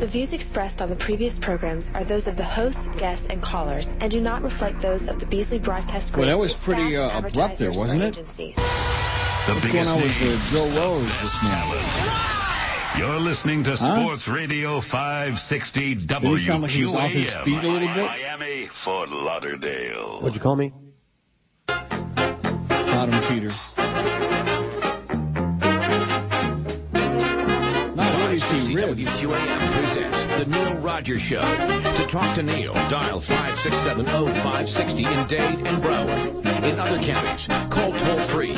The views expressed on the previous programs are those of the hosts, guests, and callers, and do not reflect those of the Beasley Broadcast Group. Well, that was pretty abrupt there, wasn't it? The biggest one was Joe Rose. You're listening to Sports Radio 560 WQAM. Miami, Fort Lauderdale. What'd you call me? Bottom feeder. Really? WQAM presents The Neil Rogers Show. To talk to Neil, dial 567-0560 in Dade and Broward. In other counties, call toll-free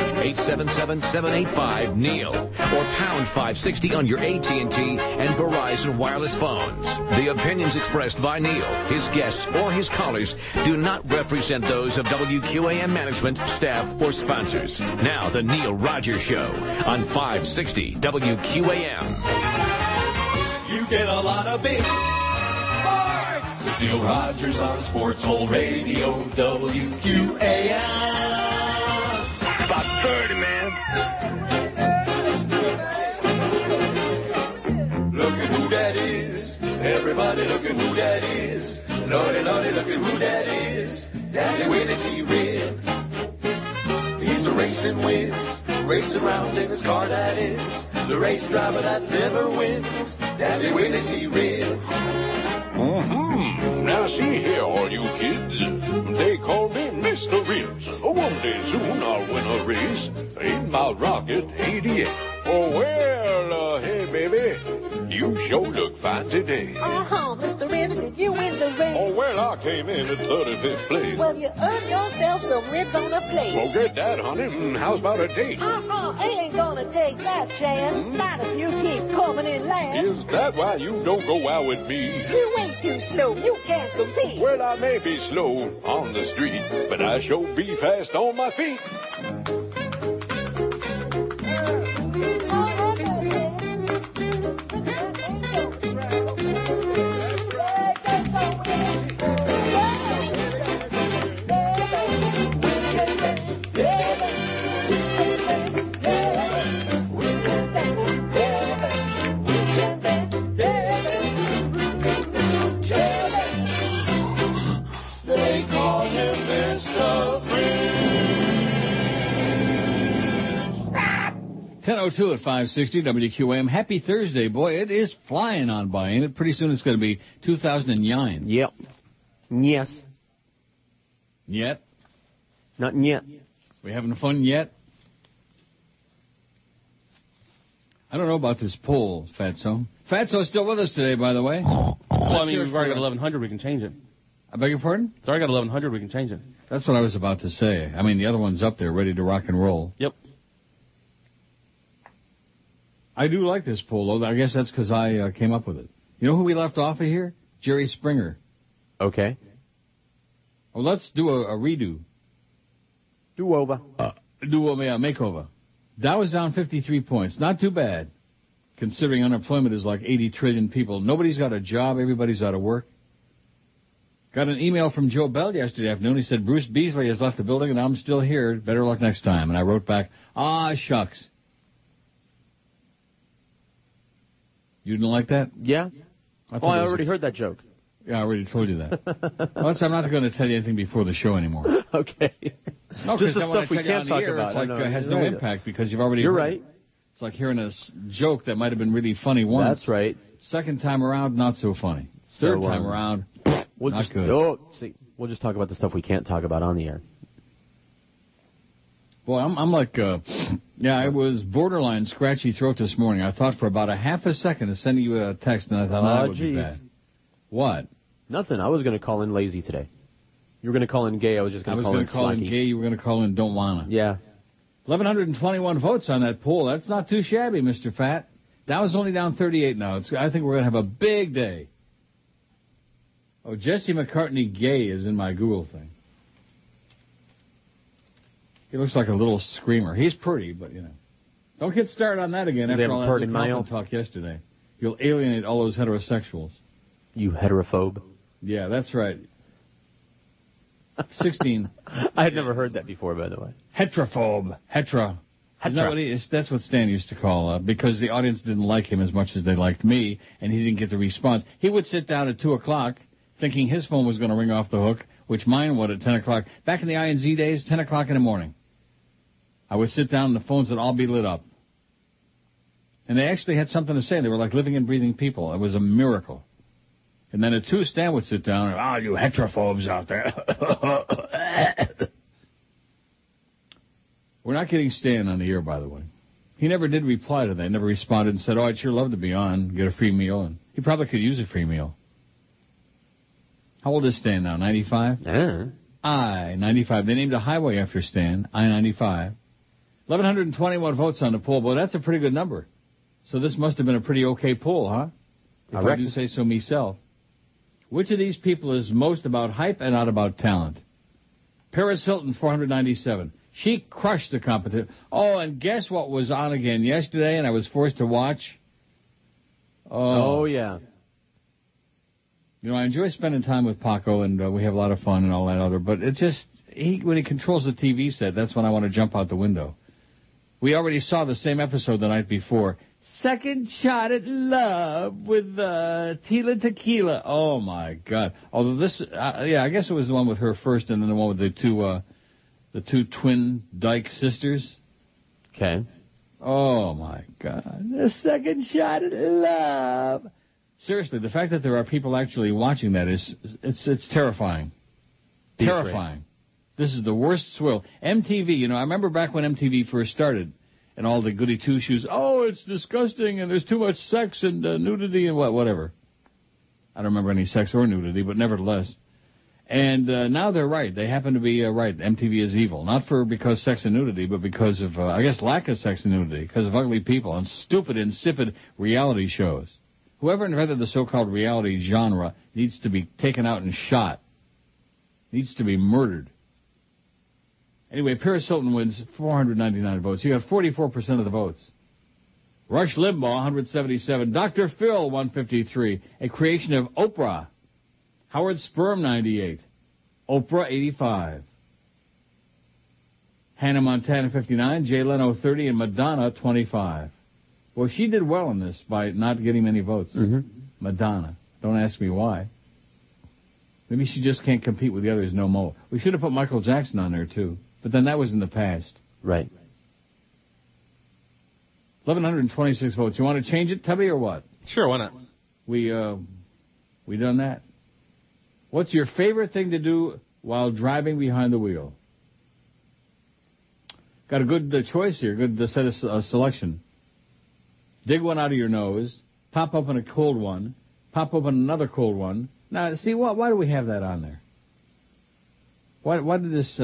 877-785-NEIL or pound 560 on your AT&T and Verizon wireless phones. The opinions expressed by Neil, his guests, or his callers do not represent those of WQAM management, staff, or sponsors. Now, The Neil Rogers Show on 560 WQAM. You get a lot of big sports. Neil Rogers on Sports Hole Radio, WQAM. About 30, man. Look at who that is. Everybody look at who that is. Lordy, lordy, look at who that is. Daddy with his T-ribs. He's a racing whiz. Racing around in his car, that is. The race driver that never wins. Daddy with his T-ribs. Now see here, all you kids. They call me Mr. Ribs. One day soon I'll win a race in my Rocket 88. Oh, well, hey, baby, you sure look fine today. Mr. Ribs, did you win the race? Oh, well, I came in at 35th place. Well, you earned yourself some ribs on a plate. Well, get that, honey. How's about a date? I ain't gonna take that chance. Not if you keep coming in last. Is that why you don't go out with me? You ain't too slow. You can't compete. Well, I may be slow on the street, but I sure be fast on my feet. Two at 560 WQAM. Happy Thursday. Boy, it is flying on by, ain't it? Pretty soon it's going to be 2009. Yep. Yes. Yet? Not yet. We having fun yet? I don't know about this poll, Fatso. Fatso's still with us today, by the way. Well, I mean, we've already got 1,100. We can change it. I beg your pardon? It's already got 1,100. We can change it. That's what I was about to say. I mean, the other one's up there ready to rock and roll. Yep. I do like this poll, though. I guess that's because I came up with it. You know who we left off of here? Jerry Springer. Okay. Well, let's do a redo. Do-over. Yeah, makeover. Dow is down 53 points. Not too bad, considering unemployment is like 80 trillion people. Nobody's got a job. Everybody's out of work. Got an email from Joe Bell yesterday afternoon. He said, Bruce Beasley has left the building, and I'm still here. Better luck next time. And I wrote back, shucks. You didn't like that? Yeah. I already heard that joke. Yeah, I already told you that. Once I'm not going to tell you anything before the show anymore. Okay. No, just the stuff we can't talk about. It's like it has no impact because you've already heard it. You're right. It's like hearing a joke that might have been really funny once. That's right. Second time around, not so funny. Third time around, not good. We'll just talk about the stuff we can't talk about on the air. Boy, I'm like, it was borderline scratchy throat this morning. I thought for about a half a second of sending you a text, and I thought, that would be bad. What? Nothing. I was going to call in lazy today. You were going to call in gay. I was just going to call in slacky. I was going to call in gay. You were going to call in don't wanna. Yeah. 1,121 votes on that poll. That's not too shabby, Mr. Fat. That was only down 38 now. I think we're going to have a big day. Oh, Jesse McCartney gay is in my Google thing. He looks like a little screamer. He's pretty, but, you know. Don't get started on that again after all that Lincoln talk yesterday. You'll alienate all those heterosexuals. You heterophobe. Yeah, that's right. 16. I had never heard that before, by the way. Heterophobe. Is that what he is? That's what Stan used to call, because the audience didn't like him as much as they liked me, and he didn't get the response. He would sit down at 2 o'clock thinking his phone was going to ring off the hook, which mine would at 10 o'clock. Back in the INZ days, 10 o'clock in the morning. I would sit down, and the phones would all be lit up. And they actually had something to say. They were like living and breathing people. It was a miracle. And then at 2, Stan would sit down, and, oh, you heterophobes out there. We're not getting Stan on the air, by the way. He never did reply to that. He never responded and said, oh, I'd sure love to be on, get a free meal. And he probably could use a free meal. How old is Stan now, 95? Yeah. I-95. They named a highway after Stan, I-95. 1,121 votes on the poll, but that's a pretty good number. So this must have been a pretty okay poll, huh? If I do say so myself. Which of these people is most about hype and not about talent? Paris Hilton, 497. She crushed the competition. Oh, and guess what was on again yesterday and I was forced to watch? Oh, yeah. You know, I enjoy spending time with Paco, and we have a lot of fun and all that other, but it just, when he controls the TV set, that's when I want to jump out the window. We already saw the same episode the night before. Second Shot at Love with Tila Tequila. Oh, my God. Although this, I guess it was the one with her first and then the one with the two twin Dyke sisters. Okay. Oh, my God. The Second Shot at Love. Seriously, the fact that there are people actually watching that is, it's terrifying. Deep terrifying. Rate. This is the worst swill. MTV, I remember back when MTV first started and all the goody two-shoes, oh, it's disgusting and there's too much sex and nudity and whatever. I don't remember any sex or nudity, but nevertheless. And now they're right. They happen to be right. MTV is evil. Not because sex and nudity, but because of, lack of sex and nudity, because of ugly people and stupid, insipid reality shows. Whoever invented the so-called reality genre needs to be taken out and shot, needs to be murdered. Anyway, Paris Hilton wins 499 votes. He got 44% of the votes. Rush Limbaugh, 177. Dr. Phil, 153. A creation of Oprah. Howard Sperm, 98. Oprah, 85. Hannah Montana, 59. Jay Leno, 30. And Madonna, 25. Well, she did well in this by not getting many votes. Mm-hmm. Madonna. Don't ask me why. Maybe she just can't compete with the others no more. We should have put Michael Jackson on there, too. But then that was in the past. Right. 1,126 votes. You want to change it, Tubby, or what? Sure, why not? We done that. What's your favorite thing to do while driving behind the wheel? Got a good choice here, good set of selection. Dig one out of your nose, pop open a cold one, pop open another cold one. Now, see, why do we have that on there? Why did this,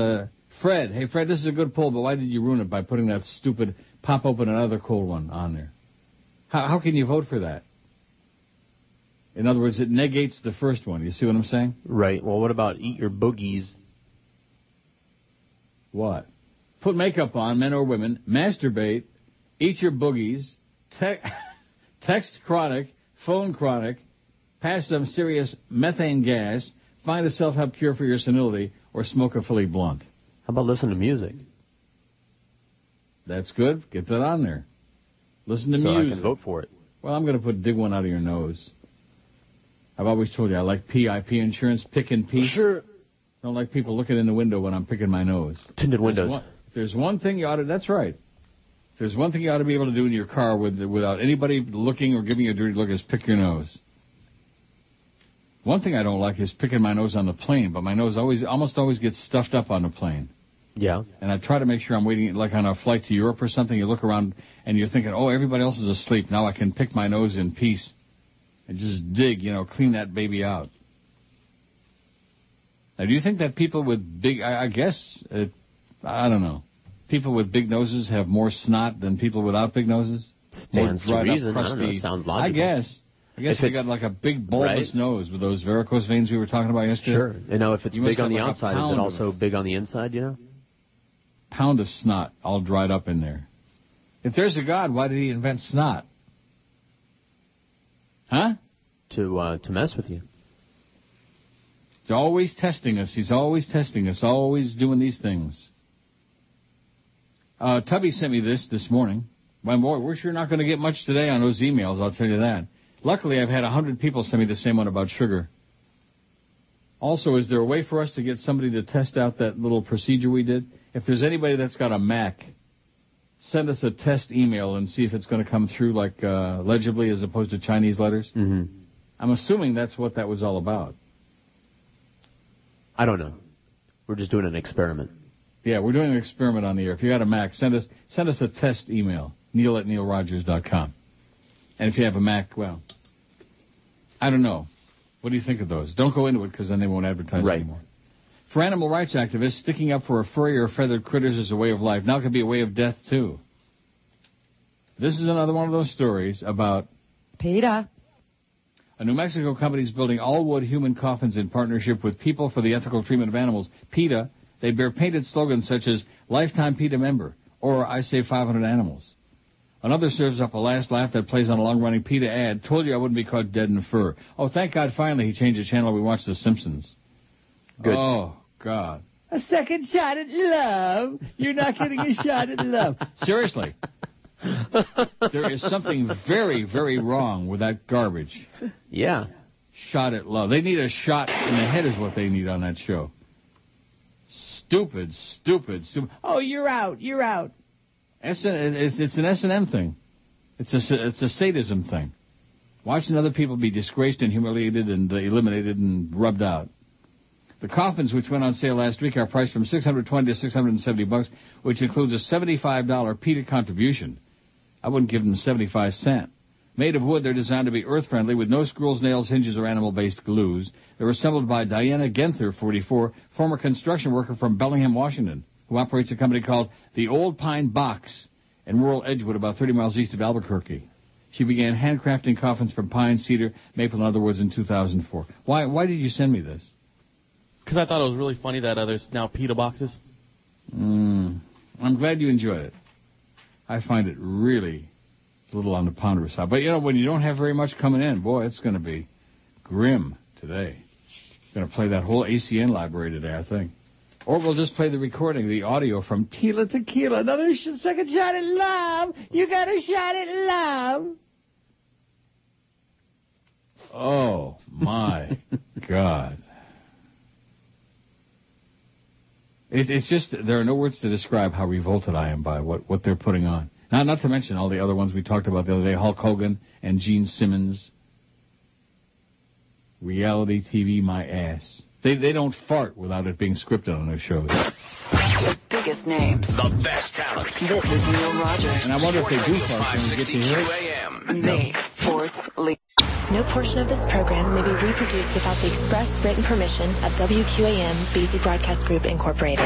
Fred, hey, Fred, this is a good poll, but why did you ruin it by putting that stupid pop open another cold one on there? How can you vote for that? In other words, it negates the first one. You see what I'm saying? Right. Well, what about eat your boogies? What? Put makeup on, men or women, masturbate, eat your boogies, text chronic, phone chronic, pass some serious methane gas, find a self-help cure for your senility, or smoke a Philly blunt. How about listen to music? That's good. Get that on there. Listen to music. So I can vote for it. Well, I'm going to put dig one out of your nose. I've always told you I like PIP insurance, pick and piece. Sure. I don't like people looking in the window when I'm picking my nose. Tinted windows. There's one thing you ought to... That's right. There's one thing you ought to be able to do in your car without anybody looking or giving you a dirty look is pick your nose. One thing I don't like is picking my nose on the plane, but my nose almost always gets stuffed up on the plane. Yeah. And I try to make sure I'm waiting, like on a flight to Europe or something, you look around and you're thinking, oh, everybody else is asleep. Now I can pick my nose in peace and just dig, clean that baby out. Now, do you think that people with big, I don't know. People with big noses have more snot than people without big noses? Stands to reason. I don't know. It sounds logical. I guess they got like a big bulbous nose with those varicose veins we were talking about yesterday. Sure. If it's big on the outside, is it also big on the inside, Pound of snot all dried up in there. If there's a God, why did he invent snot? Huh? To mess with you. He's always testing us. He's always testing us, always doing these things. Tubby sent me this morning. My boy, we're sure not going to get much today on those emails, I'll tell you that. Luckily, I've had 100 people send me the same one about sugar. Also, is there a way for us to get somebody to test out that little procedure we did? If there's anybody that's got a Mac, send us a test email and see if it's going to come through, like, legibly as opposed to Chinese letters. Mm-hmm. I'm assuming that's what that was all about. I don't know. We're just doing an experiment. Yeah, we're doing an experiment on the air. If you got a Mac, send us a test email, neil@neilrogers.com. And if you have a Mac, well, I don't know. What do you think of those? Don't go into it because then they won't advertise anymore. For animal rights activists, sticking up for a furry or feathered critters is a way of life. Now it could be a way of death, too. This is another one of those stories about... PETA. A New Mexico company is building all-wood human coffins in partnership with People for the Ethical Treatment of Animals. PETA, they bear painted slogans such as, Lifetime PETA Member, or I Save 500 Animals. Another serves up a last laugh that plays on a long-running PETA ad. Told you I wouldn't be caught dead in the fur. Oh, thank God, finally, he changed the channel and we watched The Simpsons. Good. Oh, God. A second shot at love. You're not getting a shot at love. Seriously. There is something very, very wrong with that garbage. Yeah. Shot at love. They need a shot in the head is what they need on that show. Stupid. Oh, you're out. It's an S&M thing. It's a sadism thing. Watching other people be disgraced and humiliated and eliminated and rubbed out. The coffins, which went on sale last week, are priced from $620 to $670, which includes a $75 PETA contribution. I wouldn't give them 75 cents. Made of wood, they're designed to be earth-friendly with no screws, nails, hinges, or animal-based glues. They're assembled by Diana Genther, 44, former construction worker from Bellingham, Washington, who operates a company called the Old Pine Box in rural Edgewood, about 30 miles east of Albuquerque. She began handcrafting coffins from pine, cedar, maple, and other woods in 2004. Why did you send me this? Because I thought it was really funny that there's now PETA boxes. I'm glad you enjoyed it. I find it really... a little on the ponderous side. But, you know, when you don't have very much coming in, boy, it's going to be grim today. Going to play that whole ACN library today, I think. Or we'll just play the recording, the audio from Tila Tequila. Another second shot at love. You got a shot at love. Oh, my God. It's just there are no words to describe how revolted I am by what they're putting on. Now, not to mention all the other ones we talked about the other day, Hulk Hogan and Gene Simmons. Reality TV, my ass. They don't fart without it being scripted on their shows. The biggest names. The best talent. This is Neil Rogers. And I wonder if they do fart when we get to hear it. May 4th, Lee. No portion of this program may be reproduced without the express written permission of WQAM BC Broadcast Group, Incorporated.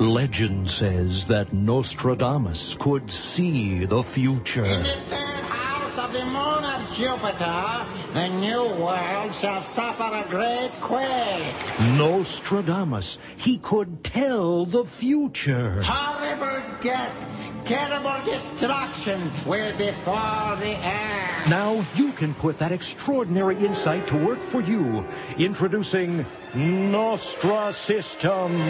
Legend says that Nostradamus could see the future. In the 3rd house of the moon of Jupiter, the new world shall suffer a great quake. Nostradamus, he could tell the future. Horrible death, terrible destruction will befall the earth. Now you can put that extraordinary insight to work for you. Introducing Nostra System.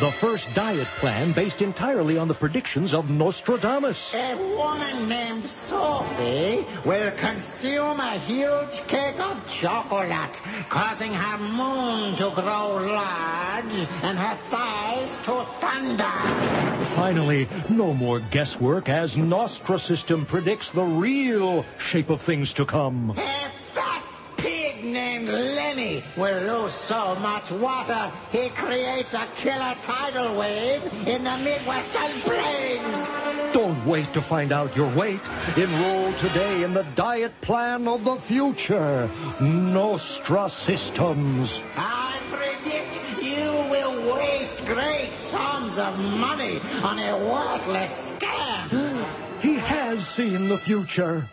The first diet plan based entirely on the predictions of Nostradamus. A woman named Sophie will consume a huge cake of chocolate, causing her moon to grow large and her thighs to thunder. Finally, no more guesswork as Nostra System predicts the real shape of things to come. A fat pig named Lenny will lose so much water, he creates a killer tidal wave in the Midwestern plains. Don't wait to find out your weight. Enroll today in the diet plan of the future, Nostra Systems. I predict you will waste great sums of money on a worthless scam. He has seen the future.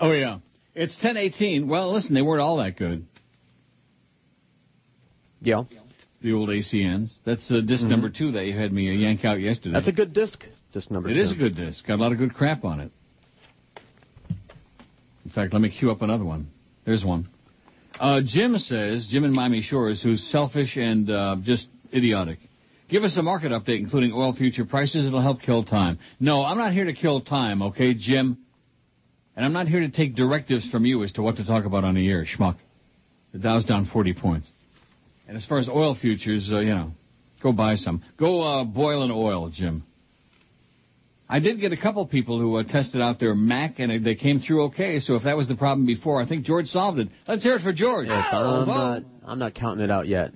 Oh, yeah. It's 10:18. Well, listen, they weren't all that good. Yeah. The old ACNs. That's disc number 2 that you had me yank out yesterday. That's a good disc. Disc number 2. It is a good disc. Got a lot of good crap on it. In fact, let me cue up another one. There's one. Jim says, Jim in Miami Shores, who's selfish and just idiotic. Give us a market update, including oil future prices. It'll help kill time. No, I'm not here to kill time, okay, Jim? And I'm not here to take directives from you as to what to talk about on the air, schmuck. The Dow's down 40 points. And as far as oil futures, you know, go buy some. Go boil in oil, Jim. I did get a couple people who tested out their Mac, and they came through okay. So if that was the problem before, I think George solved it. Let's hear it for George. Yeah, I'm not counting it out yet.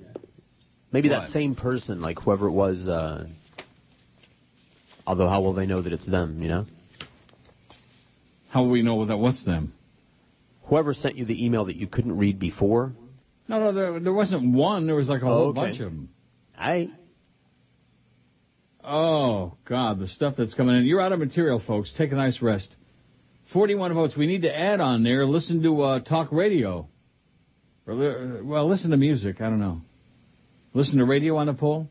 Maybe what? That same person, like whoever it was, although how will they know that it's them, you know? How will we know that what's them? Whoever sent you the email that you couldn't read before? No, there wasn't one. There was like a whole bunch of them. Oh, God, the stuff that's coming in. You're out of material, folks. Take a nice rest. 41 votes. We need to add on there. Listen to talk radio. Or, well, listen to music. I don't know. Listen to radio on the poll?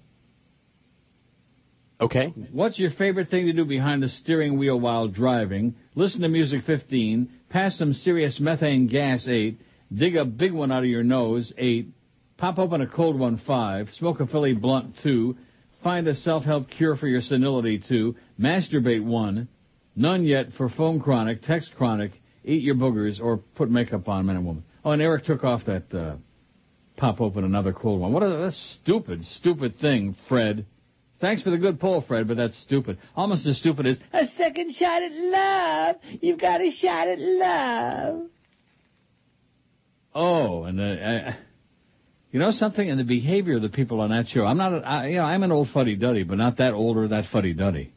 Okay. What's your favorite thing to do behind the steering wheel while driving? Listen to music, 15. Pass some serious methane gas, 8. Dig a big one out of your nose, 8. Pop open a cold one, 5. Smoke a Philly blunt, 2. Find a self-help cure for your senility, 2. Masturbate, 1. None yet for phone chronic, text chronic, eat your boogers, or put makeup on, man and woman. Oh, and Eric took off that... pop open another cold one. What a stupid, stupid thing, Fred. Thanks for the good poll, Fred, but that's stupid. Almost as stupid as a second shot at love. You've got a shot at love. Oh, and you know something? In the behavior of the people on that show, I'm not. I'm an old fuddy-duddy, but not that old or that fuddy-duddy.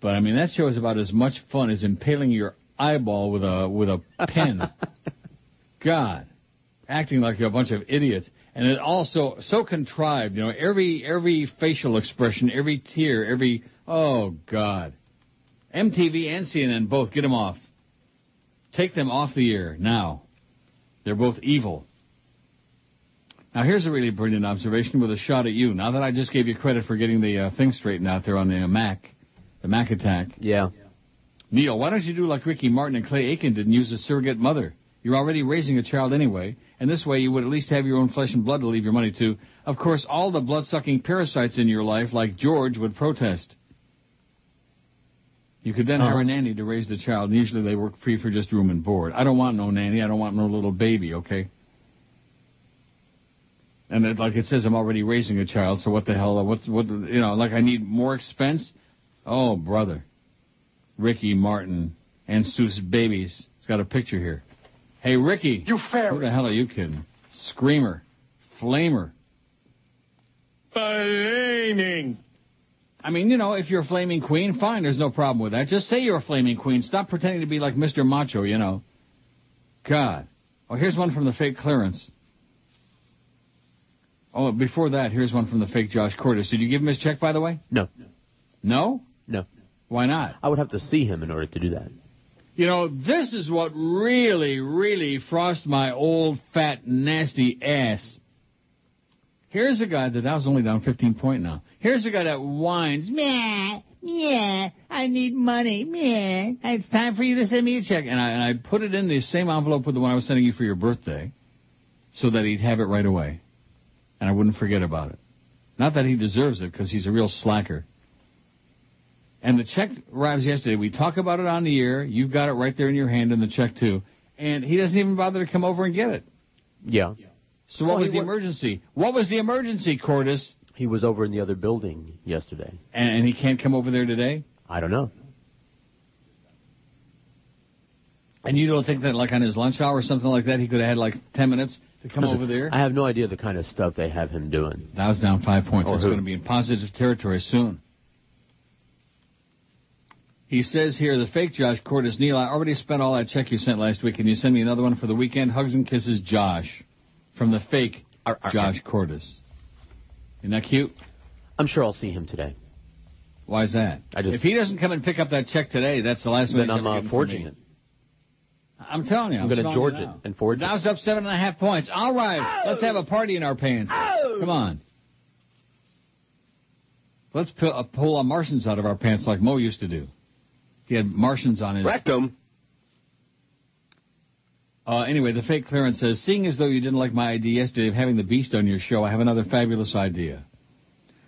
But I mean, that show is about as much fun as impaling your eyeball with a pen. God. Acting like you're a bunch of idiots. And it also, so contrived, you know, every facial expression, every tear, every, oh, God. MTV and CNN both, get them off. Take them off the air now. They're both evil. Now, here's a really brilliant observation with a shot at you. Now that I just gave you credit for getting the thing straightened out there on the Mac attack. Yeah. Neil, why don't you do like Ricky Martin and Clay Aiken did and use a surrogate mother? You're already raising a child anyway, and this way you would at least have your own flesh and blood to leave your money to. Of course, all the blood-sucking parasites in your life, like George, would protest. You could then hire a nanny to raise the child, and usually they work free for just room and board. I don't want no nanny. I don't want no little baby, okay? And it, like it says, I'm already raising a child, so what the hell? What? You know, like I need more expense? Oh, brother. Ricky Martin and Seuss Babies. It's got a picture here. Hey, Ricky, you fairy. Who the hell are you kidding? Screamer. Flamer. Flaming. I mean, you know, if you're a flaming queen, fine, there's no problem with that. Just say you're a flaming queen. Stop pretending to be like Mr. Macho, you know. God. Oh, here's one from the fake clearance. Oh, before that, here's one from the fake Josh Cordes. Did you give him his check, by the way? No. No? No. Why not? I would have to see him in order to do that. You know, this is what really, really frosts my old, fat, nasty ass. Here's a guy, the Dow's only down 15 point now. Here's a guy that whines, meh, yeah, I need money, meh, it's time for you to send me a check. And I put it in the same envelope with the one I was sending you for your birthday so that he'd have it right away. And I wouldn't forget about it. Not that he deserves it, because he's a real slacker. And the check arrives yesterday. We talk about it on the air. You've got it right there in your hand in the check, too. And he doesn't even bother to come over and get it. Yeah. So what was the emergency? What was the emergency, Cordes? He was over in the other building yesterday. And he can't come over there today? I don't know. And you don't think that, like, on his lunch hour or something like that, he could have had, like, 10 minutes to come over there? I have no idea the kind of stuff they have him doing. That was down 5 points. It's going to be in positive territory soon. He says here, the fake Josh Cordes, Neil, I already spent all that check you sent last week. Can you send me another one for the weekend? Hugs and kisses, Josh, from the fake Josh Cordes. Isn't that cute? I'm sure I'll see him today. Why is that? If he doesn't come and pick up that check today, that's the last one. Then I'm forging it. I'm telling you. I'm going to George it and forge it. Now it's up 7.5 points. All right. Oh! Let's have a party in our pants. Oh! Come on. Let's pull our Martians out of our pants like Mo used to do. He had Martians on his... Rectum. Anyway, the fake Clarence says, seeing as though you didn't like my idea yesterday of having the Beast on your show, I have another fabulous idea.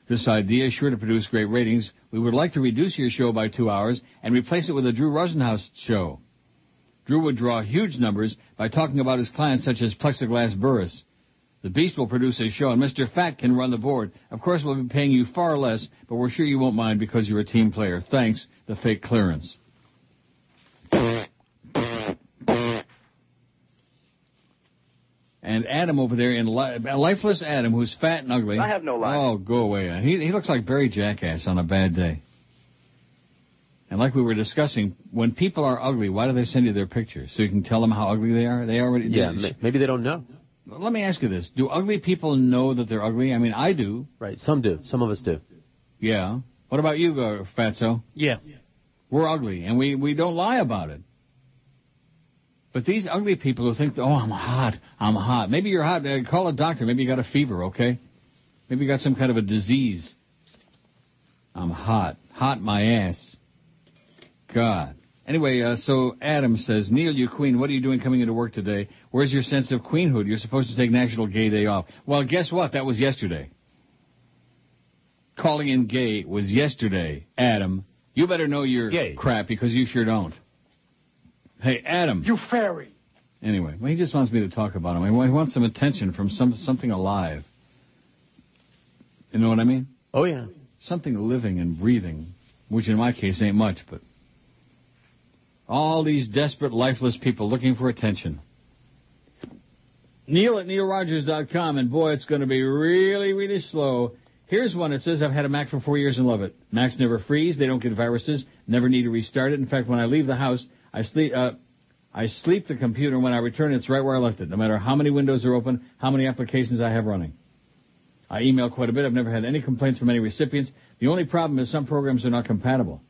This idea is sure to produce great ratings. We would like to reduce your show by 2 hours and replace it with a Drew Rosenhaus show. Drew would draw huge numbers by talking about his clients such as Plexiglass Burris. The Beast will produce his show, and Mr. Fat can run the board. Of course, we'll be paying you far less, but we're sure you won't mind because you're a team player. Thanks, the fake Clarence. And Adam over there, in lifeless Adam, who's fat and ugly. I have no life. Oh, go away. He looks like Barry Jackass on a bad day. And like we were discussing, when people are ugly, why do they send you their pictures? So you can tell them how ugly they are? They already do. Yeah, maybe they don't know. Let me ask you this. Do ugly people know that they're ugly? I mean, I do. Right, some do. Some of us do. Yeah. What about you, Fatso? Yeah. We're ugly, and we don't lie about it. But these ugly people who think, oh, I'm hot. Maybe you're hot. Call a doctor. Maybe you got a fever, okay? Maybe you got some kind of a disease. I'm hot. Hot my ass. God. Anyway, so Adam says, Neil, you queen, what are you doing coming into work today? Where's your sense of queenhood? You're supposed to take National Gay Day off. Well, guess what? That was yesterday. Calling in gay was yesterday, Adam. You better know your gay crap because you sure don't. Hey, Adam. You fairy. Anyway, well, he just wants me to talk about him. He wants some attention from something alive. You know what I mean? Oh, yeah. Something living and breathing, which in my case ain't much, but... all these desperate, lifeless people looking for attention. Neil at neilrogers.com, and boy, it's going to be really, really slow. Here's one that says, I've had a Mac for 4 years and love it. Macs never freeze. They don't get viruses. Never need to restart it. In fact, when I leave the house, I sleep the computer. When I return, it's right where I left it, no matter how many windows are open, how many applications I have running. I email quite a bit. I've never had any complaints from any recipients. The only problem is some programs are not compatible.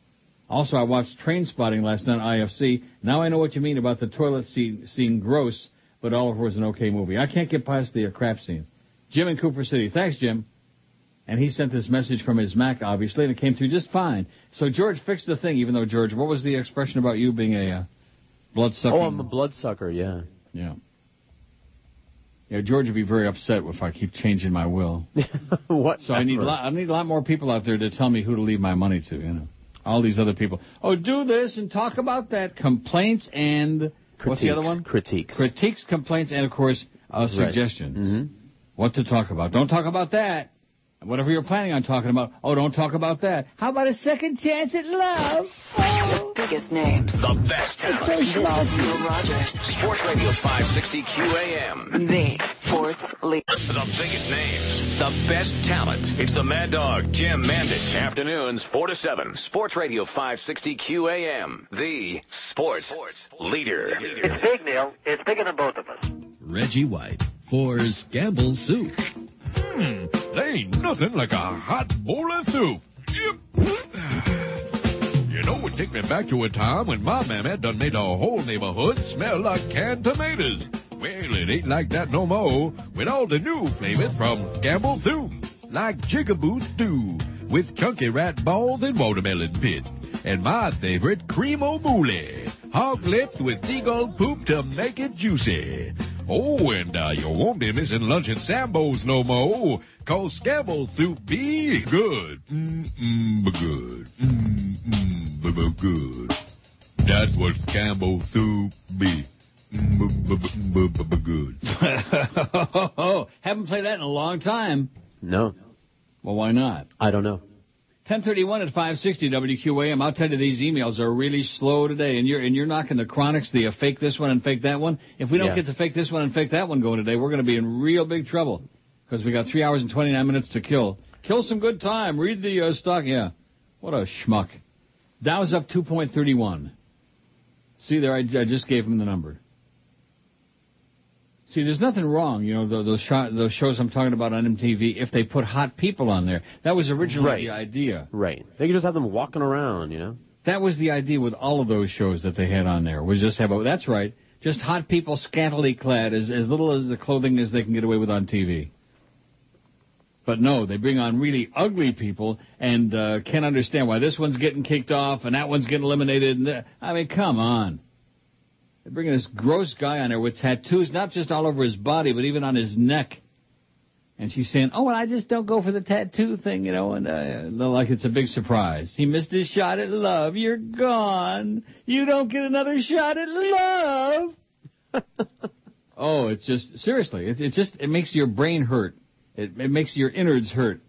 Also, I watched Trainspotting last night on IFC. Now I know what you mean about the toilet scene gross, but Oliver was an okay movie. I can't get past the crap scene. Jim in Cooper City. Thanks, Jim. And he sent this message from his Mac, obviously, and it came through just fine. So George fixed the thing, even though, George, what was the expression about you being a bloodsucker? Oh, I'm a bloodsucker, yeah. Yeah. Yeah, George would be very upset if I keep changing my will. What? So I need a lot more people out there to tell me who to leave my money to, you know. All these other people. Oh, do this and talk about that. Complaints and... critiques. What's the other one? Critiques. Critiques, complaints, and, of course, suggestions. Mm-hmm. What to talk about. Don't talk about that. Whatever you're planning on talking about. Oh, don't talk about that. How about a second chance at love? Oh. The biggest names. The best talent. Neil Rogers. Sports Radio 560 QAM. The fourth league. The biggest names. The best talent. It's the Mad Dog, Jim Mandich. Afternoons, 4 to 7. Sports Radio 560 QAM. The sports leader. It's big, Neil. It's bigger than both of us. Reggie White for Scamble Soup. There ain't nothing like a hot bowl of soup. Yep. You know, it take me back to a time when my mammy done made a whole neighborhood smell like canned tomatoes. Well, it ain't like that no more with all the new flavors from Scamble Soup. Like Jigaboo Stew with chunky rat balls and watermelon pit. And my favorite, cream o'moulie. Hog lips with seagull poop to make it juicy. Oh, and you won't be missing lunch at Sambo's no more, cause Scamble Soup be good. Good. Good. That's what Scamble Soup be. Good. Haven't played that in a long time. No. Well, why not? I don't know. 1031 at 560 WQAM. I'll tell you, these emails are really slow today, and you're knocking the chronics, the fake this one and fake that one. If we don't get to fake this one and fake that one going today, we're going to be in real big trouble because we got 3 hours and 29 minutes to kill. Kill some good time. Read the stock. Yeah. What a schmuck. Dow's up 2.31. See there, I just gave him the number. See, there's nothing wrong, you know, those shows I'm talking about on MTV, if they put hot people on there. That was originally the idea. Right. They could just have them walking around, you know. That was the idea with all of those shows that they had on there, was just have just hot people scantily clad, as little as the clothing as they can get away with on TV. But no, they bring on really ugly people and can't understand why this one's getting kicked off and that one's getting eliminated. And I mean, come on. They're bringing this gross guy on there with tattoos, not just all over his body, but even on his neck. And she's saying, oh, and I just don't go for the tattoo thing, you know, and like it's a big surprise. He missed his shot at love. You're gone. You don't get another shot at love. Oh, it's just, seriously, it makes your brain hurt. It makes your innards hurt.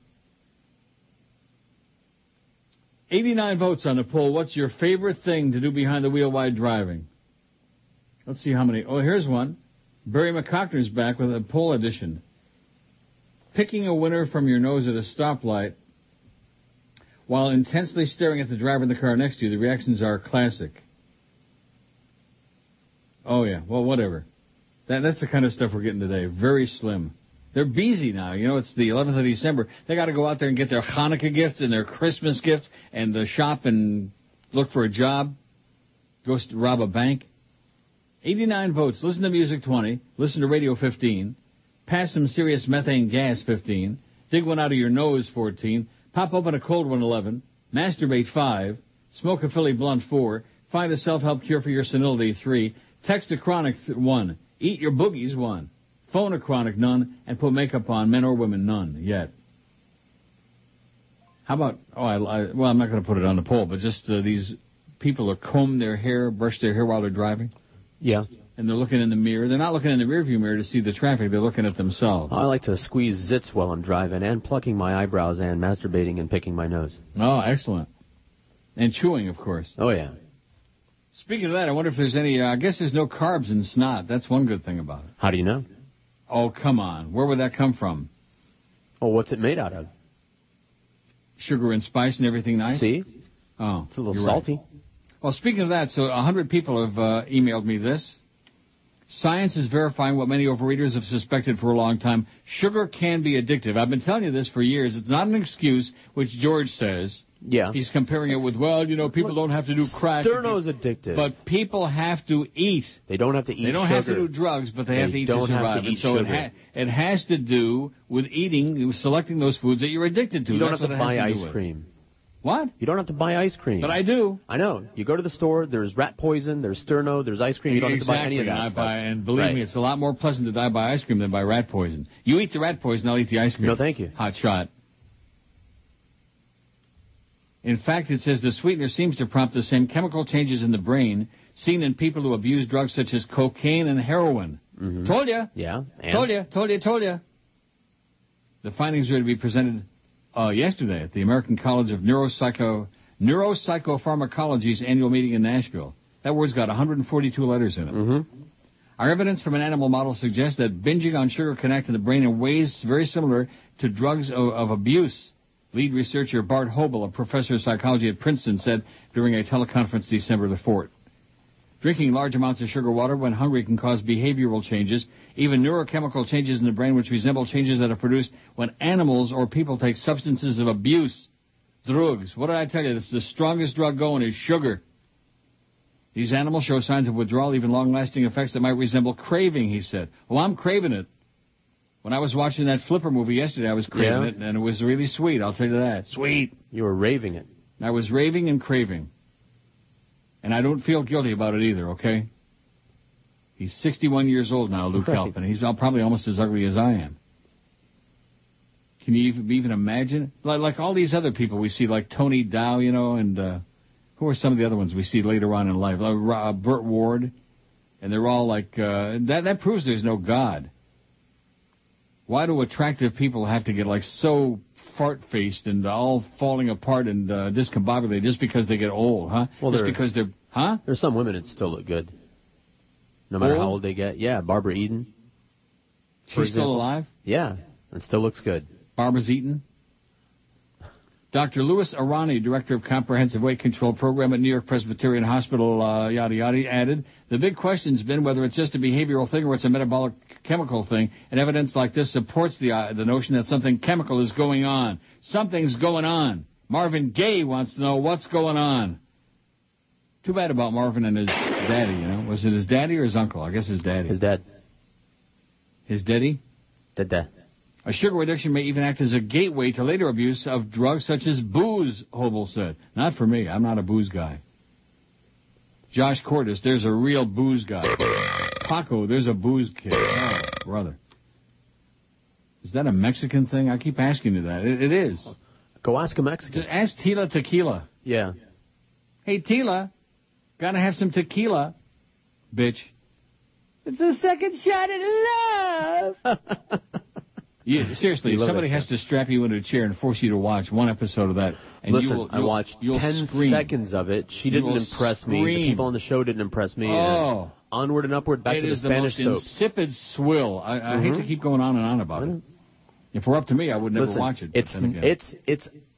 89 votes on the poll. What's your favorite thing to do behind the wheel while driving? Let's see how many. Oh, here's one. Barry McCockner's back with a poll edition. Picking a winner from your nose at a stoplight while intensely staring at the driver in the car next to you. The reactions are classic. Oh, yeah. Well, whatever. That's the kind of stuff we're getting today. Very slim. They're busy now. You know, it's the 11th of December. They got to go out there and get their Hanukkah gifts and their Christmas gifts and shop and look for a job, go rob a bank. 89 votes. Listen to music, 20. Listen to radio, 15. Pass some serious methane gas, 15. Dig one out of your nose, 14. Pop open a cold one, 11. Masturbate, 5. Smoke a Philly blunt, 4. Find a self-help cure for your senility, 3. Text a chronic, 1. Eat your boogies, 1. Phone a chronic, none. And put makeup on, men or women, none yet. How about, I'm not going to put it on the poll, but just these people that comb their hair, brush their hair while they're driving. Yeah. And they're looking in the mirror. They're not looking in the rearview mirror to see the traffic. They're looking at themselves. I like to squeeze zits while I'm driving and plucking my eyebrows and masturbating and picking my nose. Oh, excellent. And chewing, of course. Oh, yeah. Speaking of that, I wonder if there's any... I guess there's no carbs in snot. That's one good thing about it. How do you know? Oh, come on. Where would that come from? Oh, what's it made out of? Sugar and spice and everything nice? See? Oh, it's a little salty. Right. Well, speaking of that, so 100 people have emailed me this. Science is verifying what many overeaters have suspected for a long time. Sugar can be addictive. I've been telling you this for years. It's not an excuse, which George says. Yeah. He's comparing it with, well, you know, people don't have to do crack. Sterno's addictive. But people have to eat. They don't have to eat sugar. They don't have to do drugs, but they have to eat to survive. And so it has to do with eating, selecting those foods that you're addicted to. You don't have to buy ice cream. What? You don't have to buy ice cream. But I do. I know. You go to the store, there's rat poison, there's Sterno, there's ice cream. You don't have to buy any of that stuff. And believe me, it's a lot more pleasant to die by ice cream than by rat poison. You eat the rat poison, I'll eat the ice cream. No, thank you. Hot shot. In fact, it says the sweetener seems to prompt the same chemical changes in the brain seen in people who abuse drugs such as cocaine and heroin. Mm-hmm. Told you. Yeah. And? Told you. The findings are to be presented... yesterday at the American College of Neuropsychopharmacology's annual meeting in Nashville. That word's got 142 letters in it. Mm-hmm. Our evidence from an animal model suggests that binging on sugar can act in the brain in ways very similar to drugs of abuse. Lead researcher Bart Hobel, a professor of psychology at Princeton, said during a teleconference December the 4th. Drinking large amounts of sugar water when hungry can cause behavioral changes, even neurochemical changes in the brain which resemble changes that are produced when animals or people take substances of abuse. Drugs. What did I tell you? This is the strongest drug going is sugar. These animals show signs of withdrawal, even long-lasting effects that might resemble craving, he said. Well, I'm craving it. When I was watching that Flipper movie yesterday, I was craving it, and it was really sweet. I'll tell you that. Sweet. You were raving it. I was raving and craving. And I don't feel guilty about it either, okay? He's 61 years old now, Luke Halpin. He's probably almost as ugly as I am. Can you even imagine? Like all these other people we see, like Tony Dow, you know, and who are some of the other ones we see later on in life? Burt Ward. And they're all like, that proves there's no God. Why do attractive people have to get, like, so... fart-faced and all falling apart and discombobulated just because they get old, huh? Well, just because they're... Huh? There's some women that still look good. No matter how old they get. Yeah, Barbara Eden. She's still alive? Yeah, and still looks good. Barbara's Eden? Dr. Louis Arani, director of Comprehensive Weight Control Program at New York Presbyterian Hospital, yada yada, added, the big question's been whether it's just a behavioral thing or it's a metabolic chemical thing, and evidence like this supports the notion that something chemical is going on. Something's going on. Marvin Gaye wants to know what's going on. Too bad about Marvin and his daddy, you know. Was it his daddy or his uncle? I guess his daddy. His dad. His daddy? Dada. A sugar addiction may even act as a gateway to later abuse of drugs such as booze, Hobel said. Not for me. I'm not a booze guy. Josh Cordes, there's a real booze guy. Paco, there's a booze kid. Oh, brother. Is that a Mexican thing? I keep asking you that. It is. Go ask a Mexican. Ask Tila Tequila. Yeah. Hey, Tila, gotta have some tequila, bitch. It's a second shot at love. Yeah, seriously, somebody has to strap you into a chair and force you to watch one episode of that. And listen, I watched 10 seconds of it. She didn't impress me. The people on the show didn't impress me. Oh. Onward and Upward, back to the Spanish soap. It is the most insipid swill. I hate to keep going on and on about it. If it were up to me, I would never watch it. It's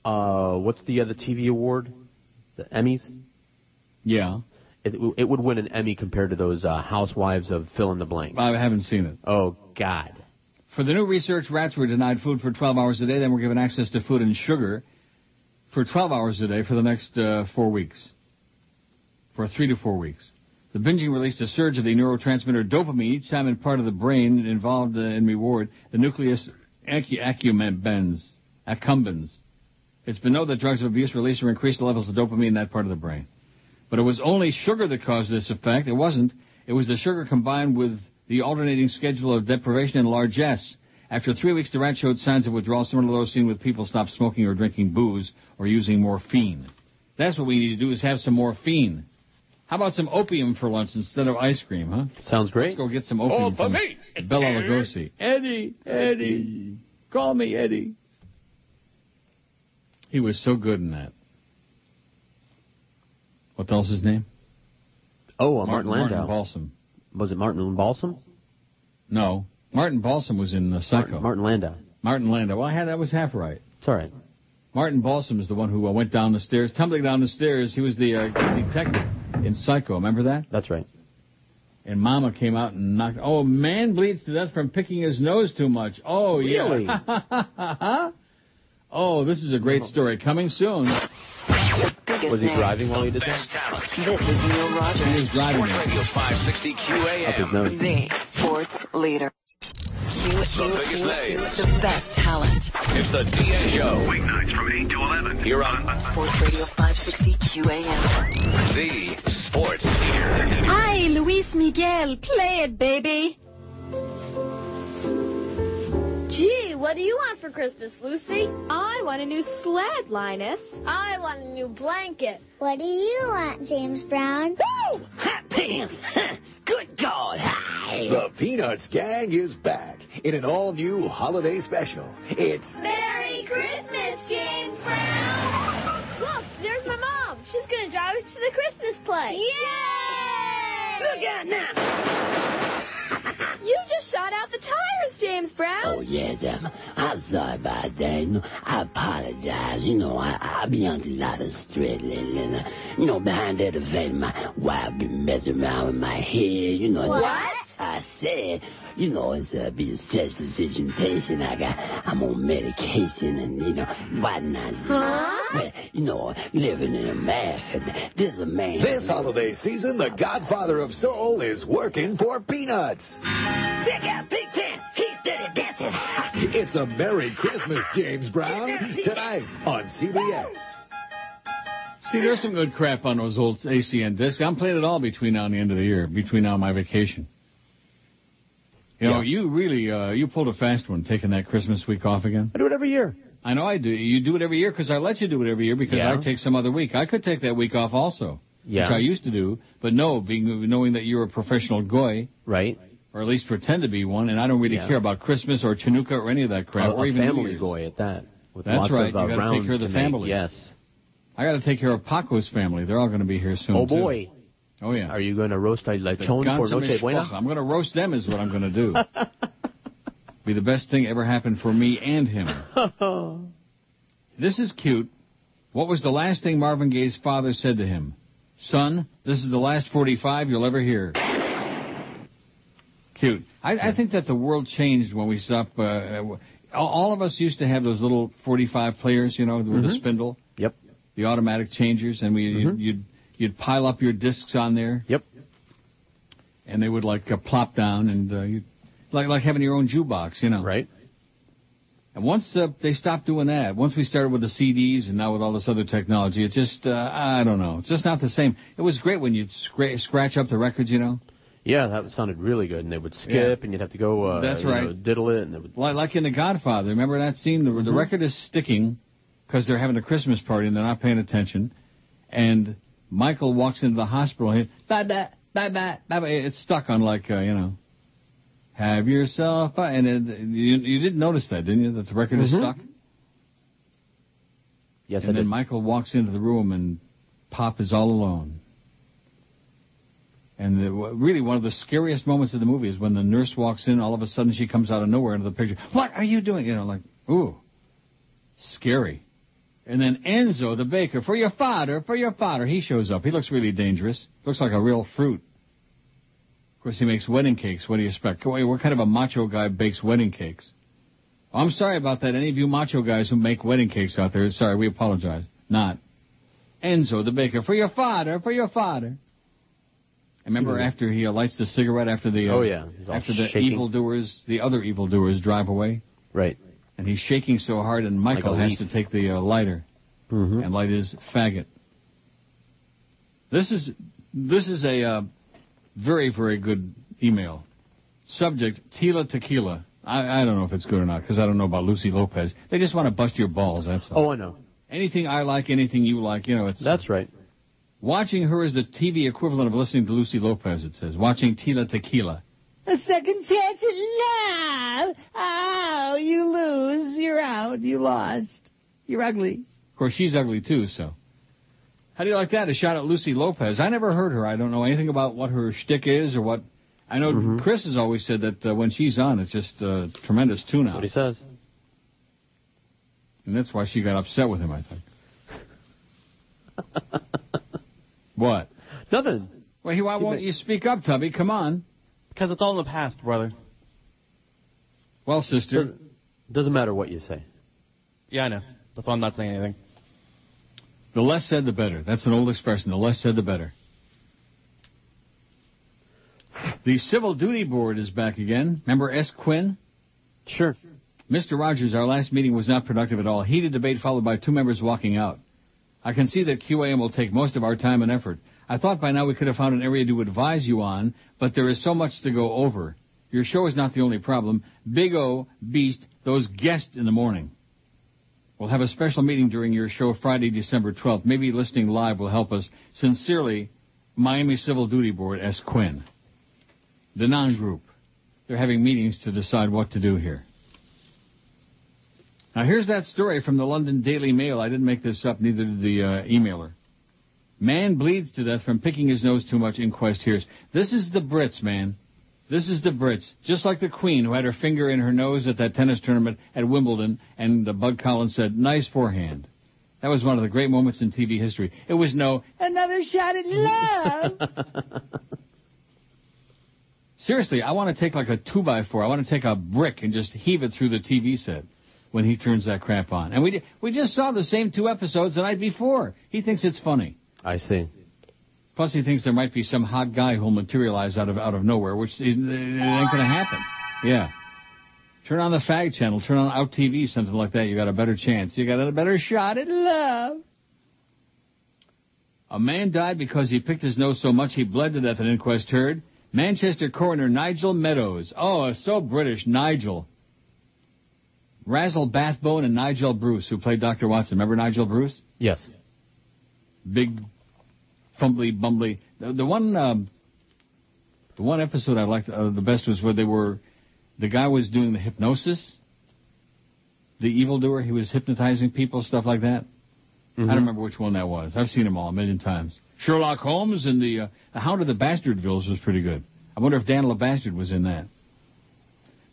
what's the other TV award? The Emmys? Yeah. It would win an Emmy compared to those Housewives of fill in the blank. I haven't seen it. Oh, God. For the new research, rats were denied food for 12 hours a day, then were given access to food and sugar for 12 hours a day for the next 4 weeks. For 3 to 4 weeks. The binging released a surge of the neurotransmitter dopamine, each time in part of the brain involved in reward, the nucleus accumbens. It's been known that drugs of abuse release or increase the levels of dopamine in that part of the brain. But it was only sugar that caused this effect. It wasn't. It was the sugar combined with the alternating schedule of deprivation and largesse. After 3 weeks, the rat showed signs of withdrawal similar to those seen with people stop smoking or drinking booze or using morphine. That's what we need to do, is have some morphine. How about some opium for lunch instead of ice cream, huh? Sounds great. Let's go get some opium for me. Bela Lugosi. Eddie. Call me Eddie. He was so good in that. What else his name? Oh, Martin Landau. Martin Balsam. Was it Martin Balsam? No. Martin Balsam was in Psycho. Martin Landau. Martin Landau. Well, that was half right. It's all right. Martin Balsam is the one who went down the stairs, tumbling down the stairs. He was the detective. In Psycho, remember that? That's right. And Mama came out and knocked... Oh, man bleeds to death from picking his nose too much. Oh, really? Yeah. Oh, this is a great story. Coming soon. Was he driving while he did that? This is Neil Rogers. He was driving. Radio 560 QAM. Up his nose. The sports leader. The best talent. It's the DN Show. Weeknights from 8 to 11. Here on Sports Radio 560 QAM. The sports leader. Hi, Luis Miguel. Play it, baby. Gee, what do you want for Christmas, Lucy? I want a new sled, Linus. I want a new blanket. What do you want, James Brown? Woo! Hot pants! Good God! Hi. The Peanuts Gang is back in an all-new holiday special. It's... Merry Christmas, James Brown! Look, there's my mom. She's going to drive us to the Christmas play. Yay! Look out now! You just shot out the tires, James Brown. Oh, yeah, I'm sorry about that. You know, I apologize. You know, I be on a lot of stress lately. You know, behind that event, my wife been messing around with my head. You know, what? I said, you know, it's a bit of sensitization. I'm on medication and, you know, whatnot. Huh? But, you know, living in America, there's a man. This holiday season, the Godfather of Soul is working for Peanuts. Check out Big Ten. He's dirty dancing. It's a Merry Christmas, James Brown, tonight on CBS. See, there's some good crap on those old ACN discs. I'm playing it all between now and the end of the year, between now and my vacation. You know, you really, you pulled a fast one, taking that Christmas week off again. I do it every year. I know I do. You do it every year because I let you do it every year because I take some other week. I could take that week off also, which I used to do. But no, knowing that you're a professional goy, right? Or at least pretend to be one, and I don't really care about Christmas or Chanukah or any of that crap. Or even family goy at that. That's right. You got to take care of the family. Yes. I got to take care of Paco's family. They're all going to be here soon, too. Oh, boy. Oh, yeah. Are you going to roast a lechon for Noche Buena? I'm going to roast them is what I'm going to do. Be the best thing ever happened for me and him. This is cute. What was the last thing Marvin Gaye's father said to him? Son, this is the last 45 you'll ever hear. Cute. I think that the world changed when we stopped. All of us used to have those little 45 players, you know, with the spindle. Yep. The automatic changers, and you'd pile up your discs on there. Yep. And they would, plop down, and like having your own jukebox, you know. Right. And once they stopped doing that, once we started with the CDs and now with all this other technology, it's just, I don't know, it's just not the same. It was great when you'd scratch up the records, you know. Yeah, that sounded really good, and they would skip, and you'd have to go diddle it. And it would... Like in The Godfather, remember that scene? The record is sticking because they're having a Christmas party and they're not paying attention, and Michael walks into the hospital and it's stuck on like, have yourself, and you didn't notice that, didn't you, that the record is stuck? Yes, I did. And then Michael walks into the room and Pop is all alone. And really one of the scariest moments of the movie is when the nurse walks in, all of a sudden she comes out of nowhere into the picture. What are you doing? You know, like, ooh, scary. And then Enzo, the baker, for your father, he shows up. He looks really dangerous. Looks like a real fruit. Of course, he makes wedding cakes. What do you expect? What kind of a macho guy bakes wedding cakes? I'm sorry about that. Any of you macho guys who make wedding cakes out there, sorry, we apologize. Not. Enzo, the baker, for your father. I remember after he lights the cigarette after the evildoers, the other evildoers drive away. Right. And he's shaking so hard, and Michael has to take the lighter and light his faggot. This is a very, very good email. Subject, Tila Tequila. I don't know if it's good or not, because I don't know about Lucy Lopez. They just want to bust your balls, that's all. Oh, I know. Anything I like, anything you like, it's... That's right. Watching her is the TV equivalent of listening to Lucy Lopez, it says. Watching Tila Tequila. A second chance at love. Oh, you lose. You're out. You lost. You're ugly. Of course, she's ugly, too, so. How do you like that? A shot at Lucy Lopez. I never heard her. I don't know anything about what her shtick is or what. I know Chris has always said that when she's on, it's just a tremendous tune-out. That's what he says. And that's why she got upset with him, I think. What? Nothing. Well, why won't you speak up, Tubby? Come on. Because it's all in the past, brother. Well, sister. Doesn't matter what you say. Yeah, I know. That's why I'm not saying anything. The less said, the better. That's an old expression. The less said, the better. The Civil Duty Board is back again. Remember S. Quinn? Sure. Mr. Rogers, our last meeting was not productive at all. Heated debate followed by two members walking out. I can see that QAM will take most of our time and effort. I thought by now we could have found an area to advise you on, but there is so much to go over. Your show is not the only problem. Big O, Beast, those guests in the morning. We'll have a special meeting during your show Friday, December 12th. Maybe listening live will help us. Sincerely, Miami Civil Duty Board, S. Quinn. The non-group. They're having meetings to decide what to do here. Now, here's that story from the London Daily Mail. I didn't make this up, neither did the emailer. Man bleeds to death from picking his nose too much, inquest hears. This is the Brits, man. This is the Brits. Just like the Queen, who had her finger in her nose at that tennis tournament at Wimbledon, and Bud Collins said, nice forehand. That was one of the great moments in TV history. It was no, another shot at love. Seriously, I want to take like a 2x4. I want to take a brick and just heave it through the TV set. When he turns that crap on. And we just saw the same two episodes the night before. He thinks it's funny. I see. Plus, he thinks there might be some hot guy who'll materialize out of nowhere, which it ain't going to happen. Yeah. Turn on the fag channel. Turn on Out TV, something like that. You got a better chance. You got a better shot at love. A man died because he picked his nose so much he bled to death, an inquest heard. Manchester coroner Nigel Meadows. Oh, so British, Nigel. Razzle Bathbone and Nigel Bruce, who played Dr. Watson. Remember Nigel Bruce? Yes. Big, fumbly, bumbly. The one episode I liked the best was where the guy was doing the hypnosis, the evildoer. He was hypnotizing people, stuff like that. Mm-hmm. I don't remember which one that was. I've seen them all a million times. Sherlock Holmes and the Hound of the Bastardvilles was pretty good. I wonder if Dan LeBastard was in that.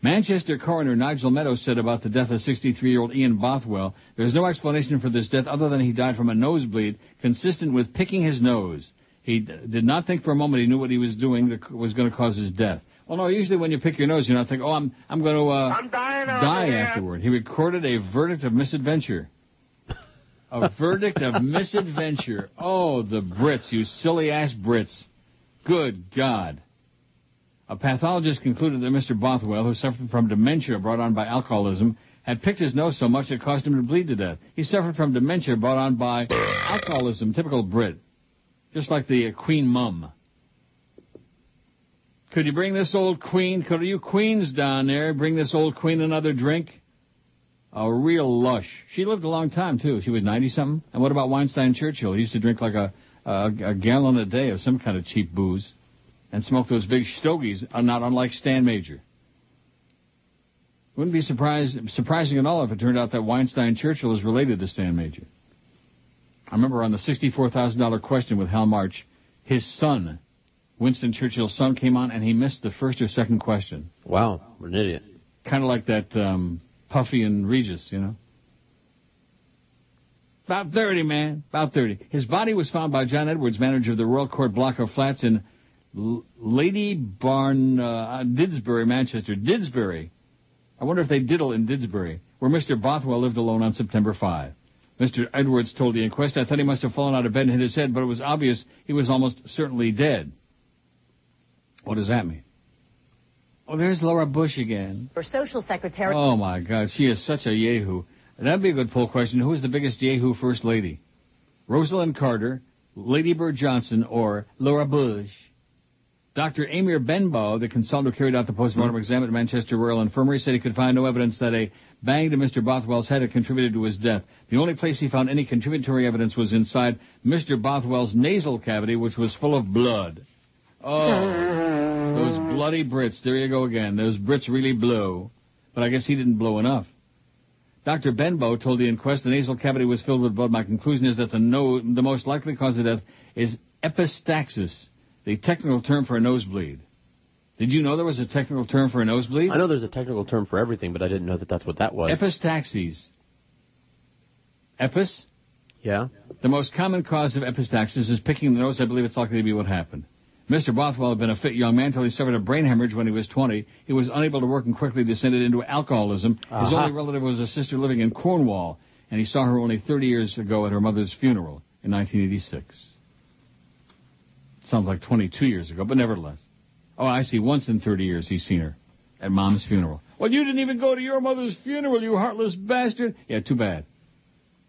Manchester coroner Nigel Meadows said about the death of 63-year-old Ian Bothwell, there's no explanation for this death other than he died from a nosebleed consistent with picking his nose. He did not think for a moment he knew what he was doing that was going to cause his death. Well, no, usually when you pick your nose, you're not thinking, I'm going to die afterward. He recorded a verdict of misadventure. A verdict of misadventure. Oh, the Brits, you silly-ass Brits. Good God. A pathologist concluded that Mr. Bothwell, who suffered from dementia brought on by alcoholism, had picked his nose so much it caused him to bleed to death. He suffered from dementia brought on by alcoholism, typical Brit, just like the Queen Mum. Could you bring this old queen? Could you queens down there bring this old queen another drink? A real lush. She lived a long time, too. She was 90-something. And what about Winston Churchill? He used to drink like a gallon a day of some kind of cheap booze and smoke those big stogies, not unlike Stan Major. Wouldn't be surprising at all if it turned out that Winston Churchill is related to Stan Major. I remember on the $64,000 question with Hal March, his son, Winston Churchill's son, came on, and he missed the first or second question. Wow, what an idiot. Kind of like that Puffy and Regis, you know. About 30, man, about 30. His body was found by John Edwards, manager of the Royal Court block of flats in Didsbury, Manchester. Didsbury. I wonder if they diddle in Didsbury, where Mr. Bothwell lived alone on September 5. Mr. Edwards told the inquest, I thought he must have fallen out of bed and hit his head, but it was obvious he was almost certainly dead. What does that mean? Oh, there's Laura Bush again. For social secretary. Oh, my God, she is such a yahoo. That'd be a good poll question. Who is the biggest yahoo first lady? Rosalind Carter, Lady Bird Johnson, or Laura Bush? Dr. Amir Benbow, the consultant who carried out the postmortem exam at Manchester Royal Infirmary, said he could find no evidence that a bang to Mr. Bothwell's head had contributed to his death. The only place he found any contributory evidence was inside Mr. Bothwell's nasal cavity, which was full of blood. Oh, those bloody Brits. There you go again. Those Brits really blow. But I guess he didn't blow enough. Dr. Benbow told the inquest the nasal cavity was filled with blood. My conclusion is that the most likely cause of death is epistaxis, the technical term for a nosebleed. Did you know there was a technical term for a nosebleed? I know there's a technical term for everything, but I didn't know that that's what that was. Epistaxis. Epis? Yeah. The most common cause of epistaxis is picking the nose. I believe it's likely to be what happened. Mr. Bothwell had been a fit young man until he suffered a brain hemorrhage when he was 20. He was unable to work and quickly descended into alcoholism. Uh-huh. His only relative was a sister living in Cornwall, and he saw her only 30 years ago at her mother's funeral in 1986. Sounds like 22 years ago, but nevertheless. Oh, I see. Once in 30 years he's seen her at Mom's funeral. Well, you didn't even go to your mother's funeral, you heartless bastard. Yeah, too bad.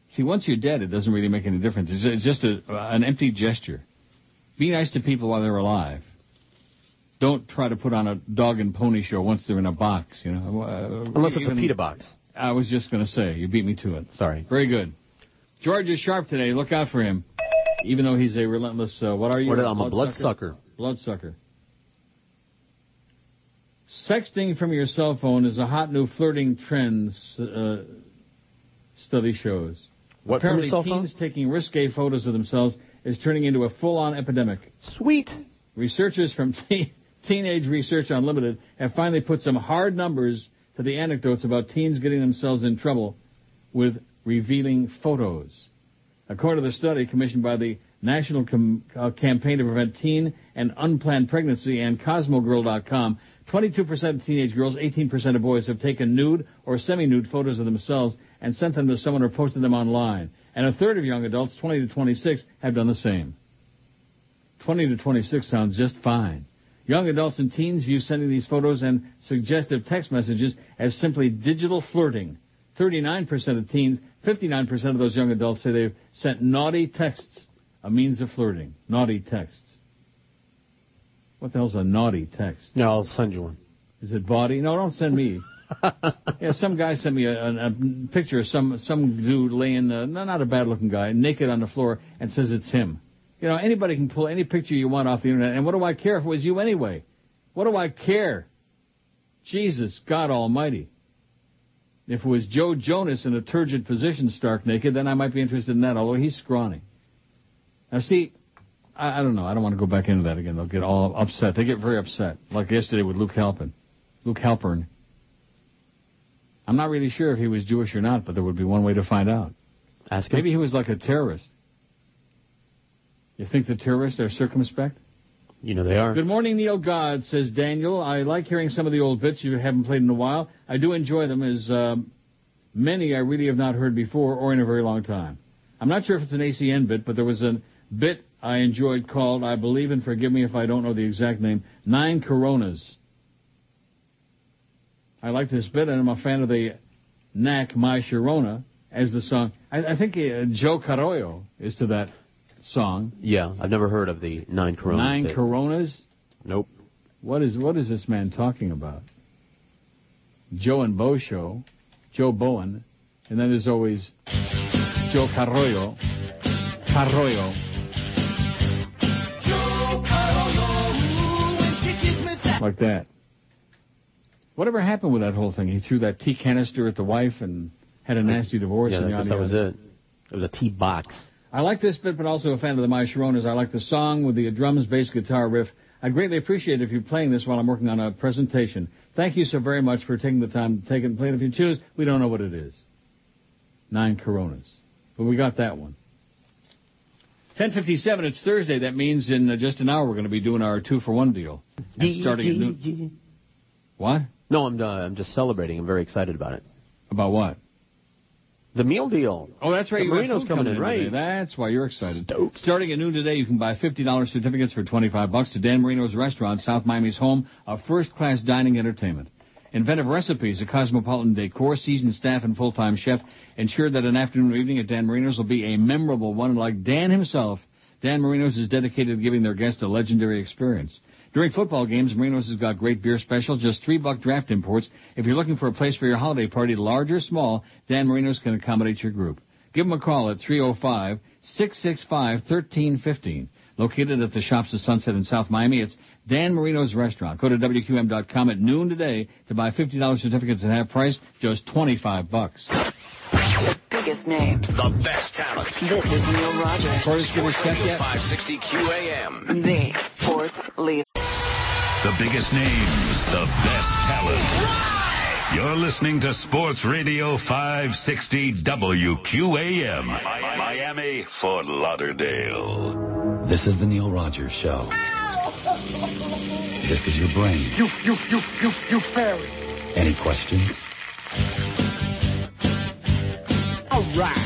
See, once you're dead, it doesn't really make any difference. It's just an empty gesture. Be nice to people while they're alive. Don't try to put on a dog and pony show once they're in a box, you know. Unless it's a pita box. I was just going to say. You beat me to it. Sorry. Very good. George is sharp today. Look out for him. Even though he's a relentless, what are you? I'm a bloodsucker. Bloodsucker. Sexting from your cell phone is a hot new flirting trend, study shows. What, apparently, from your cell teens phone? Taking risque photos of themselves is turning into a full-on epidemic. Sweet. Researchers from Teenage Research Unlimited have finally put some hard numbers to the anecdotes about teens getting themselves in trouble with revealing photos. According to the study commissioned by the National Campaign to Prevent Teen and Unplanned Pregnancy and CosmoGirl.com, 22% of teenage girls, 18% of boys have taken nude or semi-nude photos of themselves and sent them to someone or posted them online. And a third of young adults, 20 to 26, have done the same. 20 to 26 sounds just fine. Young adults and teens view sending these photos and suggestive text messages as simply digital flirting. 39% of teens, 59% of those young adults say they've sent naughty texts, a means of flirting. Naughty texts. What the hell's a naughty text? No, I'll send you one. Is it bawdy? No, don't send me. Yeah, some guy sent me a picture of some dude laying, not a bad-looking guy, naked on the floor, and says it's him. You know, anybody can pull any picture you want off the Internet, and what do I care if it was you anyway? What do I care? Jesus, God Almighty. If it was Joe Jonas in a turgid position, stark naked, then I might be interested in that, although he's scrawny. Now, see, I don't know. I don't want to go back into that again. They'll get all upset. They get very upset, like yesterday with Luke Halpern. I'm not really sure if he was Jewish or not, but there would be one way to find out. Ask him. Maybe he was like a terrorist. You think the terrorists are circumspect? You know they are. Good morning, Neil God, says Daniel. I like hearing some of the old bits you haven't played in a while. I do enjoy them, as many I really have not heard before or in a very long time. I'm not sure if it's an ACN bit, but there was a bit I enjoyed called, I believe, and forgive me if I don't know the exact name, Nine Coronas. I like this bit, and I'm a fan of the Knack My Sharona as the song. I think Joe Carollo is to that song. Yeah, I've never heard of the Nine Coronas. Nine Coronas? Nope. What is this man talking about? Joe and Bo Show, Joe Bowen, and then there's always Joe Carollo. Carollo. Joe Carollo. Like that. Whatever happened with that whole thing? He threw that tea canister at the wife and had a nasty divorce. Yeah, that was it. It was a tea box. I like this bit, but also a fan of the My Sharonas. I like the song with the drums, bass, guitar riff. I'd greatly appreciate it if you're playing this while I'm working on a presentation. Thank you so very much for taking the time to take it and play it. If you choose, we don't know what it is. Nine Coronas. But we got that one. 10:57, it's Thursday. That means in just an hour we're going to be doing our 2-for-1 deal. That's starting at noon. What? No, I'm just celebrating. I'm very excited about it. About what? The meal deal. Oh, that's right. The Marino's coming in, right? Today. That's why you're excited. Stoked. Starting at noon today, you can buy $50 certificates for $25 to Dan Marino's Restaurant, South Miami's home of first-class dining entertainment. Inventive recipes, a cosmopolitan decor, seasoned staff, and full-time chef ensure that an afternoon or evening at Dan Marino's will be a memorable one. Like Dan himself, Dan Marino's is dedicated to giving their guests a legendary experience. During football games, Marino's has got great beer specials, just $3 draft imports. If you're looking for a place for your holiday party, large or small, Dan Marino's can accommodate your group. Give them a call at 305-665-1315. Located at the Shops of Sunset in South Miami, it's Dan Marino's Restaurant. Go to WQM.com at noon today to buy $50 certificates at half price, just $25. The biggest names. The best talent. This is Neil Rogers. First, give us 560 QAM. The sports leader. The biggest names, the best talent. You're listening to Sports Radio 560 WQAM, Miami, Fort Lauderdale. This is the Neil Rogers Show. Ow. This is your brain. You fairy. Any questions? All right.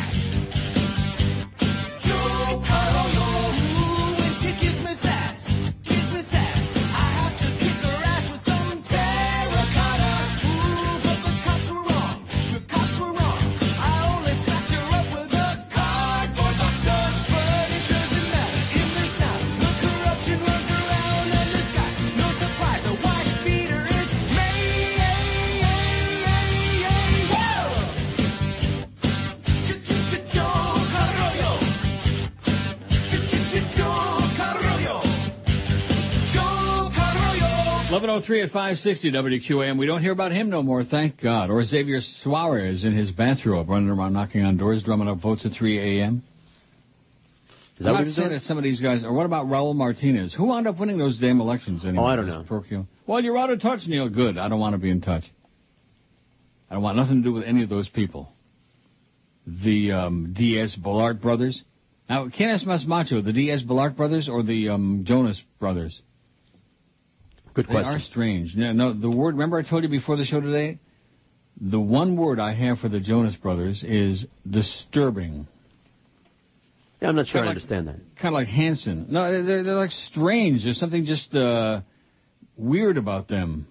Three at 560 WQAM. We don't hear about him no more, thank God. Or Xavier Suarez in his bathrobe running around knocking on doors, drumming up votes at 3 a.m. Is that I'm what not saying that some of these guys... Or what about Raul Martinez? Who wound up winning those damn elections anyway? Oh, I don't know. Well, you're out of touch, Neil. Good. I don't want to be in touch. I don't want nothing to do with any of those people. The Diaz-Balart brothers. Now, can't ask Mas Macho, the Diaz-Balart brothers or the Jonas brothers? Good question. They are strange. No, the word, remember I told you before the show today? The one word I have for the Jonas Brothers is disturbing. Yeah, I'm not sure I understand that. Kind of like Hanson. No, they're like strange. There's something just weird about them.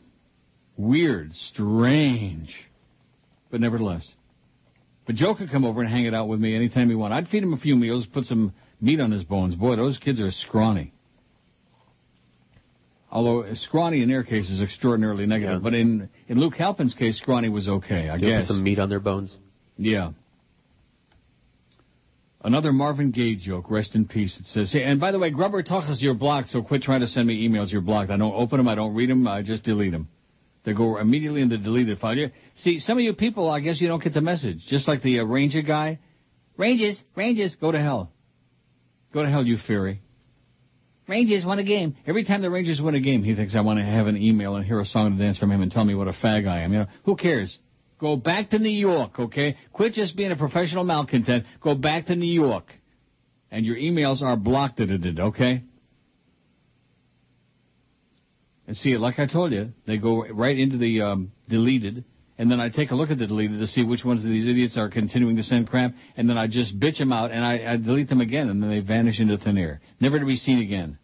Weird. Strange. But nevertheless. But Joe could come over and hang it out with me anytime he wanted. I'd feed him a few meals, put some meat on his bones. Boy, those kids are scrawny. Although scrawny in their case is extraordinarily negative. Yeah. But in Luke Halpin's case, scrawny was okay, I guess. Put some meat on their bones. Yeah. Another Marvin Gaye joke, rest in peace, it says. Hey, and by the way, Grubber Tuchels, you're blocked, so quit trying to send me emails. You're blocked. I don't open them. I don't read them. I just delete them. They go immediately in the deleted file. See, some of you people, I guess you don't get the message. Just like the Ranger guy. Rangers, go to hell. Go to hell, you fairy. Rangers won a game. Every time the Rangers win a game, he thinks I want to have an email and hear a song to dance from him and tell me what a fag I am. You know, who cares? Go back to New York, okay? Quit just being a professional malcontent. Go back to New York. And your emails are blocked, okay? And see, like I told you, they go right into the deleted, and then I take a look at the deleted to see which ones of these idiots are continuing to send crap, and then I just bitch them out, and I delete them again, and then they vanish into thin air. Never to be seen again.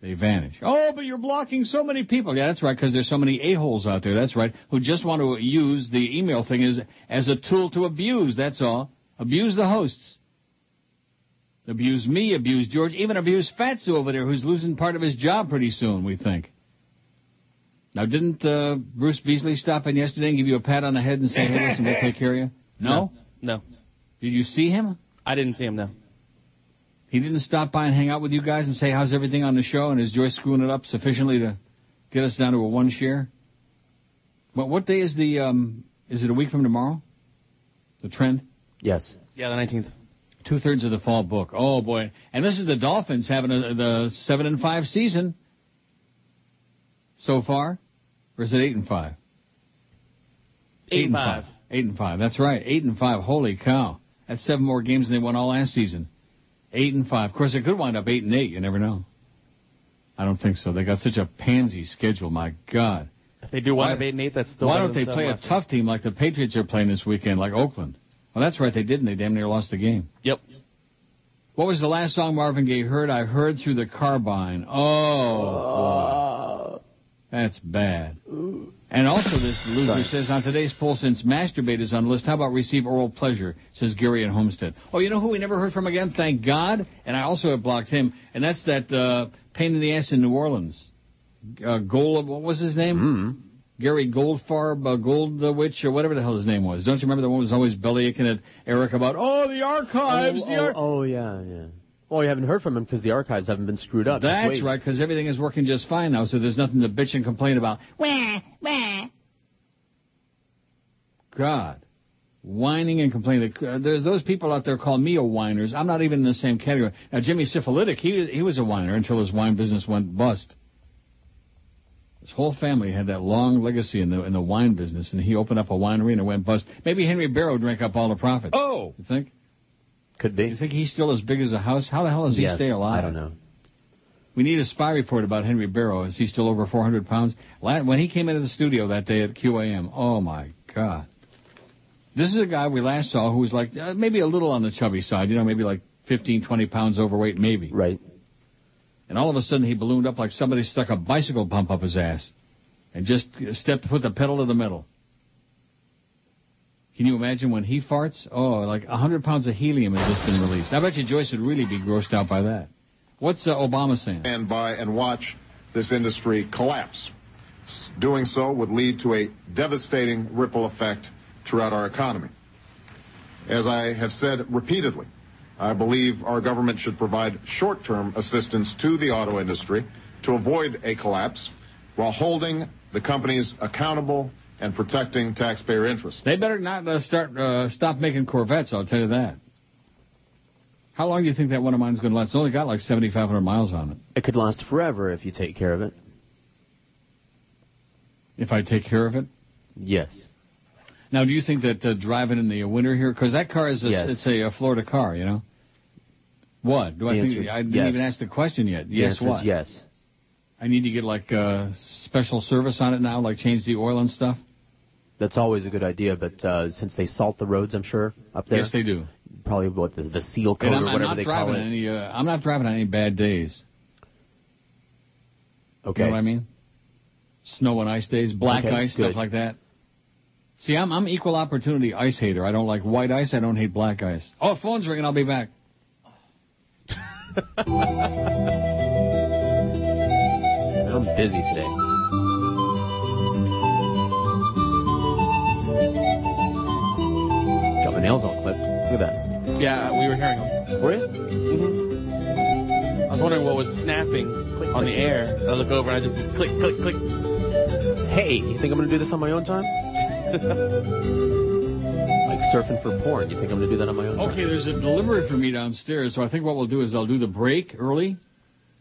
They vanish. Oh, but you're blocking so many people. Yeah, that's right, because there's so many a-holes out there, that's right, who just want to use the email thing as a tool to abuse, that's all. Abuse the hosts. Abuse me, abuse George, even abuse Fatso over there, who's losing part of his job pretty soon, we think. Now, didn't Bruce Beasley stop in yesterday and give you a pat on the head and say, hey, listen, we'll take care of you? No? No. Did you see him? I didn't see him, no. He didn't stop by and hang out with you guys and say, how's everything on the show, and is Joyce screwing it up sufficiently to get us down to a one share? But what day is the, is it a week from tomorrow? The trend? Yes. Yeah, the 19th. Two-thirds of the fall book. Oh, boy. And this is the Dolphins having the 7-5 season so far. Or is it 8-5? 8-5. 8-5. That's right. 8-5. Holy cow. That's 7 more games than they won all last season. 8-5. Of course, it could wind up 8-8. You never know. I don't think so. They got such a pansy schedule. My God. If they do wind up 8-8, that's still. Why don't they play a tough team like the Patriots are playing this weekend, like Oakland? Well, that's right. They didn't. They damn near lost the game. Yep. What was the last song Marvin Gaye heard? I heard through the carbine. Oh. That's bad. Ooh. And also this loser says, on today's poll, since masturbate is on the list, how about receive oral pleasure, says Gary in Homestead. Oh, you know who we never heard from again? Thank God. And I also have blocked him. And that's that pain in the ass in New Orleans. What was his name? Mm-hmm. Gary Goldfarb, Goldwitch, or whatever the hell his name was. Don't you remember the one who was always bellyaching at Eric about, the archives. Yeah. Well, you haven't heard from him because the archives haven't been screwed up. That's right, because everything is working just fine now, so there's nothing to bitch and complain about. Wah. God. Whining and complaining. There's those people out there call me a whiners. I'm not even in the same category. Now, Jimmy Syphilitic, he was a whiner until his wine business went bust. His whole family had that long legacy in the wine business, and he opened up a winery and it went bust. Maybe Henry Barrow drank up all the profits. Oh! You think? Could be. You think he's still as big as a house? How the hell does he stay alive? I don't know. We need a spy report about Henry Barrow. Is he still over 400 pounds? When he came into the studio that day at QAM, oh, my God. This is a guy we last saw who was like maybe a little on the chubby side, maybe like 15, 20 pounds overweight, maybe. Right. And all of a sudden he ballooned up like somebody stuck a bicycle pump up his ass and just put the pedal to the metal. Can you imagine when he farts? Oh, like 100 pounds of helium has just been released. I bet you Joyce would really be grossed out by that. What's Obama saying? Stand by and watch this industry collapse. Doing so would lead to a devastating ripple effect throughout our economy. As I have said repeatedly, I believe our government should provide short-term assistance to the auto industry to avoid a collapse while holding the companies accountable and protecting taxpayer interests. They better not stop making Corvettes, I'll tell you that. How long do you think that one of mine's going to last? It's only got like 7,500 miles on it. It could last forever if you take care of it. If I take care of it? Yes. Now, do you think that driving in the winter here, because that car is it's a Florida car, What? I didn't even ask the question yet. Yes, what? Yes. I need to get, special service on it now, change the oil and stuff? That's always a good idea, but since they salt the roads, I'm sure, up there. Yes, they do. Probably the seal coat or whatever they call it. I'm not driving on any bad days. Okay. You know what I mean? Snow and ice days, black ice, good. Stuff like that. See, I'm equal opportunity ice hater. I don't like white ice. I don't hate black ice. Oh, phone's ringing. I'll be back. I'm busy today. Got my nails all clipped. Look at that. Yeah, we were hearing them. Were you? Mm-hmm. I was wondering what was snapping on the air. I look over and I just click, click, click. Hey, you think I'm going to do this on my own time? Like surfing for porn. You think I'm going to do that on my own time? Okay, there's a delivery for me downstairs, so I think what we'll do is I'll do the break early.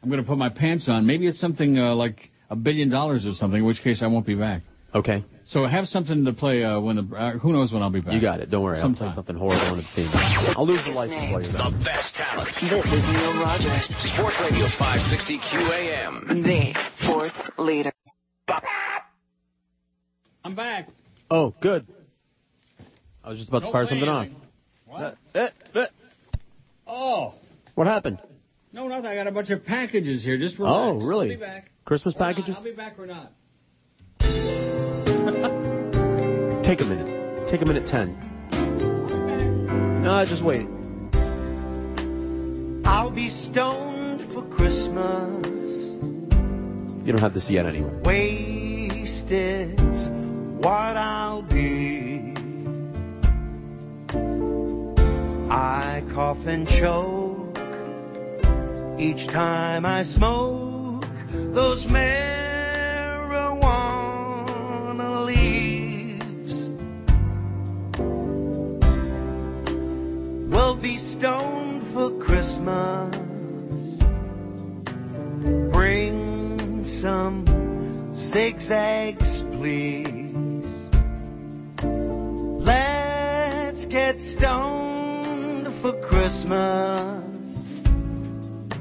I'm going to put my pants on. Maybe it's something like $1 billion or something, in which case I won't be back. Okay. So have something to play who knows when I'll be back. You got it. Don't worry. Sometime. I'll play something horrible and obscene. I'll lose the license while you're back. The best talent. This is Neil Rogers. Sports Radio 560 QAM. The sports leader. I'm back. Oh, good. I was just about to fire something off. What? What happened? No, nothing. I got a bunch of packages here. Just relax. Oh, really? I'll be back. Christmas or packages? Not. I'll be back or not. Take a minute. Take a minute 10. No, just wait. I'll be stoned for Christmas. You don't have this yet anyway. Wasted what I'll be. I cough and choke each time I smoke those marijuana leaves. We'll be stoned for Christmas. Bring some zigzags, please. Let's get stoned for Christmas.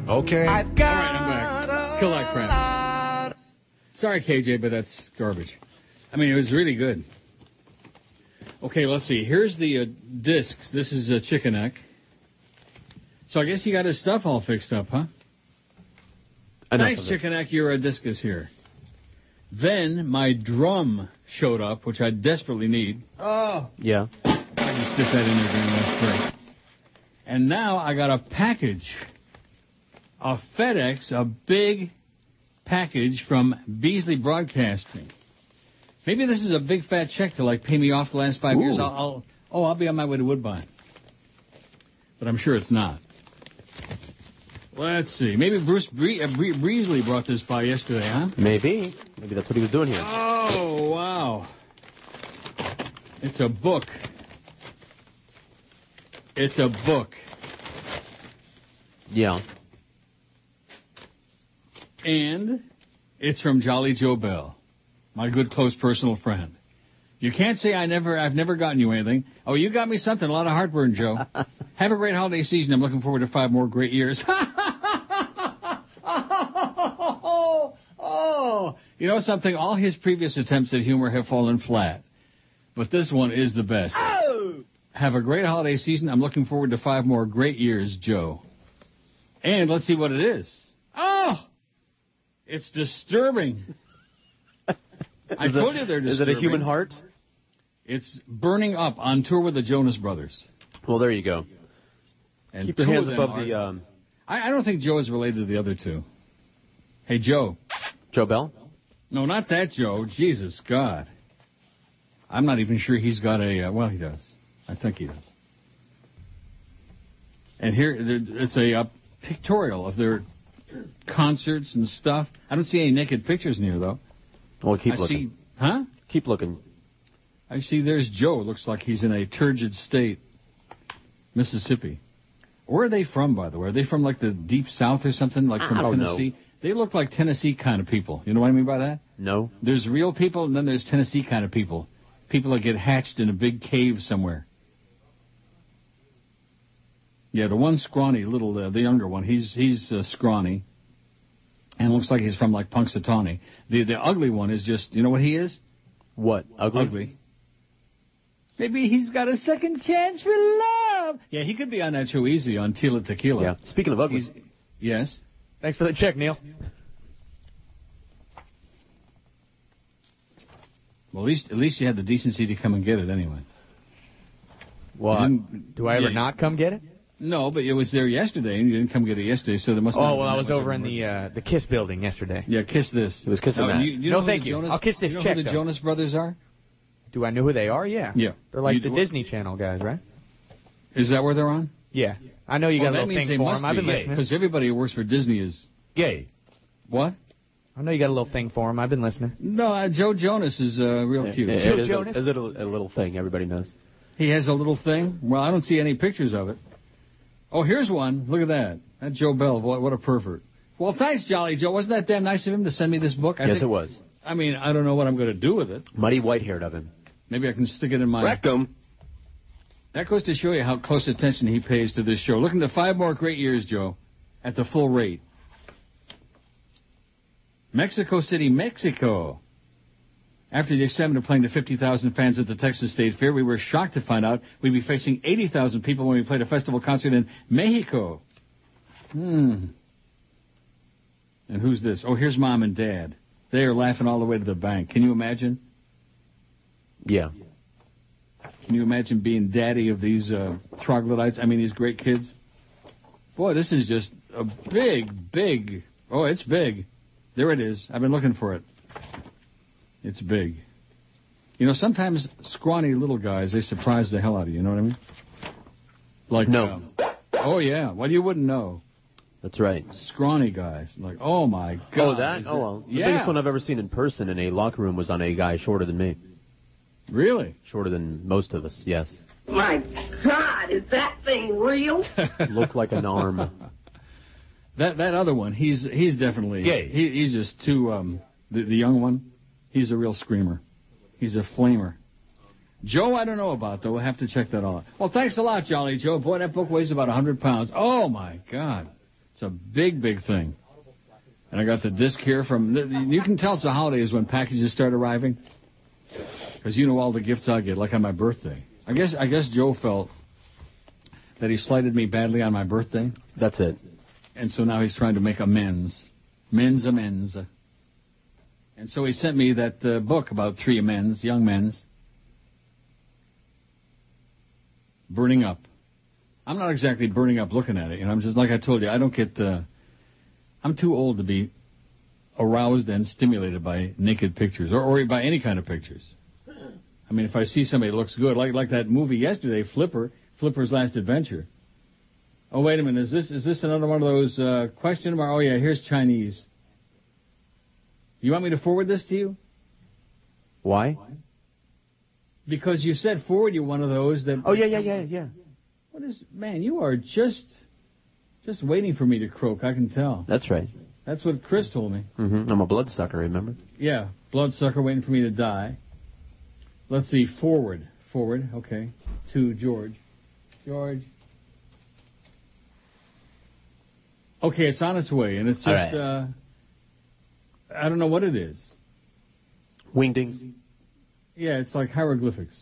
Okay. I've got all right, I'm back. Kill that crap. Sorry, KJ, but that's garbage. I mean, it was really good. Okay, let's see. Here's the discs. This is a chicken neck. So I guess you got his stuff all fixed up, huh? Nice chicken neck. You're a discus here. Then my drum showed up, which I desperately need. Oh. Yeah. I can stick that in there during that break. And now I got a package. A FedEx, a big package from Beasley Broadcasting. Maybe this is a big fat check to, like, pay me off the last 5 years. I'll be on my way to Woodbine. But I'm sure it's not. Let's see. Maybe Bruce Beasley brought this by yesterday, huh? Maybe. Maybe that's what he was doing here. Oh, wow. It's a book. It's a book. Yeah. And it's from Jolly Joe Bell, my good, close personal friend. You can't say I've never gotten you anything. Oh, you got me something. A lot of heartburn, Joe. Have a great holiday season. I'm looking forward to 5 more great years. Oh, you know something? All his previous attempts at humor have fallen flat, but this one is the best. Oh! Have a great holiday season. I'm looking forward to 5 more great years, Joe. And let's see what it is. Oh, it's disturbing. I told you they're disturbing. Is it a human heart? It's Burning Up on tour with the Jonas Brothers. Well, there you go. And keep your hands above the... I don't think Joe is related to the other two. Hey, Joe. Joe Bell? No, not that Joe. Jesus, God. I'm not even sure he's got a... well, he does. I think he does. And here, it's a pictorial of their concerts and stuff. I don't see any naked pictures in here, though. Well, keep looking. See, huh? Keep looking. I see there's Joe. Looks like he's in a turgid state. Mississippi. Where are they from, by the way? Are they from, like, the deep south or something, like from Tennessee? No. They look like Tennessee kind of people. You know what I mean by that? No. There's real people, and then there's Tennessee kind of people. People that get hatched in a big cave somewhere. Yeah, the one scrawny little, the younger one, he's scrawny. And looks like he's from, like, Punxsutawney. The ugly one is just, you know what he is? What? Ugly? Ugly. Maybe he's got a second chance for love. Yeah, he could be on that show easy on Tila Tequila. Yeah. Speaking of ugly. Yes? Thanks for that check, Neil. Well, at least you had the decency to come and get it anyway. Well, do I ever not come get it? No, but it was there yesterday, and you didn't come get it yesterday, so there must not have been. Oh, well, I was over in the KISS building yesterday. Yeah, KISS this. It was KISS that. You no, thank you. I'll KISS this check, though. Do you know who the Jonas Brothers are? Do I know who they are? Yeah. Yeah. They're like the Disney Channel guys, right? Is that where they're on? Yeah. I know you got a little thing for them. I've been listening. Because everybody who works for Disney is... Gay. What? I know you got a little thing for him. I've been listening. No, Joe Jonas is real cute. Joe Jonas? Is it a little thing everybody knows? He has a little thing? Well, I don't see any pictures of it. Oh, here's one. Look at that. That Joe Bell. What a pervert. Well, thanks, Jolly Joe. Wasn't that damn nice of him to send me this book? Yes, it was. I mean, I don't know what I'm going to do with it. Muddy white-haired of him. Maybe I can stick it in my... rectum. That goes to show you how close attention he pays to this show. Looking to 5 more great years, Joe, at the full rate. Mexico City, Mexico. After the excitement of playing to 50,000 fans at the Texas State Fair, we were shocked to find out we'd be facing 80,000 people when we played a festival concert in Mexico. And who's this? Oh, here's Mom and Dad. They are laughing all the way to the bank. Can you imagine? Yeah. Can you imagine being daddy of these troglodytes? I mean, these great kids? Boy, this is just a big. Oh, it's big. There it is. I've been looking for it. It's big. You know, sometimes scrawny little guys, they surprise the hell out of you. You know what I mean? Like, no. Oh, yeah. Well, you wouldn't know. That's right. Scrawny guys. Like, oh, my God. Oh, that? Oh, well. The biggest one I've ever seen in person in a locker room was on a guy shorter than me. Really? Shorter than most of us, yes. My God, is that thing real? Looked like an arm. That other one, he's definitely... Gay. He's just too... The young one, he's a real screamer. He's a flamer. Joe, I don't know about, though. We'll have to check that out. Well, thanks a lot, Jolly Joe. Boy, that book weighs about 100 pounds. Oh, my God. It's a big, big thing. And I got the disc here from... You can tell it's the holidays when packages start arriving. Because you know all the gifts I get, like on my birthday. I guess Joe felt that he slighted me badly on my birthday. That's it. And so now he's trying to make amends. Amends. And so he sent me that book about three amends, young men's. Burning Up. I'm not exactly burning up looking at it. You know, I'm just, like I told you, I don't get... I'm too old to be aroused and stimulated by naked pictures or by any kind of pictures. I mean, if I see somebody that looks good, like that movie yesterday, Flipper's Last Adventure. Oh, wait a minute, is this another one of those question mark? Oh, yeah, here's Chinese. You want me to forward this to you? Why? Because you said forward you one of those that... Oh, yeah. What is... Man, you are just waiting for me to croak, I can tell. That's right. That's what Chris told me. Mm-hmm. I'm a bloodsucker, remember? Yeah, bloodsucker waiting for me to die. Let's see, forward, okay, to George. George. Okay, it's on its way, and it's just, right. I don't know what it is. Wingdings. Yeah, it's like hieroglyphics.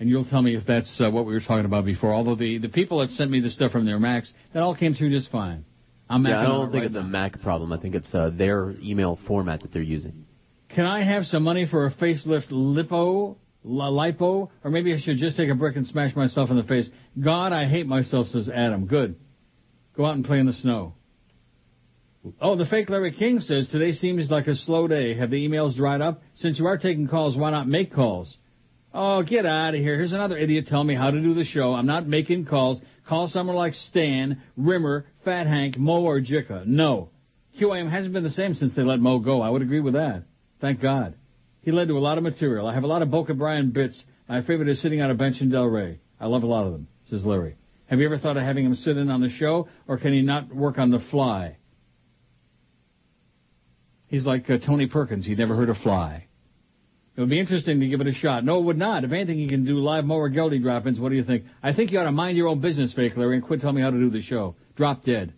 And you'll tell me if that's what we were talking about before, although the people that sent me the stuff from their Macs, that all came through just fine. I don't think it's a Mac problem. I think it's their email format that they're using. Can I have some money for a facelift lipo? Or maybe I should just take a brick and smash myself in the face. God, I hate myself, says Adam. Good. Go out and play in the snow. Oh, the fake Larry King says, today seems like a slow day. Have the emails dried up? Since you are taking calls, why not make calls? Oh, get out of here. Here's another idiot telling me how to do the show. I'm not making calls. Call someone like Stan, Rimmer, Fat Hank, Mo, or Jicka. No. QAM hasn't been the same since they let Mo go. I would agree with that. Thank God. He led to a lot of material. I have a lot of Boca Brian bits. My favorite is sitting on a bench in Delray. I love a lot of them, says Larry. Have you ever thought of having him sit in on the show, or can he not work on the fly? He's like Tony Perkins. He never heard a fly. It would be interesting to give it a shot. No, it would not. If anything, you can do live Mo or Geldy drop-ins. What do you think? I think you ought to mind your own business, fake Larry, and quit telling me how to do the show. Drop dead.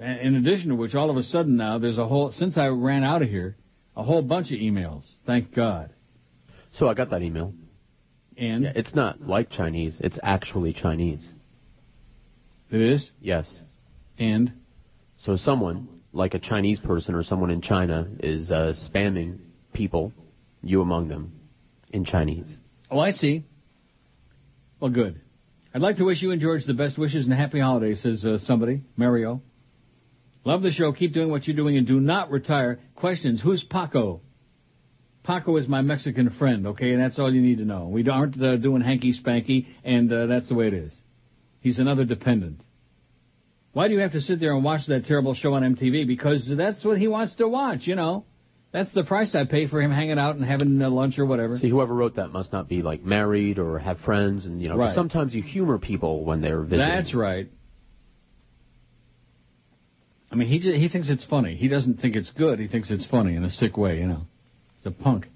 In addition to which, all of a sudden now, there's a whole, since I ran out of here, a whole bunch of emails. Thank God. So I got that email. And? Yeah, it's not like Chinese. It's actually Chinese. It is? Yes. And? So someone, like a Chinese person or someone in China, is spamming people, you among them, in Chinese. Oh, I see. Well, good. I'd like to wish you and George the best wishes and happy holidays, says somebody, Mario. Love the show. Keep doing what you're doing and do not retire. Questions. Who's Paco? Paco is my Mexican friend, okay? And that's all you need to know. We aren't doing hanky-spanky, and that's the way it is. He's another dependent. Why do you have to sit there and watch that terrible show on MTV? Because that's what he wants to watch, you know. That's the price I pay for him hanging out and having lunch or whatever. See, whoever wrote that must not be, like, married or have friends. And you know, right. Sometimes you humor people when they're visiting. That's right. I mean, he thinks it's funny. He doesn't think it's good. He thinks it's funny in a sick way, you know. He's a punk.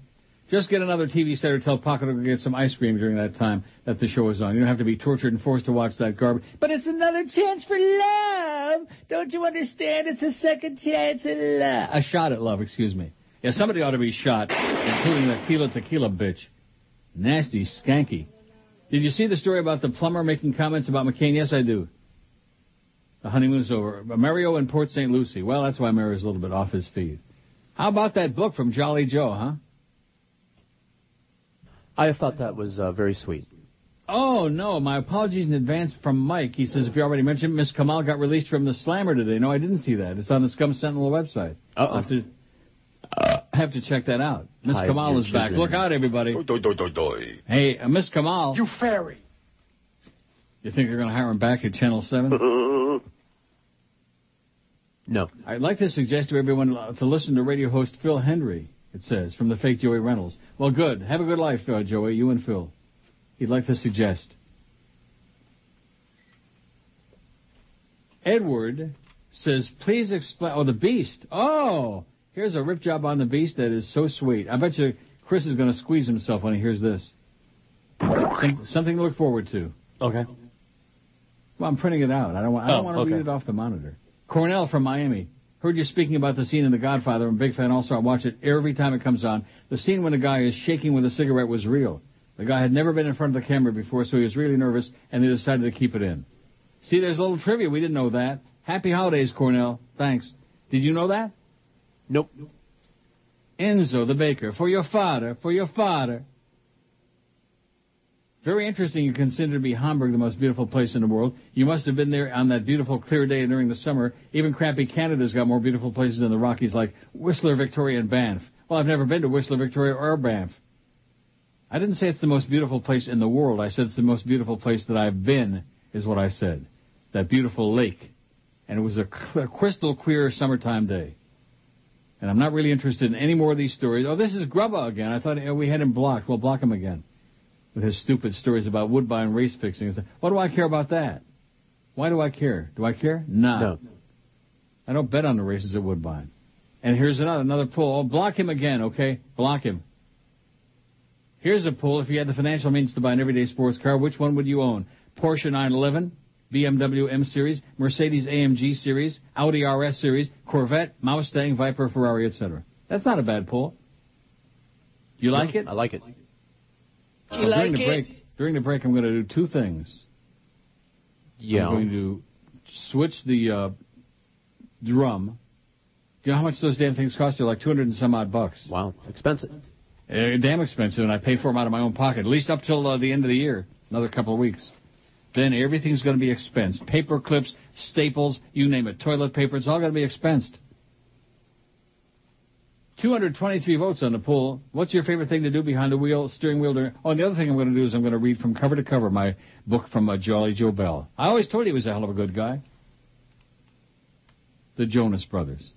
Just get another TV set or tell Paco to go get some ice cream during that time that the show is on. You don't have to be tortured and forced to watch that garbage. But it's another chance for love. Don't you understand? It's a second chance at love. A shot at love, excuse me. Yeah, somebody ought to be shot, including that Tila Tequila bitch. Nasty, skanky. Did you see the story about the plumber making comments about McCain? Yes, I do. The honeymoon's over. Mario in Port St. Lucie. Well, that's why Mario's a little bit off his feed. How about that book from Jolly Joe, huh? I thought that was very sweet. Oh, no. My apologies in advance from Mike. He says, if you already mentioned, Miss Kamal got released from the Slammer today. No, I didn't see that. It's on the Scum Sentinel website. Uh-oh. I have to check that out. Miss Kamal is back. Look out, everybody. Hey, Miss Kamal. You fairy. You think they're going to hire him back at Channel 7? No. I'd like to suggest to everyone to listen to radio host Phil Hendry, it says, from the fake Joey Reynolds. Well, good. Have a good life, Joey, you and Phil. He'd like to suggest. Edward says, please explain... Oh, the Beast. Oh, here's a rip job on the Beast that is so sweet. I bet you Chris is going to squeeze himself when he hears this. Something to look forward to. Okay. Well, I'm printing it out. I don't want to read it off the monitor. Cornell from Miami. Heard you speaking about the scene in The Godfather. I'm a big fan also. I watch it every time it comes on. The scene when the guy is shaking with a cigarette was real. The guy had never been in front of the camera before, so he was really nervous, and they decided to keep it in. See, there's a little trivia. We didn't know that. Happy holidays, Cornell. Thanks. Did you know that? Nope. Enzo the baker. For your father. Very interesting you consider to be Hamburg the most beautiful place in the world. You must have been there on that beautiful clear day during the summer. Even crappy Canada's got more beautiful places than the Rockies like Whistler, Victoria, and Banff. Well, I've never been to Whistler, Victoria, or Banff. I didn't say it's the most beautiful place in the world. I said it's the most beautiful place that I've been, is what I said. That beautiful lake. And it was a crystal clear summertime day. And I'm not really interested in any more of these stories. Oh, this is Grubba again. I thought we had him blocked. We'll block him again. With his stupid stories about Woodbine race fixing. What do I care about that? Why do I care? Do I care? No. I don't bet on the races at Woodbine. And here's another pull. Oh, block him again, okay? Block him. Here's a pull. If you had the financial means to buy an everyday sports car, which one would you own? Porsche 911, BMW M Series, Mercedes AMG Series, Audi RS Series, Corvette, Mustang, Viper, Ferrari, etc. That's not a bad pull. You like it? I like it. Well, during the break, I'm going to do two things. Yeah. I'm going to switch the drum. Do you know how much those damn things cost? They're like 200 and some odd bucks. Wow, expensive. Damn expensive, and I pay for them out of my own pocket, at least up till the end of the year, another couple of weeks. Then everything's going to be expensed. Paper clips, staples, you name it, toilet paper, it's all going to be expensed. 223 votes on the poll. What's your favorite thing to do behind the wheel, steering wheel? And the other thing I'm going to do is I'm going to read from cover to cover my book from Jolly Joe Bell. I always told you he was a hell of a good guy. The Jonas Brothers.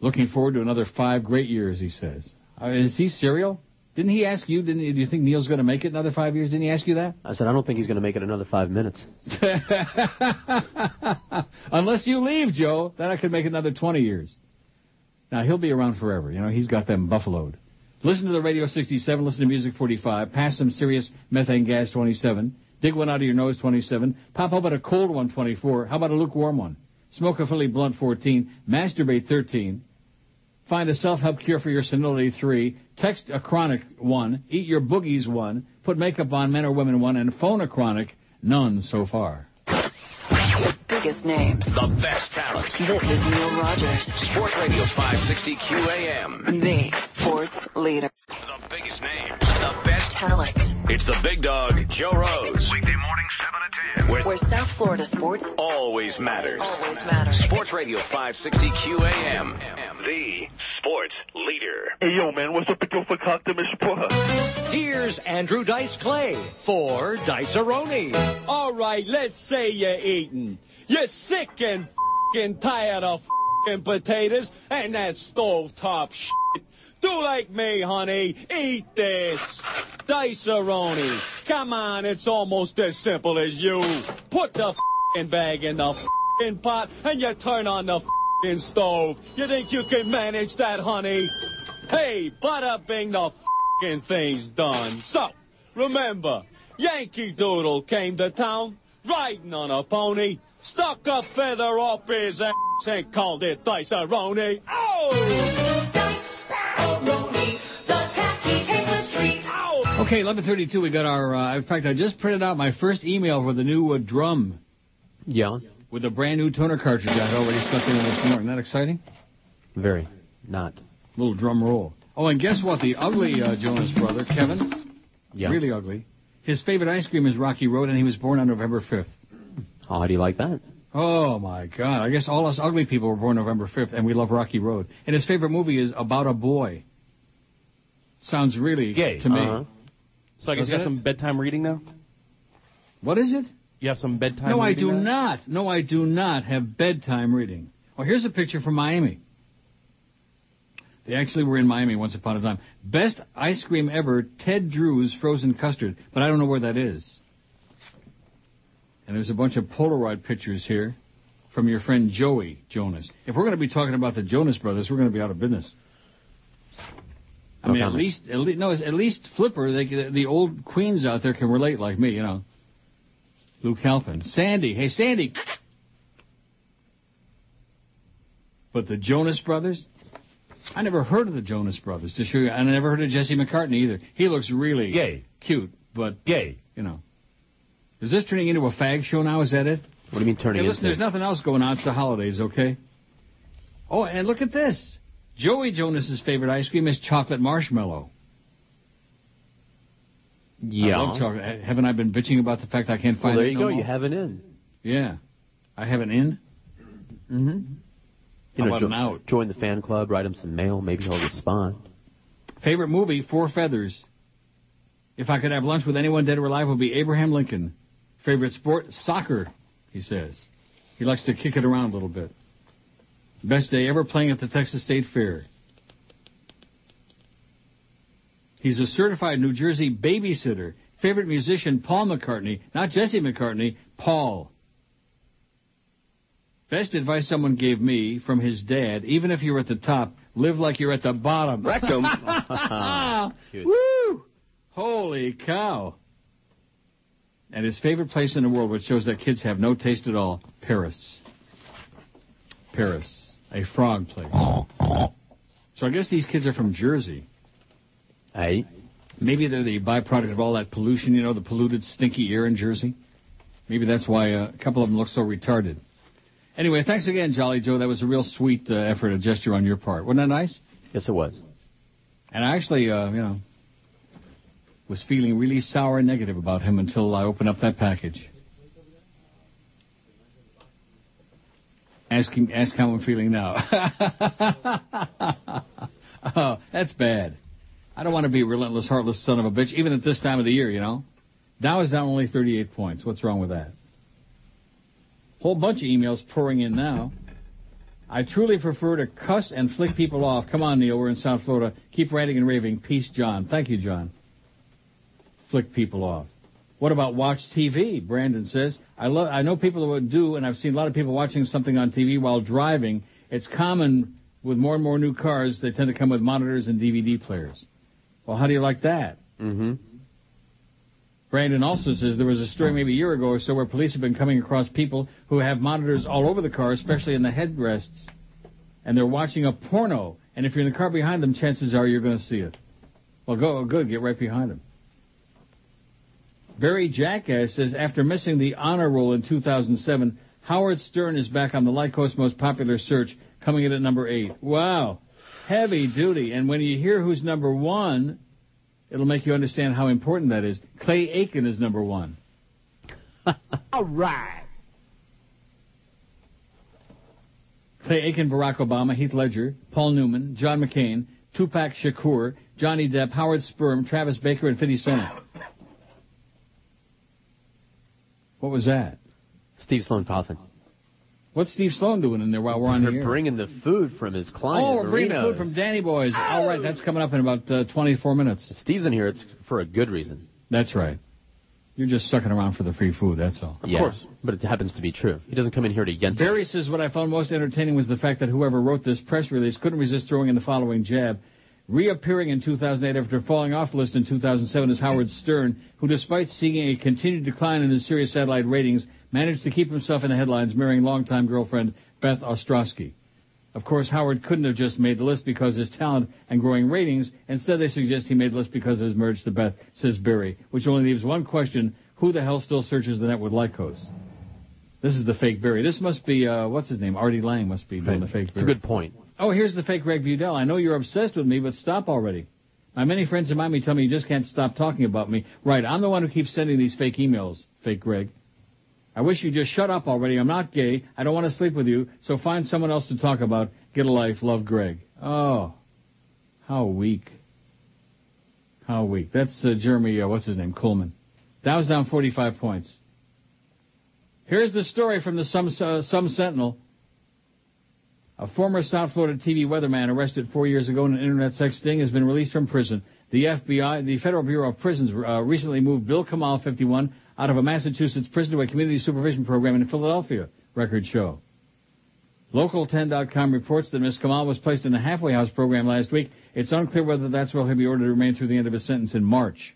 Looking forward to another 5 great years, he says. Is he serial? Didn't he ask you, do you think Neil's going to make it another 5 years? Didn't he ask you that? I said, I don't think he's going to make it another 5 minutes. Unless you leave, Joe, then I could make another 20 years. Now, he'll be around forever. You know, he's got them buffaloed. Listen to the Radio 67. Listen to Music 45. Pass some serious methane gas 27. Dig one out of your nose 27. Pop up at a cold one 24. How about a lukewarm one? Smoke a Philly blunt 14. Masturbate 13. Find a self-help cure for your senility 3. Text a chronic 1. Eat your boogies 1. Put makeup on men or women 1. And phone a chronic. None so far. Biggest names. The best talent. This is Neil Rogers. Sports Radio 560 QAM. The sports leader. The biggest names. The best talent. It's the big dog, Joe Rose. Weekday morning, 7 to 10. Where South Florida sports always matters. Always matters. Sports Radio 560 QAM. The sports leader. Hey, yo, man, what's up with your fuck? Here's Andrew Dice Clay for Diceroni. All right, let's say you're eating. You're sick and f***ing tired of f***ing potatoes and that stovetop shit. Do like me, honey. Eat this. Diceroni. Come on, it's almost as simple as you. Put the f***ing bag in the f***ing pot and you turn on the f***ing stove. You think you can manage that, honey? Hey, bada bing, the f***ing thing's done. So, remember, Yankee Doodle came to town riding on a pony. Stuck a feather up his ass and called it Diceroni. Oh! Diceroni, the tacky taste of street. Oh! Okay, 11:32, we got our... in fact, I just printed out my first email for the new drum. Yeah. with a brand new toner cartridge I had already stuck in this morning. Isn't that exciting? Very. Not. Little drum roll. Oh, and guess what? The ugly Jonas brother, Kevin, really ugly, his favorite ice cream is Rocky Road, and he was born on November 5th. How do you like that? Oh, my God. I guess all us ugly people were born November 5th, and we love Rocky Road. And his favorite movie is About a Boy. Sounds really gay to me. Uh-huh. So I guess you got some bedtime reading now? What is it? You have some bedtime reading? No, I do not. No, I do not have bedtime reading. Well, here's a picture from Miami. They actually were in Miami once upon a time. Best ice cream ever, Ted Drew's frozen custard. But I don't know where that is. And there's a bunch of Polaroid pictures here from your friend Joey Jonas. If we're going to be talking about the Jonas Brothers, we're going to be out of business. I mean, at least Flipper, the old queens out there can relate like me, you know. Lou Calpin. Sandy. Hey, Sandy. But the Jonas Brothers? I never heard of the Jonas Brothers, to show you. And I never heard of Jesse McCartney either. He looks really cute, but gay, you know. Is this turning into a fag show now? Is that it? What do you mean turning into? Listen, there's nothing else going on. It's the holidays, okay? Oh, and look at this. Joey Jonas's favorite ice cream is chocolate marshmallow. Yeah. I love chocolate. Haven't I been bitching about the fact I can't find it? Well, there you go. You have an in. Yeah. I have an in? Mm-hmm. You know, join the fan club, write him some mail, maybe he'll respond. Favorite movie, Four Feathers. If I could have lunch with anyone dead or alive, it would be Abraham Lincoln. Favorite sport, soccer, he says. He likes to kick it around a little bit. Best day ever playing at the Texas State Fair. He's a certified New Jersey babysitter. Favorite musician, Paul McCartney. Not Jesse McCartney, Paul. Best advice someone gave me from his dad, even if you're at the top, live like you're at the bottom. Rectum. Woo! Holy cow. And his favorite place in the world, which shows that kids have no taste at all, Paris. Paris, a frog place. So I guess these kids are from Jersey. Aye. Maybe they're the byproduct of all that pollution, you know, the polluted, stinky air in Jersey. Maybe that's why a couple of them look so retarded. Anyway, thanks again, Jolly Joe. That was a real sweet effort, a gesture on your part. Wasn't that nice? Yes, it was. And I actually, was feeling really sour and negative about him until I opened up that package. Ask how I'm feeling now. Oh, that's bad. I don't want to be a relentless, heartless son of a bitch, even at this time of the year, you know. Dow is down only 38 points. What's wrong with that? Whole bunch of emails pouring in now. I truly prefer to cuss and flick people off. Come on, Neil, we're in South Florida. Keep ranting and raving. Peace, John. Thank you, John. Flick people off. What about watch TV? Brandon says, I know people who do, and I've seen a lot of people watching something on TV while driving. It's common with more and more new cars. They tend to come with monitors and DVD players. Well, how do you like that? Mm-hmm. Brandon also says there was a story maybe a year ago or so where police have been coming across people who have monitors all over the car, especially in the headrests, and they're watching a porno. And if you're in the car behind them, chances are you're going to see it. Well, get right behind them. Barry Jackass says, after missing the honor roll in 2007, Howard Stern is back on the Lycos most popular search, coming in at number 8. Wow. Heavy duty. And when you hear who's number 1... it'll make you understand how important that is. Clay Aiken is number 1. All right. Clay Aiken, Barack Obama, Heath Ledger, Paul Newman, John McCain, Tupac Shakur, Johnny Depp, Howard Sperm, Travis Baker, and 50 Cent. What was that? Steve Sloan Coffin. What's Steve Sloan doing in there while we're on here? They're bringing the food from his client. Oh, we're bringing the food from Danny Boy's. All right, that's coming up in about 24 minutes. If Steve's in here, it's for a good reason. That's right. You're just sucking around for the free food, that's all. Of course. But it happens to be true. He doesn't come in here to yent. Barry says, what I found most entertaining was the fact that whoever wrote this press release couldn't resist throwing in the following jab. Reappearing in 2008 after falling off the list in 2007 is Howard Stern, who, despite seeing a continued decline in his Sirius satellite ratings, managed to keep himself in the headlines, marrying longtime girlfriend Beth Ostrowski. Of course, Howard couldn't have just made the list because of his talent and growing ratings. Instead, they suggest he made the list because of his marriage to Beth, says Barry, which only leaves one question: who the hell still searches the net with Lycos? This is the fake Barry. This must be, what's his name? Artie Lang must be doing the fake Barry. It's a good point. Oh, here's the fake Greg Budell. I know you're obsessed with me, but stop already. My many friends of mine tell me you just can't stop talking about me. Right, I'm the one who keeps sending these fake emails, fake Greg. I wish you'd just shut up already. I'm not gay. I don't want to sleep with you, so find someone else to talk about. Get a life. Love, Greg. Oh, how weak. How weak. That's Jeremy, what's his name, Coleman. That was down 45 points. Here's the story from the Some Sentinel. A former South Florida TV weatherman arrested 4 years ago in an internet sex sting has been released from prison. The FBI, the Federal Bureau of Prisons, recently moved Bill Kamal, 51, out of a Massachusetts prison to a community supervision program in Philadelphia, records show. Local10.com reports that Ms. Kamal was placed in a halfway house program last week. It's unclear whether that's where he'll be ordered to remain through the end of his sentence in March.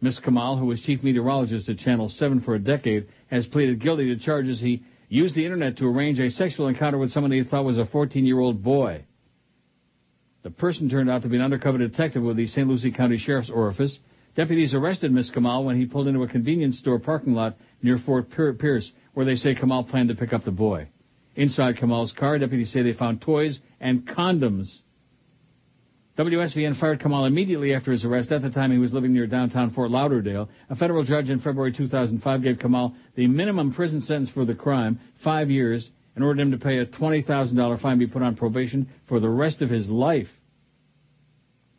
Ms. Kamal, who was chief meteorologist at Channel 7 for a decade, has pleaded guilty to charges he used the Internet to arrange a sexual encounter with someone he thought was a 14-year-old boy. The person turned out to be an undercover detective with the St. Lucie County Sheriff's Office. Deputies arrested Ms. Kamal when he pulled into a convenience store parking lot near Fort Pierce, where they say Kamal planned to pick up the boy. Inside Kamal's car, deputies say they found toys and condoms. WSVN fired Kamal immediately after his arrest. At the time, he was living near downtown Fort Lauderdale. A federal judge in February 2005 gave Kamal the minimum prison sentence for the crime, 5 years, and ordered him to pay a $20,000 fine and be put on probation for the rest of his life.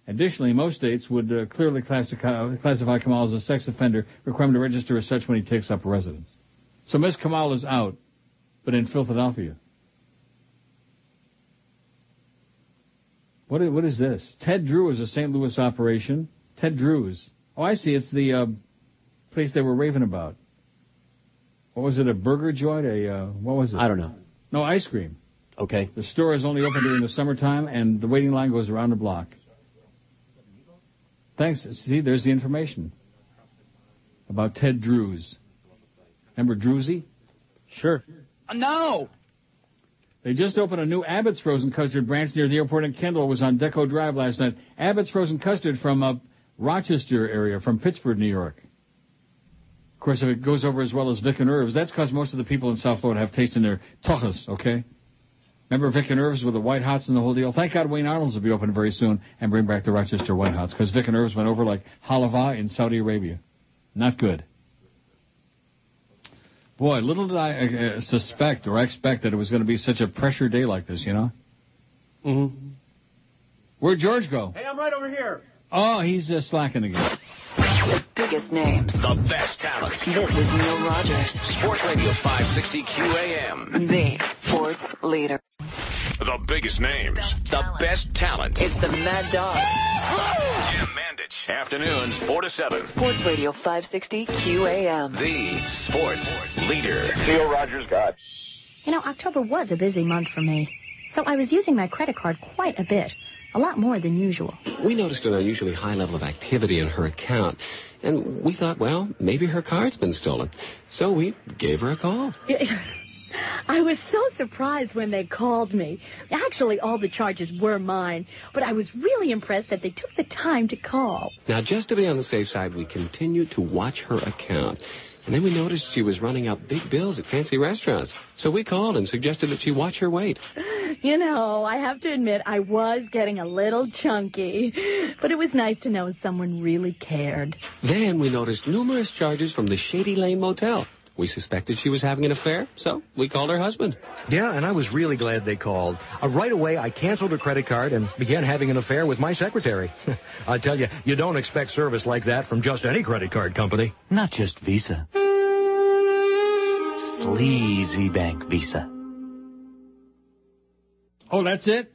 Additionally, most states would clearly classify Kamal as a sex offender, requiring him to register as such when he takes up residence. So Ms. Kamal is out, but in Philadelphia. What is this? Ted Drew is a St. Louis operation. Ted Drew's. Oh, I see. It's the place they were raving about. What was it? A burger joint? What was it? I don't know. No, ice cream. Okay. The store is only open during the summertime, and the waiting line goes around the block. Thanks. See, there's the information about Ted Drew's. Remember Drewsy? Sure. No! They just opened a new Abbott's Frozen Custard branch near the airport in Kendall. It was on Deco Drive last night. Abbott's Frozen Custard from Rochester area, from Pittsburgh, New York. Of course, if it goes over as well as Vic and Irv's, that's because most of the people in South Florida have taste in their tochas, okay? Remember Vic and Irv's with the White Hots and the whole deal? Thank God Wayne Arnold's will be open very soon and bring back the Rochester White Hots, because Vic and Irv's went over like halava in Saudi Arabia. Not good. Boy, little did I suspect or expect that it was going to be such a pressure day like this, you know? Mm-hmm. Where'd George go? Hey, I'm right over here. Oh, he's slacking again. The biggest names. The best talent. This is Neil Rogers. Sports Radio 560 QAM. The sports leader. The biggest names. The best talent. It's the Mad Dog. Yeah, man. Afternoons, 4 to 7. Sports Radio 560 QAM. The sports leader. Neil Rogers God. You know, October was a busy month for me, so I was using my credit card quite a bit, a lot more than usual. We noticed an unusually high level of activity in her account, and we thought, well, maybe her card's been stolen. So we gave her a call. I was so surprised when they called me. Actually, all the charges were mine, but I was really impressed that they took the time to call. Now, just to be on the safe side, we continued to watch her account. And then we noticed she was running up big bills at fancy restaurants. So we called and suggested that she watch her weight. You know, I have to admit, I was getting a little chunky. But it was nice to know someone really cared. Then we noticed numerous charges from the Shady Lane Motel. We suspected she was having an affair, so we called her husband. Yeah, and I was really glad they called. Right away, I canceled her credit card and began having an affair with my secretary. I tell you, you don't expect service like that from just any credit card company. Not just Visa. Sleazy Bank Visa. Oh, that's it?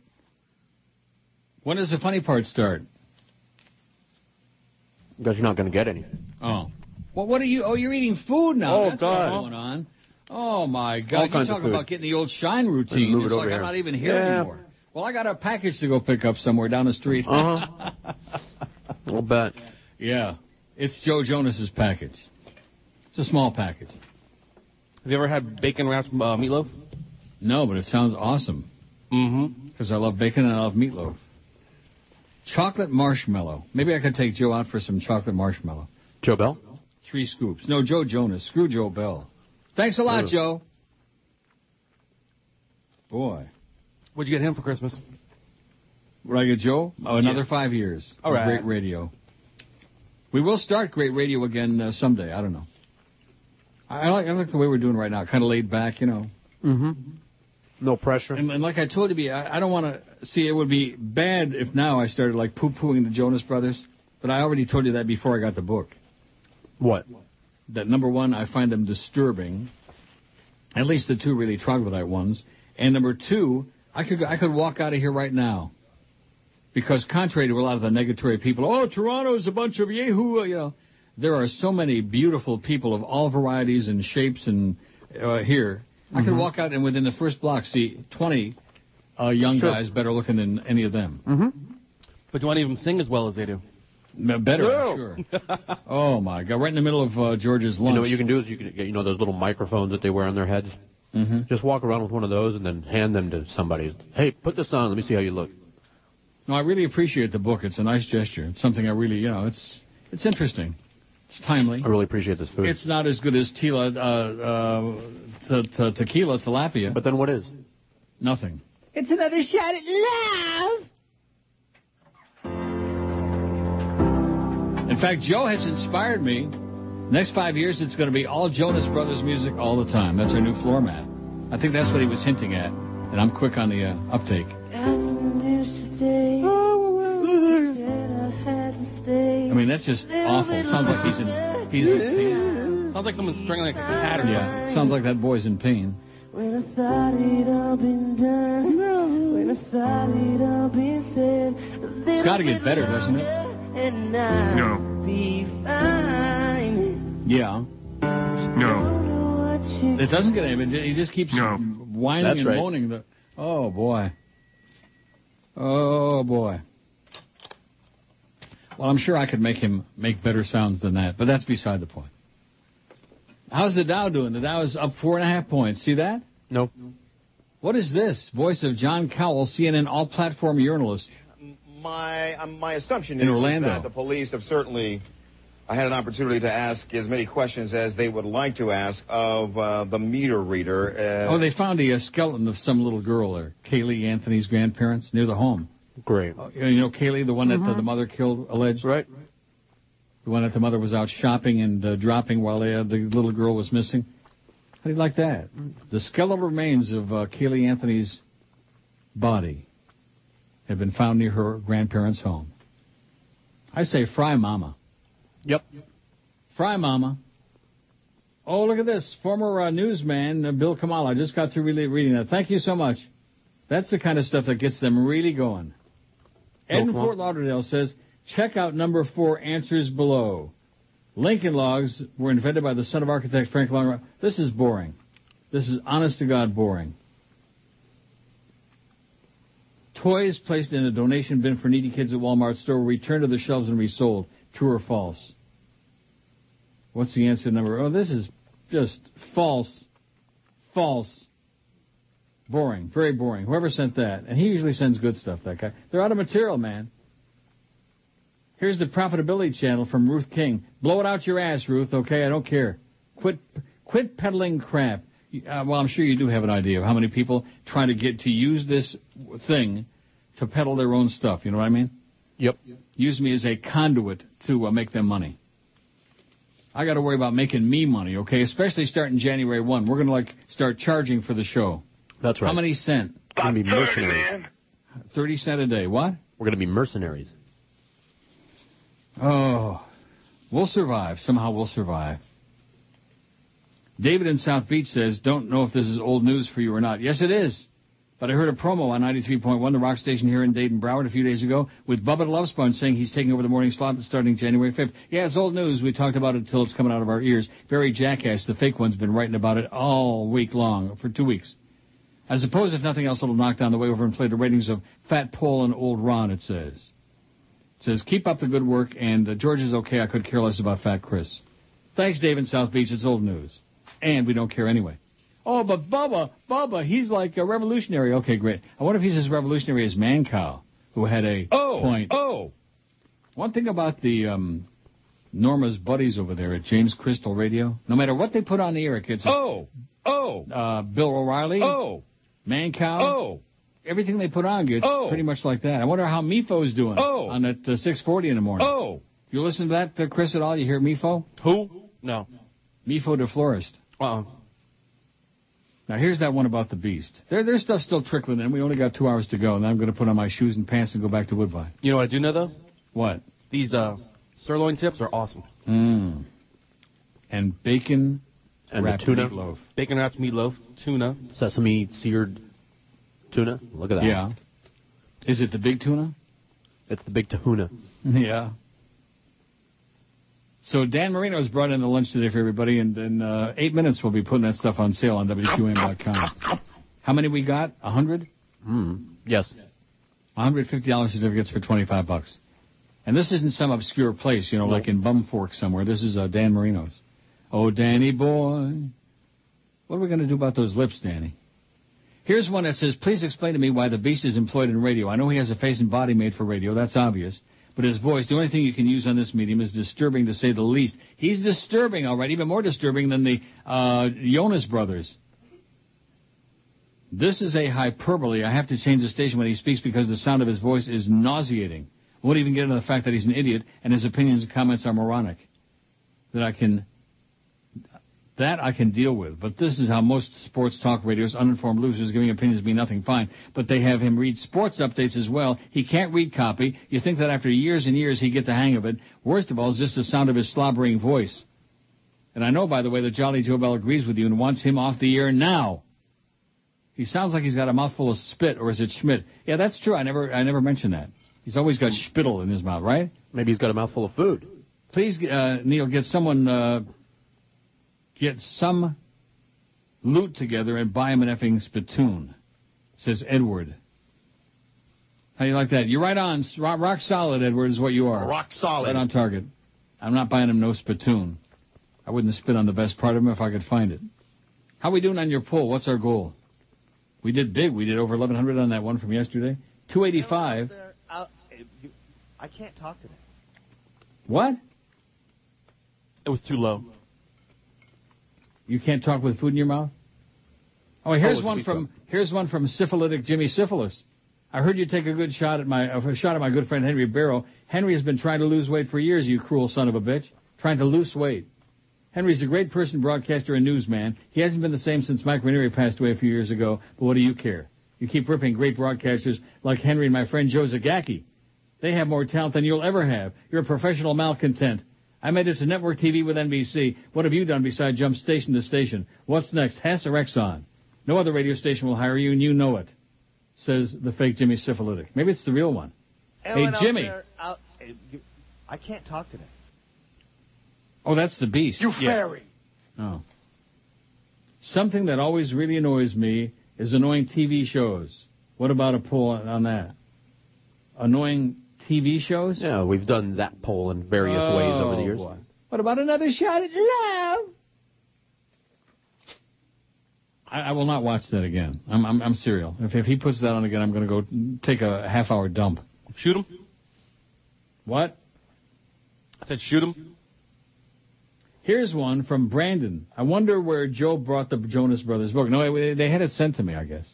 When does the funny part start? Because you're not going to get any. Oh. Well, what are you? Oh, you're eating food now. Oh, that's God. What's going on. Oh, my God. You're talking about getting the old shine routine. It's like I'm not even here anymore. Well, I got a package to go pick up somewhere down the street. Uh-huh. I'll bet. Yeah. It's Joe Jonas's package. It's a small package. Have you ever had bacon-wrapped meatloaf? No, but it sounds awesome. Mm-hmm. Because I love bacon and I love meatloaf. Chocolate marshmallow. Maybe I could take Joe out for some chocolate marshmallow. Joe Bell? 3 scoops. No, Joe Jonas. Screw Joe Bell. Thanks a lot, Joe. Boy. What'd you get him for Christmas? What I get, Joe? Oh, another 5 years. All right. Great radio. We will start great radio again someday. I don't know. I like the way we're doing right now. Kind of laid back, you know. Mm-hmm. No pressure. And like I told you, I don't want to... See, it would be bad if now I started, like, poo-pooing the Jonas Brothers. But I already told you that before I got the book. What? That, number one, I find them disturbing. At least the two really troglodyte ones. And number two, I could walk out of here right now. Because contrary to a lot of the negatory people, oh, Toronto's a bunch of yahoo, you know. There are so many beautiful people of all varieties and shapes and here. Mm-hmm. I could walk out and within the first block see 20 young guys better looking than any of them. Mm-hmm. But do any of them sing as well as they do? Better, I'm sure. Oh, my God. Right in the middle of George's lunch. You know what you can do is you can get, you know, those little microphones that they wear on their heads? Mm-hmm. Just walk around with one of those and then hand them to somebody. Hey, put this on. Let me see how you look. No, I really appreciate the book. It's a nice gesture. It's something I really, you know, it's interesting. It's timely. I really appreciate this food. It's not as good as tequila, tilapia. But then what is? Nothing. It's another shot at love. In fact, Joe has inspired me. Next 5 years, it's going to be all Jonas Brothers music all the time. That's our new floor mat. I think that's what he was hinting at, and I'm quick on the uptake. I mean, that's just awful. Sounds like he's in pain. Sounds like someone's strangling a cat or something. Yeah, sounds like that boy's in pain. When I thought it all been done, when I thought it all been said, it's got to get better, doesn't it? And no. Be fine. Yeah. No. It doesn't get any better. He just keeps whining that's and right. moaning. Oh, boy. Oh, boy. Well, I'm sure I could make him make better sounds than that, but that's beside the point. How's the Dow doing? The Dow is up 4.5 points. See that? Nope. What is this? Voice of John Cowell, CNN all-platform journalist. My assumption is that the police have certainly had an opportunity to ask as many questions as they would like to ask of the meter reader. They found a skeleton of some little girl there, Kaylee Anthony's grandparents, near the home. Great. You know Kaylee, the one that the mother killed, alleged? Right. The one that the mother was out shopping and dropping while the little girl was missing? How do you like that? The skeletal remains of Kaylee Anthony's body have been found near her grandparents' home. I say fry mama. Yep. Fry mama. Oh, look at this. Former newsman Bill Kamala. I just got through reading that. Thank you so much. That's the kind of stuff that gets them really going. Ed in Fort Lauderdale says, check out number 4, answers below. Lincoln Logs were invented by the son of architect Frank Long. This is boring. This is honest-to-God boring. Toys placed in a donation bin for needy kids at Walmart store were returned to the shelves and resold. True or false? What's the answer number? Oh, this is just false. False. Boring. Very boring. Whoever sent that. And he usually sends good stuff, that guy. They're out of material, man. Here's the profitability channel from Ruth King. Blow it out your ass, Ruth, okay? I don't care. Quit peddling crap. Well, I'm sure you do have an idea of how many people try to get to use this thing to peddle their own stuff. You know what I mean? Yep. Use me as a conduit to make them money. I got to worry about making me money, okay? Especially starting January 1. We're going to, start charging for the show. That's right. How many cent? We're going to be mercenaries. 30 cent a day. What? We're going to be mercenaries. Oh, we'll survive. Somehow we'll survive. David in South Beach says, don't know if this is old news for you or not. Yes, it is. But I heard a promo on 93.1, the rock station here in Dayton Broward a few days ago, with Bubba the Love Sponge saying he's taking over the morning slot starting January 5th. Yeah, it's old news. We talked about it until it's coming out of our ears. Barry Jackass, the fake one's been writing about it all week long for 2 weeks. I suppose, if nothing else, it'll knock down the way over and play the ratings of Fat Paul and Old Ron, it says. It says, keep up the good work, and George is okay. I could care less about Fat Chris. Thanks, Dave in South Beach. It's old news. And we don't care anyway. Oh, but Bubba, he's like a revolutionary. Okay, great. I wonder if he's as revolutionary as Mancow, who had a point. One thing about the Norma's buddies over there at James Crystal Radio. No matter what they put on the air, it gets... Bill O'Reilly. Mancow. Everything they put on gets pretty much like that. I wonder how Mefo's doing on at 6:40 in the morning. You listen to that, Chris, at all? You hear Mefo? Who? No. Mefo the Florist. Now, here's that one about the beast. There's stuff still trickling in. We only got 2 hours to go, and I'm going to put on my shoes and pants and go back to Woodbine. You know what I do know, though? What? These sirloin tips are awesome. And bacon and wrapped tuna. Meatloaf. Bacon wrapped meatloaf, tuna, sesame seared tuna. Look at that. Yeah. Is it the big tuna? It's the big tahuna. Yeah. So Dan Marino's brought in the lunch today for everybody, and in 8 minutes we'll be putting that stuff on sale on WQAM.com. How many we got? 100? Yes. $150 certificates for $25. And this isn't some obscure place, you know, like in Bumfork somewhere. This is Dan Marino's. Oh, Danny boy. What are we going to do about those lips, Danny? Here's one that says, please explain to me why the beast is employed in radio. I know he has a face and body made for radio. That's obvious. But his voice, the only thing you can use on this medium, is disturbing, to say the least. He's disturbing, all right, even more disturbing than the Jonas Brothers. This is a hyperbole. I have to change the station when he speaks because the sound of his voice is nauseating. I won't even get into the fact that he's an idiot and his opinions and comments are moronic. That I can deal with. But this is how most sports talk radios, uninformed losers, giving opinions mean nothing, fine. But they have him read sports updates as well. He can't read copy. You think that after years and years he'd get the hang of it. Worst of all is just the sound of his slobbering voice. And I know, by the way, that Jolly Joe Bell agrees with you and wants him off the air now. He sounds like he's got a mouthful of spit, or is it Schmidt? Yeah, that's true. I never mentioned that. He's always got spittle in his mouth, right? Maybe he's got a mouthful of food. Please, Neil, get someone... Get some loot together and buy him an effing spittoon, says Edward. How do you like that? You're right on. Rock solid, Edward, is what you are. Rock solid. Right on target. I'm not buying him no spittoon. I wouldn't spit on the best part of him if I could find it. How are we doing on your poll? What's our goal? We did big. We did over 1,100 on that one from yesterday. 285. I can't talk today. What? It was too low. You can't talk with food in your mouth? Oh, here's one from syphilitic Jimmy Syphilis. I heard you take a good shot at my good friend Henry Barrow. Henry has been trying to lose weight for years, you cruel son of a bitch. Trying to lose weight. Henry's a great person, broadcaster, and newsman. He hasn't been the same since Mike Ranieri passed away a few years ago, but what do you care? You keep ripping great broadcasters like Henry and my friend Joe Zagacki. They have more talent than you'll ever have. You're a professional malcontent. I made it to network TV with NBC. What have you done besides jump station to station? What's next, Hess or Exxon? No other radio station will hire you, and you know it, says the fake Jimmy Syphilitic. Maybe it's the real one. Ellen, hey, Jimmy. I can't talk today. Oh, that's the beast. You fairy. Yeah. Oh. Something that always really annoys me is annoying TV shows. What about a poll on that? Annoying TV shows? Yeah, we've done that poll in various ways over the years. Boy. What about another shot at love? I will not watch that again. I'm serial. If he puts that on again, I'm going to go take a half-hour dump. Shoot him? What? I said shoot him. Here's one from Brandon. I wonder where Joe brought the Jonas Brothers book. No, they had it sent to me, I guess.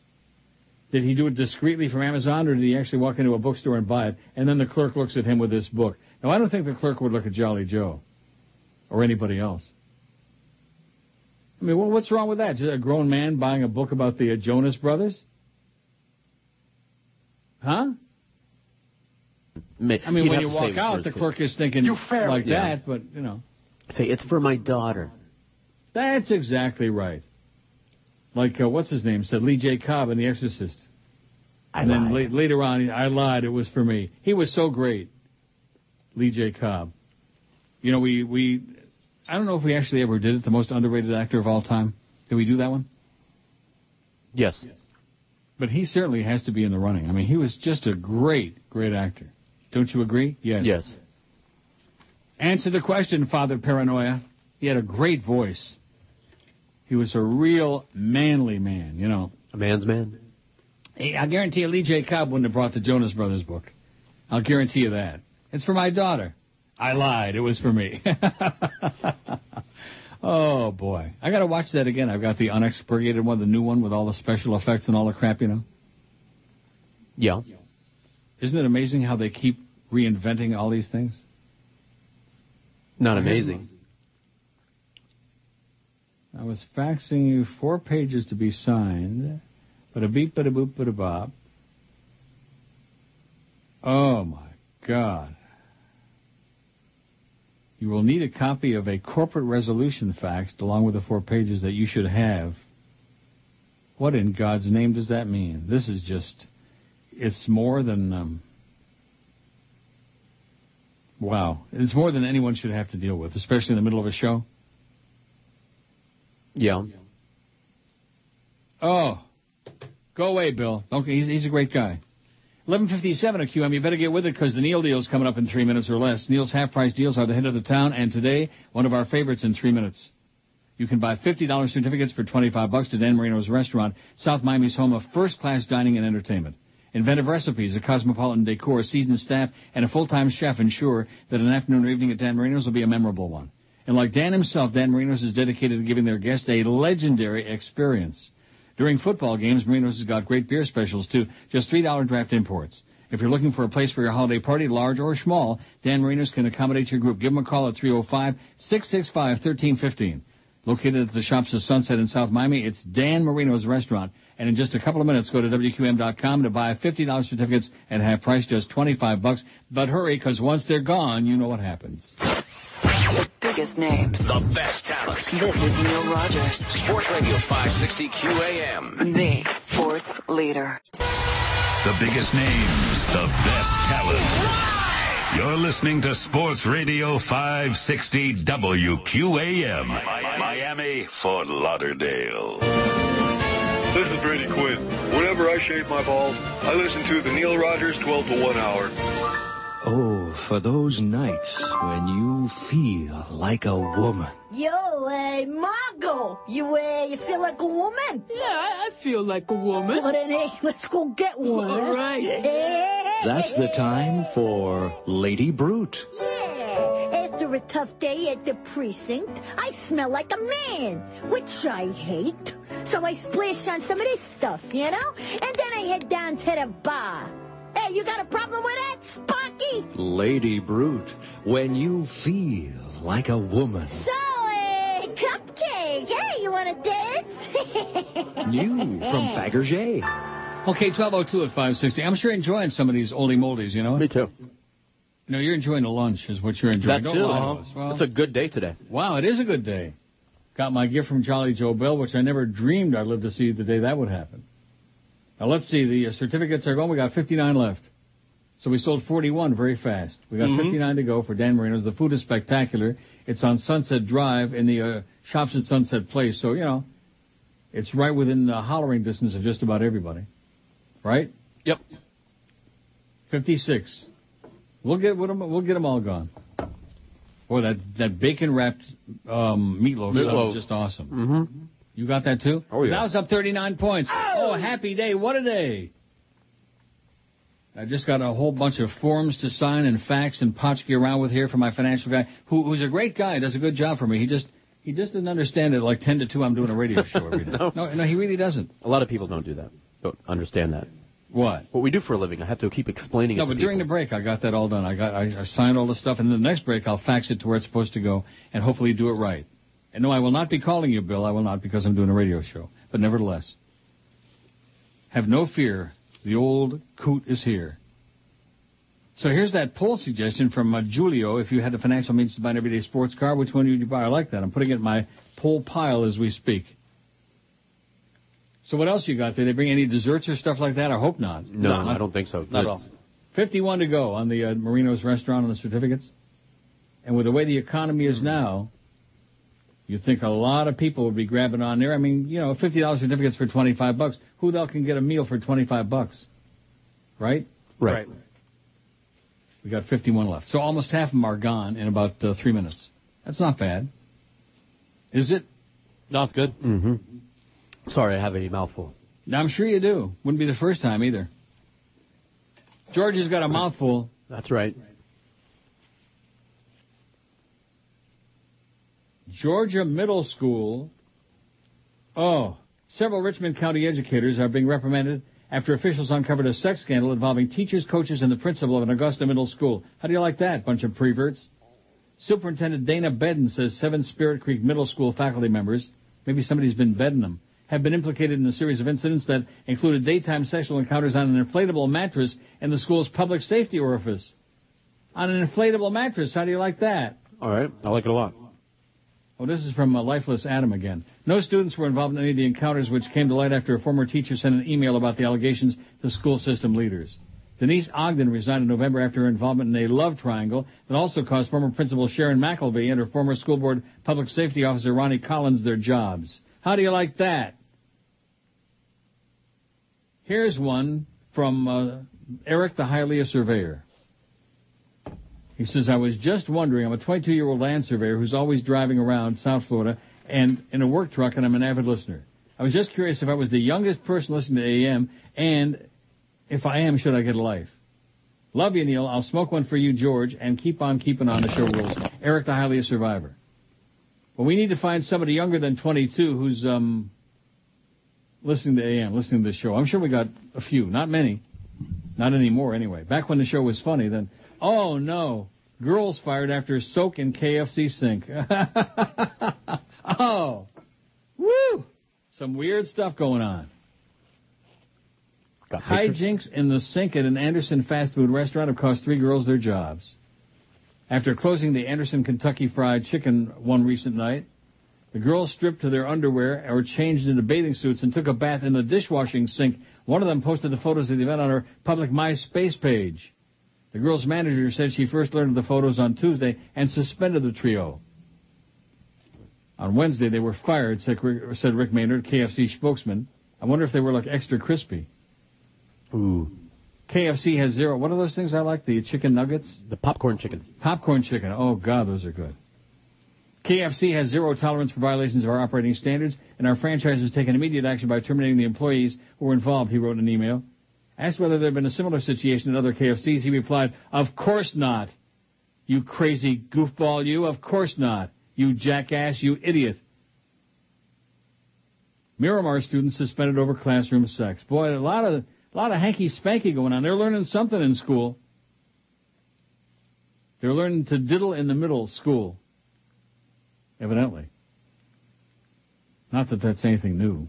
Did he do it discreetly from Amazon, or did he actually walk into a bookstore and buy it, and then the clerk looks at him with this book? Now, I don't think the clerk would look at Jolly Joe or anybody else. I mean, what's wrong with that? Just a grown man buying a book about the Jonas Brothers? Huh? I mean, when you walk out, the clerk is thinking like that, but, you know. Say, it's for my daughter. That's exactly right. Like, what's his name, said Lee J. Cobb in The Exorcist. Then later on, I lied, it was for me. He was so great, Lee J. Cobb. You know, we I don't know if we actually ever did it, the most underrated actor of all time. Did we do that one? Yes. But he certainly has to be in the running. I mean, he was just a great, great actor. Don't you agree? Yes. Answer the question, Father Paranoia. He had a great voice. He was a real manly man, you know. A man's man. Hey, I guarantee you Lee J. Cobb wouldn't have brought the Jonas Brothers book. I'll guarantee you that. It's for my daughter. I lied. It was for me. Oh, boy. I got to watch that again. I've got the unexpurgated one, the new one with all the special effects and all the crap, you know. Yeah. Isn't it amazing how they keep reinventing all these things? Not amazing. I was faxing you 4 pages to be signed. Bada beep, bada boop, bada bop. Oh, my God. You will need a copy of a corporate resolution faxed along with the 4 pages that you should have. What in God's name does that mean? This is just, it's more than, wow. It's more than anyone should have to deal with, especially in the middle of a show. Yeah. Oh, go away, Bill. Okay, he's a great guy. 11:57 at QM. You better get with it because the Neil Deal's coming up in 3 minutes or less. Neil's half-price deals are the hit of the town, and today, one of our favorites in 3 minutes. You can buy $50 certificates for $25 to Dan Marino's Restaurant, South Miami's home of first-class dining and entertainment. Inventive recipes, a cosmopolitan decor, seasoned staff, and a full-time chef ensure that an afternoon or evening at Dan Marino's will be a memorable one. And like Dan himself, Dan Marino's is dedicated to giving their guests a legendary experience. During football games, Marino's has got great beer specials, too. Just $3 draft imports. If you're looking for a place for your holiday party, large or small, Dan Marino's can accommodate your group. Give them a call at 305-665-1315. Located at the Shops of Sunset in South Miami, it's Dan Marino's Restaurant. And in just a couple of minutes, go to WQM.com to buy $50 certificates at half price, just $25. But hurry, because once they're gone, you know what happens. The biggest names. The best talent. This is Neil Rogers. Sports Radio 560 QAM. The sports leader. The biggest names. The best talent. You're listening to Sports Radio 560 WQAM. Miami, Fort Lauderdale. This is Brady Quinn. Whenever I shave my balls, I listen to the Neil Rogers 12 to 1 hour. Oh, for those nights when you feel like a woman. Yo, Margo, you feel like a woman? Yeah, I feel like a woman. Well, then, hey, let's go get one. All right. Hey. That's the time for Lady Brute. Yeah, after a tough day at the precinct, I smell like a man, which I hate. So I splash on some of this stuff, you know? And then I head down to the bar. Hey, you got a problem with that, Sparky? Lady Brute, when you feel like a woman. So, Cupcake, hey, you want to dance? You, from Fabergé. Okay, 12:02 at 560. I'm sure enjoying some of these oldie moldies, you know? Me too. No, you're enjoying the lunch is what you're enjoying. That's it. Well, it's a good day today. Wow, it is a good day. Got my gift from Jolly Joe Bill, which I never dreamed I'd live to see the day that would happen. Now, let's see. The certificates are gone. We got 59 left. So we sold 41 very fast. We got 59 to go for Dan Marino's. The food is spectacular. It's on Sunset Drive in the Shops at Sunset Place. So, you know, it's right within the hollering distance of just about everybody. Right? Yep. 56. We'll get them all gone. Boy, that bacon-wrapped meatloaf is just awesome. Mm-hmm. You got that, too? Oh, yeah. That was up 39 points. Oh, happy day. What a day. I just got a whole bunch of forms to sign and fax and potchkey around with here for my financial guy, who's a great guy, does a good job for me. He just doesn't understand it. Like 10 to 2, I'm doing a radio show every day. No, he really doesn't. A lot of people don't do that, don't understand that. What we do for a living. I have to keep explaining it to people. No, but during the break, I got that all done. I signed all the stuff, and in the next break, I'll fax it to where it's supposed to go and hopefully do it right. And no, I will not be calling you, Bill. I will not, because I'm doing a radio show. But nevertheless, have no fear. The old coot is here. So here's that poll suggestion from Julio. If you had the financial means to buy an everyday sports car, which one would you buy? I like that. I'm putting it in my poll pile as we speak. So what else you got? Did they bring any desserts or stuff like that? I hope not. No, I don't think so. Not at all. 51 to go on the Marino's Restaurant on the certificates. And with the way the economy is now, you'd think a lot of people would be grabbing on there. I mean, you know, $50 certificates for $25. Who the hell can get a meal for $25? Right? Right. We got 51 left. So almost half of them are gone in about 3 minutes. That's not bad. Is it? No, it's good. Mm-hmm. Sorry, I have a mouthful. Now, I'm sure you do. Wouldn't be the first time either. George has got a mouthful. That's right. Georgia Middle School. Oh, several Richmond County educators are being reprimanded after officials uncovered a sex scandal involving teachers, coaches, and the principal of an Augusta middle school. How do you like that, bunch of preverts? Superintendent Dana Bedden says 7 Spirit Creek Middle School faculty members, maybe somebody's been bedding them, have been implicated in a series of incidents that included daytime sexual encounters on an inflatable mattress in the school's public safety orifice. On an inflatable mattress. How do you like that? All right. I like it a lot. Oh, this is from Lifeless Adam again. No students were involved in any of the encounters, which came to light after a former teacher sent an email about the allegations to school system leaders. Denise Ogden resigned in November after her involvement in a love triangle that also cost former principal Sharon McElvey and her former school board public safety officer Ronnie Collins their jobs. How do you like that? Here's one from Eric the Hialeah Surveyor. He says, I was just wondering, I'm a 22-year-old land surveyor who's always driving around South Florida and in a work truck, and I'm an avid listener. I was just curious if I was the youngest person listening to AM, and if I am, should I get a life? Love you, Neil. I'll smoke one for you, George, and keep on keeping on. The show rules. Eric the Hialeah Survivor. Well, we need to find somebody younger than 22 who's listening to AM, listening to this show. I'm sure we got a few. Not many. Not anymore, anyway. Back when the show was funny, then... Oh, no. Girls fired after soak in KFC sink. Oh. Woo. Some weird stuff going on. Hijinks in the sink at an Anderson fast food restaurant have cost 3 girls their jobs. After closing the Anderson Kentucky Fried Chicken one recent night, the girls stripped to their underwear or changed into bathing suits and took a bath in the dishwashing sink. One of them posted the photos of the event on her public MySpace page. The girl's manager said she first learned of the photos on Tuesday and suspended the trio. On Wednesday, they were fired, said Rick Maynard, KFC spokesman. I wonder if they were, like, extra crispy. Ooh. KFC has 0. What are those things I like? The chicken nuggets? The popcorn chicken. Popcorn chicken. Oh, God, those are good. KFC has 0 tolerance for violations of our operating standards, and our franchise has taken immediate action by terminating the employees who were involved, he wrote in an email. Asked whether there had been a similar situation at other KFCs, he replied, of course not. You crazy goofball, you. Of course not. You jackass, you idiot. Miramar students suspended over classroom sex. Boy, a lot of hanky-spanky going on. They're learning something in school. They're learning to diddle in the middle school, evidently. Not that that's anything new.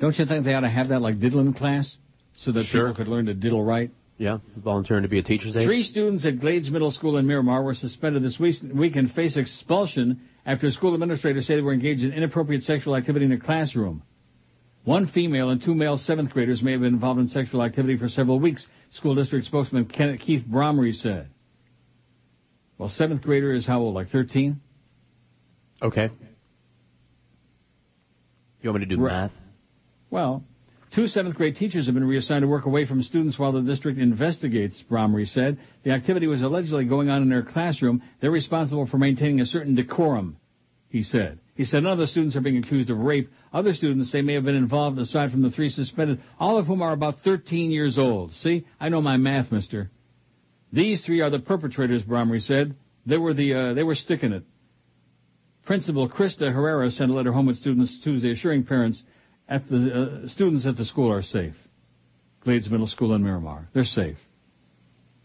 Don't you think they ought to have that, like, diddling class, so that people could learn to diddle right? Yeah, volunteering to be a teacher's aide. 3 students at Glades Middle School in Miramar were suspended this week and face expulsion after school administrators say they were engaged in inappropriate sexual activity in a classroom. 1 female and 2 male 7th graders may have been involved in sexual activity for several weeks, school district spokesman Keith Bromry said. Well, 7th grader is how old, like 13? Okay. You want me to do math? Well, 2 7th-grade teachers have been reassigned to work away from students while the district investigates, Bromry said. The activity was allegedly going on in their classroom. They're responsible for maintaining a certain decorum, he said. He said none of the students are being accused of rape. Other students, they may have been involved, aside from the 3 suspended, all of whom are about 13 years old. See, I know my math, mister. These 3 are the perpetrators, Bromry said. They were sticking it. Principal Krista Herrera sent a letter home with students Tuesday assuring parents at the students at the school are safe. Glades Middle School in Miramar. They're safe.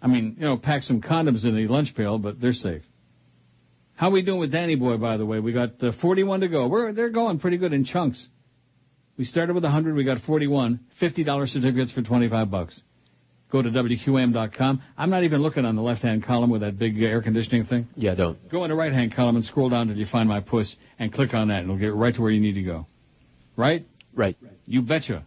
I mean, you know, pack some condoms in the lunch pail, but they're safe. How we doing with Danny Boy, by the way? We got 41 to go. They're going pretty good in chunks. We started with 100. We got 41. $50 certificates for $25. Go to WQM.com. I'm not even looking on the left-hand column with that big air conditioning thing. Yeah, don't. Go in the right-hand column and scroll down until you find my puss and click on that, and it'll get right to where you need to go. Right? Right. You betcha.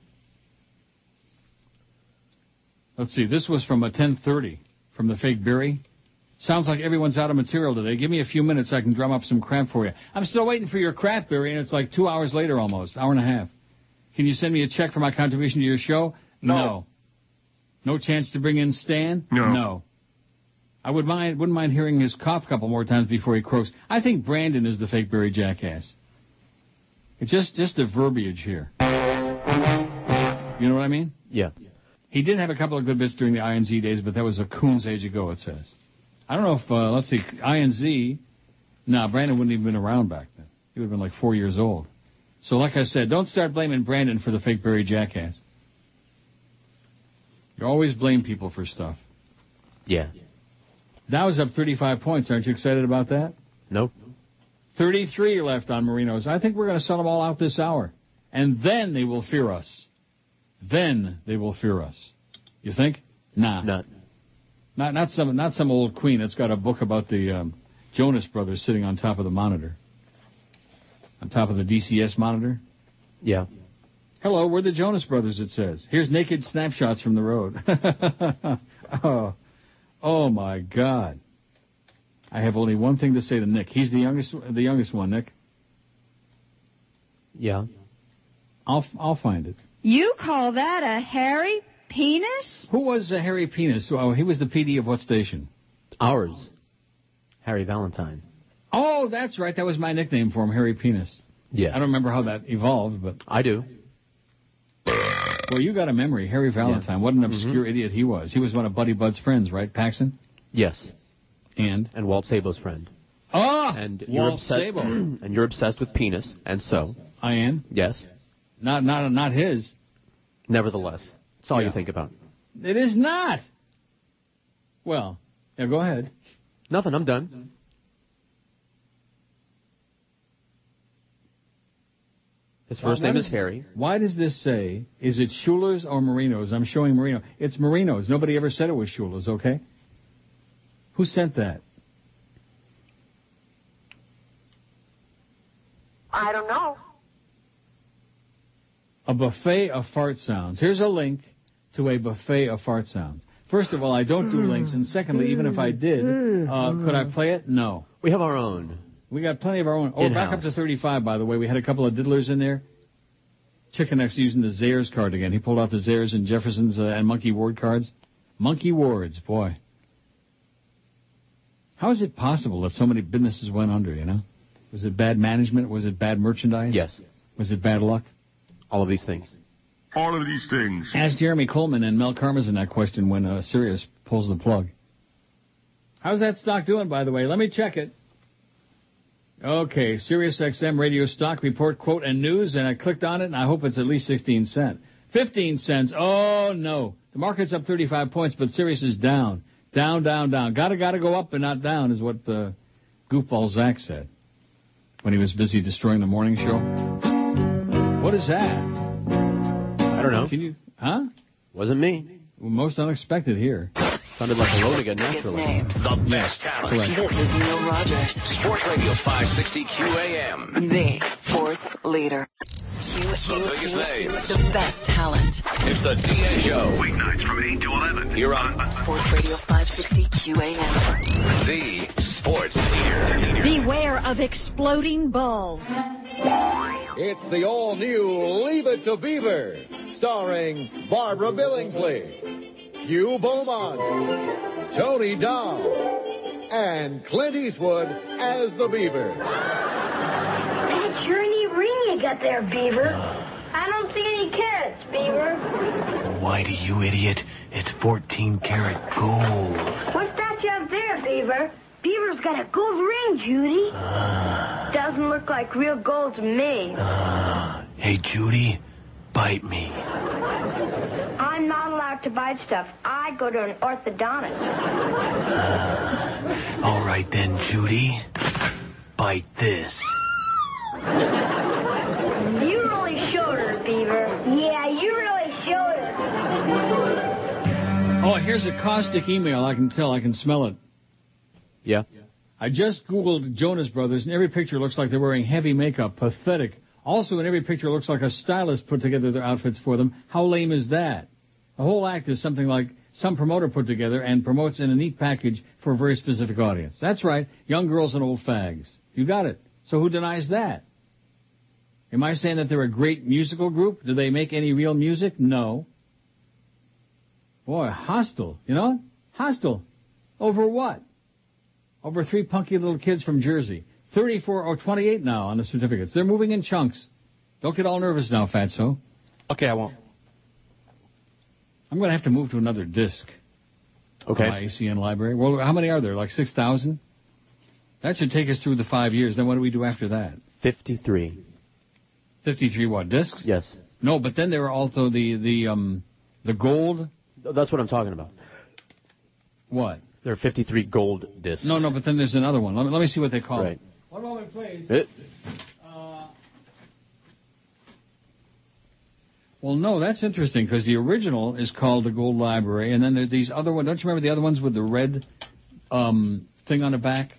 Let's see. This was from a 1030 from the fake Berry. Sounds like everyone's out of material today. Give me a few minutes. I can drum up some crap for you. I'm still waiting for your crap, Berry, and it's like 2 hours later almost, hour and a half. Can you send me a check for my contribution to your show? No. No chance to bring in Stan? No. I wouldn't mind hearing his cough a couple more times before he croaks. I think Brandon is the fake Berry jackass. It's just the verbiage here. You know what I mean? Yeah. He did have a couple of good bits during the INZ days, but that was a coon's age ago, it says. I don't know if, let's see, INZ No, Brandon wouldn't even been around back then. He would have been like 4 years old. So like I said, don't start blaming Brandon for the fake buried jackass. You always blame people for stuff. Yeah. Dow is up 35 points. Aren't you excited about that? Nope. 33 left on Marino's. I think we're going to sell them all out this hour. And then they will fear us. Then they will fear us. You think? Nah. Not some old queen that's got a book about the Jonas Brothers sitting on top of the monitor. On top of the DCS monitor? Yeah. Hello, we're the Jonas Brothers, it says. Here's naked snapshots from the road. Oh, my God. I have only one thing to say to Nick. He's the youngest one, Nick. Yeah. I'll find it. You call that a hairy penis? Who was a hairy penis? Oh, he was the PD of what station? Ours. Harry Valentine. Oh, that's right. That was my nickname for him, Hairy Penis. Yes. I don't remember how that evolved, but... I do. Well, you got a memory. Harry Valentine. Yeah. What an obscure idiot he was. He was one of Buddy Bud's friends, right, Paxson? Yes. And Walt Sabo's friend. Oh, and Walt Sabo. And you're obsessed with penis, and so... I am? Yes. Not his. Nevertheless. It's all you think about. It is not. Well, yeah, go ahead. Nothing, I'm done. His first name is Harry. Why does this say, is it Schuler's or Marino's? I'm showing Marino. It's Marino's. Nobody ever said it was Schuler's, okay? Who sent that? I don't know. A buffet of fart sounds. Here's a link to a buffet of fart sounds. First of all, I don't do links, and secondly, even if I did, could I play it? No. We have our own. We got plenty of our own. Oh, back up to 35, by the way. We had a couple of diddlers in there. Chickenx using the Zares card again. He pulled out the Zares and Jefferson's and Monkey Ward cards. Monkey Wards, boy. How is it possible that so many businesses went under, you know? Was it bad management? Was it bad merchandise? Yes. Was it bad luck? All of these things. All of these things. Ask Jeremy Coleman and Mel Karmazin that question when Sirius pulls the plug. How's that stock doing, by the way? Let me check it. Okay, Sirius XM radio stock report, quote, and news, and I clicked on it, and I hope it's at least 16 cents. 15 cents. Oh, no. The market's up 35 points, but Sirius is down. Down. Gotta go up and not down is what Goofball Zach said when he was busy destroying the morning show. What is that? I don't know. Can you? Huh? Wasn't me. Most unexpected here. Sounded like a load again naturally. The best talent. Correct. This is Neil Rogers. Sports Radio 560 QAM. The sports leader. The biggest name. The best talent. It's the DA Show. Weeknights from 8 to 11. Here on Sports Radio 560 QAM. The sports leader. Beware of exploding balls. It's the all-new Leave It to Beaver, starring Barbara Billingsley, Hugh Beaumont, Tony Dow, and Clint Eastwood as the Beaver. That sure neat ring you got there, Beaver. I don't see any carrots, Beaver. Why do you idiot? It's 14-karat gold. What's that you have there, Beaver? Beaver's got a gold ring, Judy. Doesn't look like real gold to me. Hey, Judy, bite me. I'm not allowed to bite stuff. I go to an orthodontist. All right then, Judy. Bite this. You really showed her, Beaver. Yeah, you really showed her. Oh, here's a caustic email. I can tell. I can smell it. Yeah. I just Googled Jonas Brothers, and every picture looks like they're wearing heavy makeup. Pathetic. Also, in every picture, looks like a stylist put together their outfits for them. How lame is that? The whole act is something like some promoter put together and promotes in a neat package for a very specific audience. That's right. Young girls and old fags. You got it. So who denies that? Am I saying that they're a great musical group? Do they make any real music? No. Boy, hostile. You know? Hostile. Over what? Over three punky little kids from Jersey. 34 or 28 now on the certificates. They're moving in chunks. Don't get all nervous now, Fatso. Okay, I won't. I'm going to have to move to another disc. Okay. My ACN library. Well, how many are there? Like 6,000? That should take us through the 5 years. Then what do we do after that? 53. 53 what, discs? Yes. No, but then there were also the gold. That's what I'm talking about. What? There are 53 gold discs. No, but then there's another one. Let me see what they call it. One moment, please. Well, no, that's interesting, because the original is called the Gold Library, and then there are these other ones. Don't you remember the other ones with the red thing on the back?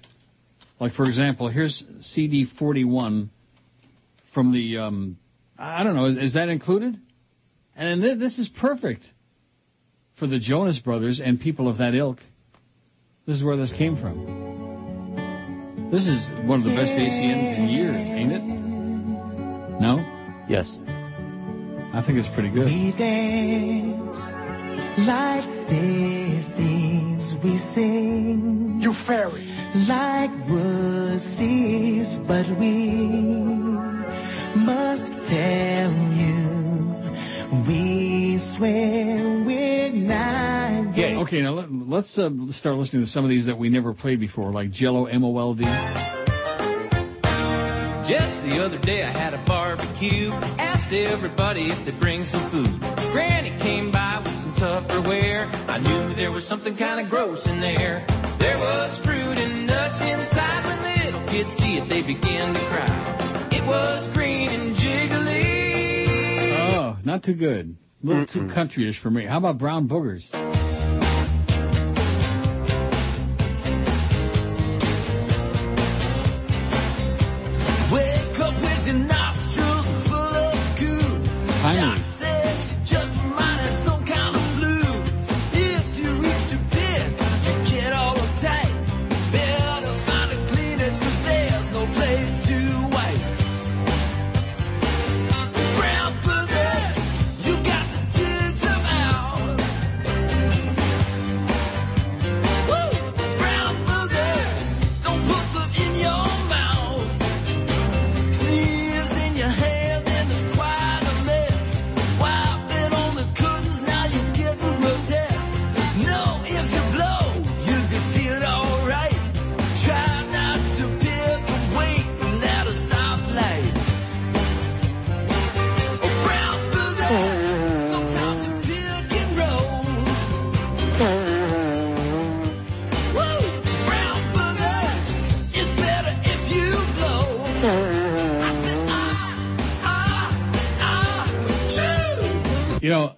Like, for example, here's CD 41 from the, I don't know, is that included? And this is perfect for the Jonas Brothers and people of that ilk. This is where this came from. This is one of the best ACNs in years, ain't it? No? Yes. I think it's pretty good. We dance like sissies, we sing. You fairy. Like wussies, but we must tell you, we swear we're not gay. Yeah, okay, now let's start listening to some of these that we never played before, like Jell-O M-O-L-D. Just the other day I had a barbecue, asked everybody if they'd bring some food. Granny came by with some Tupperware, I knew there was something kind of gross in there. There was fruit and nuts inside, when little kids see it they begin to cry. It was green and jiggly. Oh, not too good. A little too countryish for me. How about Brown Boogers?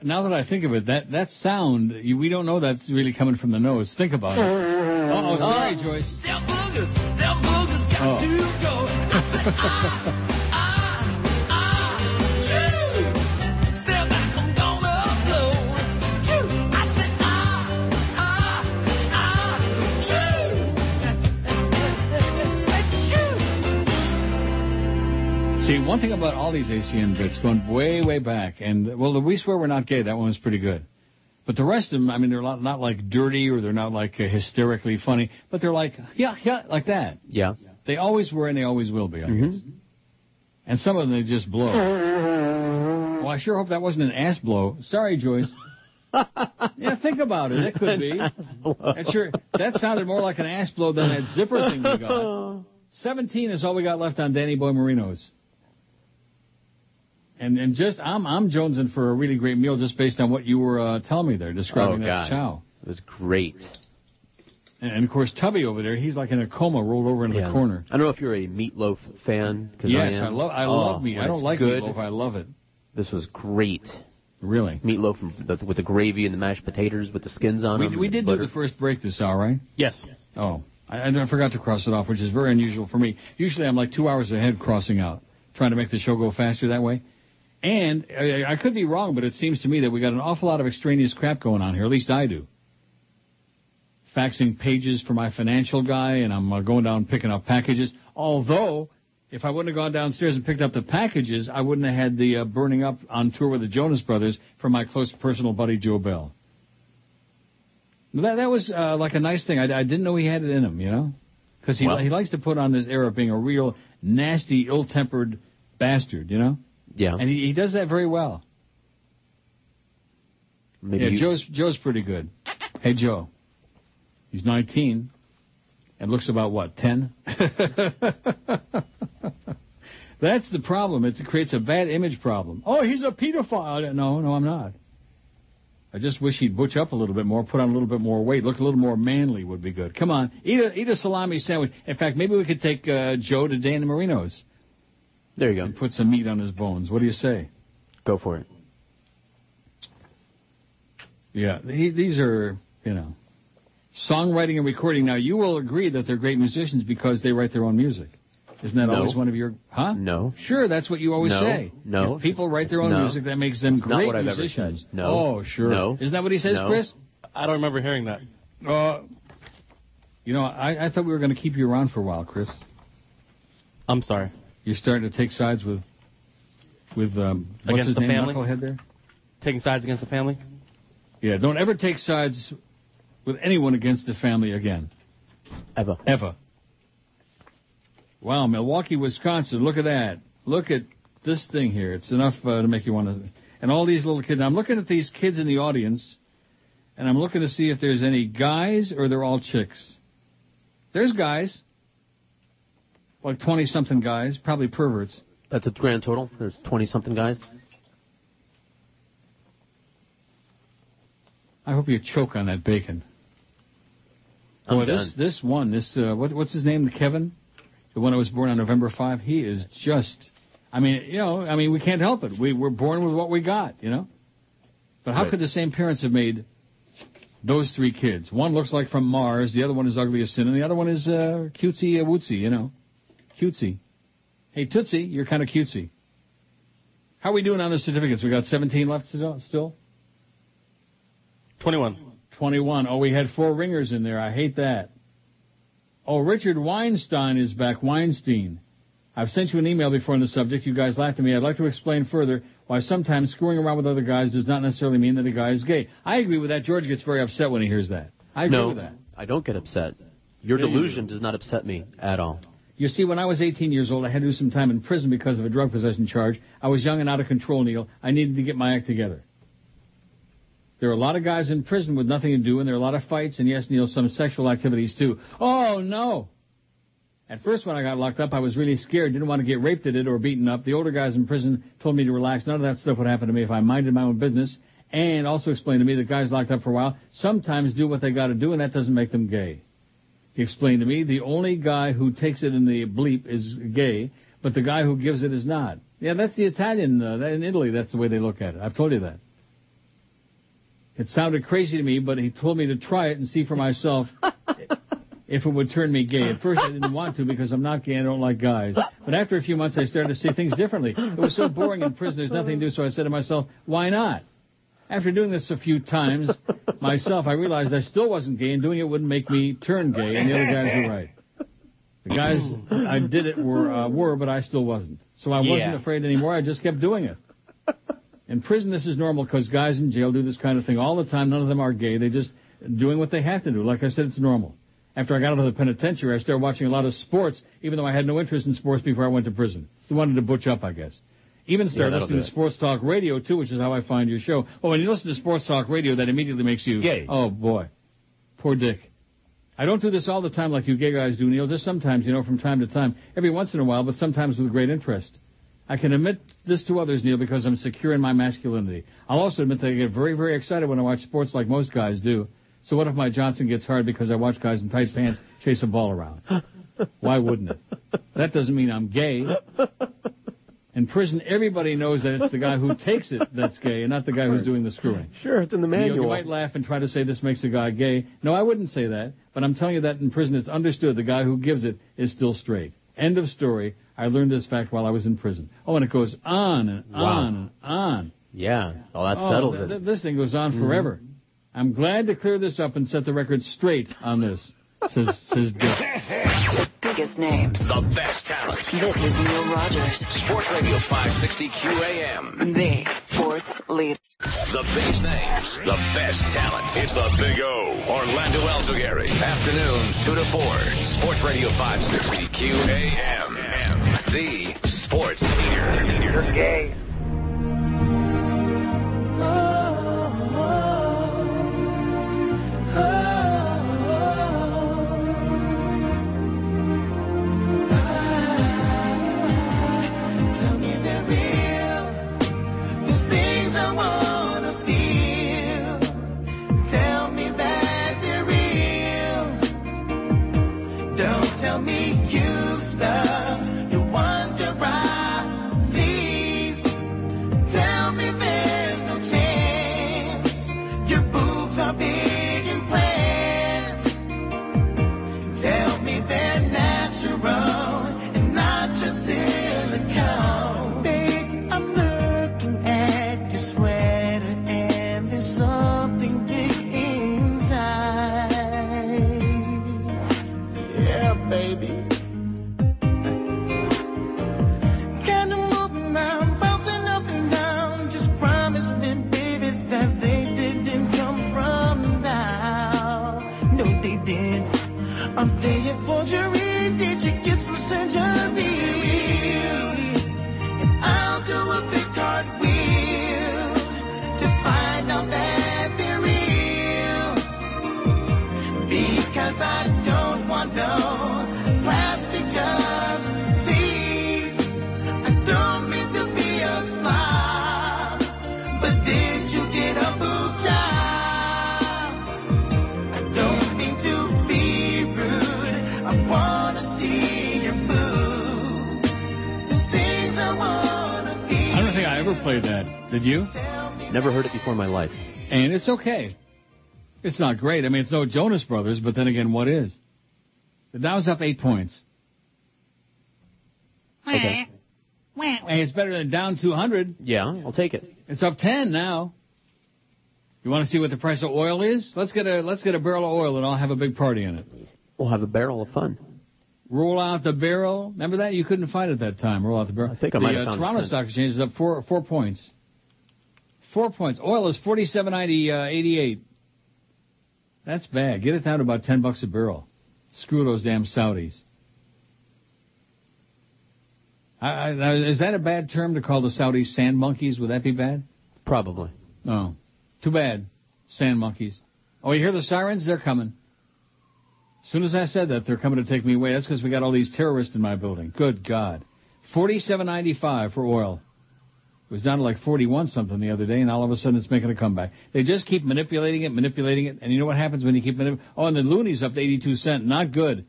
Now that I think of it, that sound, we don't know that's really coming from the nose. Think about it. Uh-oh, sorry, Joyce. Them boogers got to go. I, step back, I'm gonna blow. I said, I, chew. See, one thing about all these ACN bits, going way, way back, and, well, we swear we're not gay. That one was pretty good. But the rest of them, I mean, they're not like dirty, or they're not like hysterically funny, but they're like, yeah, like that. Yeah. They always were and they always will be, I guess. And some of them, they just blow. Well, I sure hope that wasn't an ass blow. Sorry, Joyce. Yeah, think about it. It could be. Ass blow. Sure, that sounded more like an ass blow than that zipper thing we got. 17 is all we got left on Danny Boy Marino's. And just, I'm jonesing for a really great meal just based on what you were telling me there, describing that chow. It was great. And, of course, Tubby over there, he's like in a coma, rolled over into the corner. I don't know if you're a meatloaf fan. Yes, I love meat. I don't like meatloaf. I love it. This was great. Really? Meatloaf with the gravy and the mashed potatoes with the skins on them. We did do the first break this hour, right? Yes. Oh, I forgot to cross it off, which is very unusual for me. Usually I'm like 2 hours ahead crossing out, trying to make the show go faster that way. And I could be wrong, but it seems to me that we got an awful lot of extraneous crap going on here. At least I do. Faxing pages for my financial guy, and I'm going down and picking up packages. Although, if I wouldn't have gone downstairs and picked up the packages, I wouldn't have had the burning up on tour with the Jonas Brothers from my close personal buddy Joe Bell. That was like a nice thing. I didn't know he had it in him, you know? Because he likes to put on this air of being a real nasty, ill-tempered bastard, you know? Yeah. And he does that very well. Maybe Joe's pretty good. Hey, Joe. He's 19. and looks about, what, 10? That's the problem. It creates a bad image problem. Oh, he's a pedophile. No, I'm not. I just wish he'd butch up a little bit more, put on a little bit more weight, look a little more manly would be good. Come on, eat a salami sandwich. In fact, maybe we could take Joe to Dan Marino's. There you go. And put some meat on his bones. What do you say? Go for it. Yeah, these are, songwriting and recording. Now, you will agree that they're great musicians because they write their own music. Isn't that always one of your... Huh? No. Sure, that's what you always say. No. If people write their own music, that makes them great musicians. Not what I've ever said. No. Oh, sure. No. Isn't that what he says, Chris? I don't remember hearing that. I thought we were going to keep you around for a while, Chris. I'm sorry. You're starting to take sides with what's his name, knucklehead there? Taking sides against the family? Yeah, don't ever take sides with anyone against the family again. Ever. Wow, Milwaukee, Wisconsin. Look at that. Look at this thing here. It's enough to make you want to... And all these little kids. I'm looking at these kids in the audience, and I'm looking to see if there's any guys or they're all chicks. There's guys. Like 20-something guys. Probably perverts. That's a grand total? There's 20-something guys? I hope you choke on that bacon. Boy, what's his name? Kevin? The one who was born on November 5, he is just, we can't help it. We're born with what we got, But how could the same parents have made those three kids? One looks like from Mars, the other one is ugly as sin, and the other one is cutesy wootsy, Cutesy. Hey, Tootsie, you're kind of cutesy. How are we doing on the certificates? We got 17 left to do still? 21. Oh, we had 4 ringers in there. I hate that. Oh, Richard Weinstein is back. Weinstein. I've sent you an email before on the subject. You guys laughed at me. I'd like to explain further why sometimes screwing around with other guys does not necessarily mean that a guy is gay. I agree with that. George gets very upset when he hears that. I agree with that. I don't get upset. Your delusion does not upset me at all. You see, when I was 18 years old, I had to do some time in prison because of a drug possession charge. I was young and out of control, Neil. I needed to get my act together. There are a lot of guys in prison with nothing to do, and there are a lot of fights, and yes, Neil, some sexual activities, too. Oh, no. At first, when I got locked up, I was really scared, didn't want to get raped at it or beaten up. The older guys in prison told me to relax. None of that stuff would happen to me if I minded my own business, and also explained to me that guys locked up for a while sometimes do what they got to do, and that doesn't make them gay. He explained to me the only guy who takes it in the bleep is gay, but the guy who gives it is not. Yeah, that's the Italian. In Italy, that's the way they look at it. I've told you that. It sounded crazy to me, but he told me to try it and see for myself if it would turn me gay. At first, I didn't want to because I'm not gay and I don't like guys. But after a few months, I started to see things differently. It was so boring in prison, there's nothing to do, so I said to myself, why not? After doing this a few times myself, I realized I still wasn't gay, and doing it wouldn't make me turn gay, and the other guys were right. The guys I did it were, but I still wasn't. So I wasn't afraid anymore, I just kept doing it. In prison, this is normal because guys in jail do this kind of thing all the time. None of them are gay. They're just doing what they have to do. Like I said, it's normal. After I got out of the penitentiary, I started watching a lot of sports, even though I had no interest in sports before I went to prison. They wanted to butch up, I guess. Even started listening to sports talk radio, too, which is how I find your show. Oh, when you listen to sports talk radio, that immediately makes you gay. Oh, boy. Poor Dick. I don't do this all the time like you gay guys do, Neil. Just sometimes, from time to time. Every once in a while, but sometimes with great interest. I can admit this to others, Neil, because I'm secure in my masculinity. I'll also admit that I get very, very excited when I watch sports like most guys do. So what if my Johnson gets hard because I watch guys in tight pants chase a ball around? Why wouldn't it? That doesn't mean I'm gay. In prison, everybody knows that it's the guy who takes it that's gay and not the guy who's doing the screwing. Sure, it's in the manual. You might laugh and try to say this makes a guy gay. No, I wouldn't say that, but I'm telling you that in prison it's understood the guy who gives it is still straight. End of story. I learned this fact while I was in prison. Oh, and it goes on and on and on. Yeah. Well, that settles it. This thing goes on forever. Mm-hmm. I'm glad to clear this up and set the record straight on this, says Dick. The biggest names. The best talent. This is Neil Rogers. Sports Radio 560 QAM. The sports leader. The biggest names. The best talent. It's the Big O. Orlando Alzugari. Afternoon, 2 to 4. Sports Radio 560 QAM. The sports leader. You're gay. Did you? Never heard it before in my life. And it's okay. It's not great. I mean, it's no Jonas Brothers, but then again, what is? The Dow's up 8 points. Okay. Hey, it's better than down 200. Yeah, I'll take it. It's up 10 now. You want to see what the price of oil is? Let's get a barrel of oil, and I'll have a big party in it. We'll have a barrel of fun. Roll out the barrel. Remember that? You couldn't find it at that time. Roll out the barrel. I think I might have found it. The Toronto Stock Exchange is up 4 points. 4 points. Oil is $47.88. That's bad. Get it down to about $10 a barrel. Screw those damn Saudis. Is that a bad term to call the Saudis sand monkeys? Would that be bad? Probably. No. Too bad. Sand monkeys. Oh, you hear the sirens? They're coming. As soon as I said that, they're coming to take me away. That's because we got all these terrorists in my building. Good God. $47.95 for oil. It was down to like 41-something the other day, and all of a sudden it's making a comeback. They just keep manipulating it, and you know what happens when you keep manipulating it? Oh, and the loonie's up to 82 cents. Not good.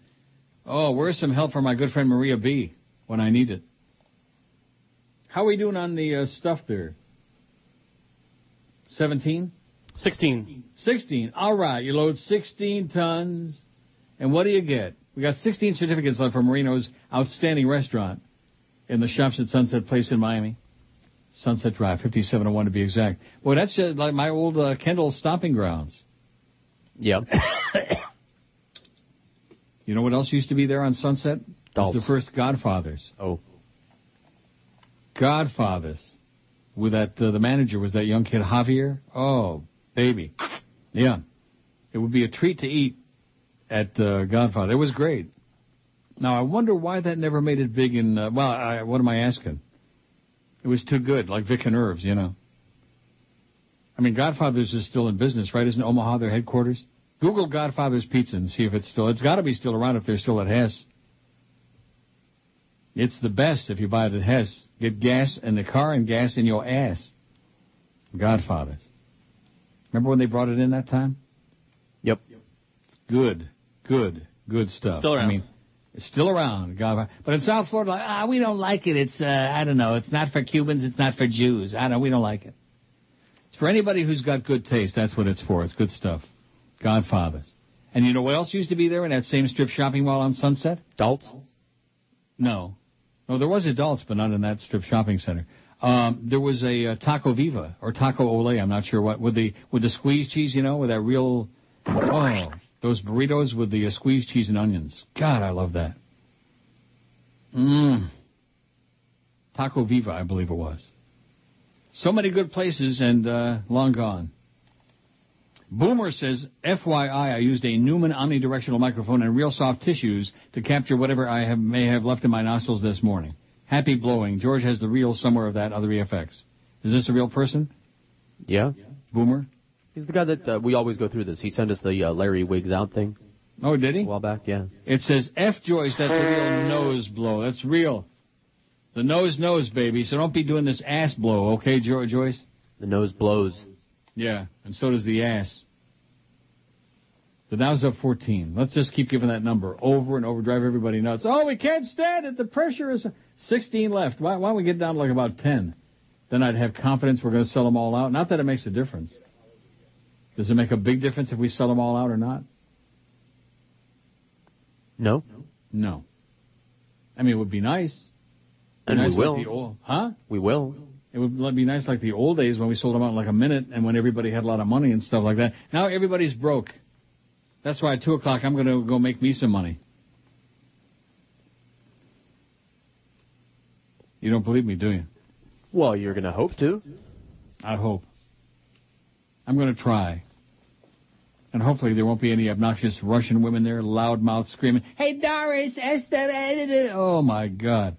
Oh, where's some help for my good friend Maria B. when I need it? How are we doing on the stuff there? 17? 16. 16. All right. You load 16 tons, and what do you get? We got 16 certificates left for Marino's outstanding restaurant in the shops at Sunset Place in Miami. Sunset Drive, 5701 to be exact. Boy, that's just like my old Kendall stomping grounds. Yep. You know what else used to be there on Sunset? Dolls. The first Godfathers. Oh. Godfathers. With that, the manager was that young kid Javier. Oh, baby. Yeah. It would be a treat to eat at Godfather. It was great. Now, I wonder why that never made it big in, what am I asking? It was too good, like Vic and Irv's, you know. I mean, Godfather's is still in business, right? Isn't Omaha their headquarters? Google Godfather's Pizza and see if it's still... It's got to be still around if they're still at Hess. It's the best if you buy it at Hess. Get gas in the car and gas in your ass. Godfather's. Remember when they brought it in that time? Yep. Good stuff. Still around. I mean, it's still around, Godfather. But in South Florida, we don't like it. It's, I don't know, it's not for Cubans, it's not for Jews. We don't like it. It's for anybody who's got good taste. That's what it's for. It's good stuff. Godfathers. And you know what else used to be there in that same strip shopping mall on Sunset? Adults? No. No, there was adults, but not in that strip shopping center. There was a Taco Viva or Taco Ole, I'm not sure what, with the squeezed cheese, you know, with that real... Oh. Those burritos with the squeezed cheese and onions. God, I love that. Mmm. Taco Viva, I believe it was. So many good places and long gone. Boomer says, FYI, I used a Neumann omnidirectional microphone and real soft tissues to capture whatever I may have left in my nostrils this morning. Happy blowing. George has the reel somewhere of that other EFX. Is this a real person? Yeah. Boomer? He's the guy that we always go through this. He sent us the Larry Wigs Out thing. Oh, did he? A while back, yeah. It says, F. Joyce, that's a real nose blow. That's real. The nose knows, baby, so don't be doing this ass blow, okay, Joyce? The nose blows. Yeah, and so does the ass. The Dow's up 14. Let's just keep giving that number over and over. Drive everybody nuts. Oh, we can't stand it. The pressure is 16 left. Why don't we get down to like about 10? Then I'd have confidence we're going to sell them all out. Not that it makes a difference. Does it make a big difference if we sell them all out or not? No. No. I mean, it would be nice. And we will. Huh? We will. It would be nice like the old days when we sold them out in like a minute and when everybody had a lot of money and stuff like that. Now everybody's broke. That's why at 2 o'clock I'm going to go make me some money. You don't believe me, do you? Well, you're going to hope to. I hope. I'm going to try. And hopefully there won't be any obnoxious Russian women there, loudmouth screaming, "Hey, Doris, Esther!" Oh, my God.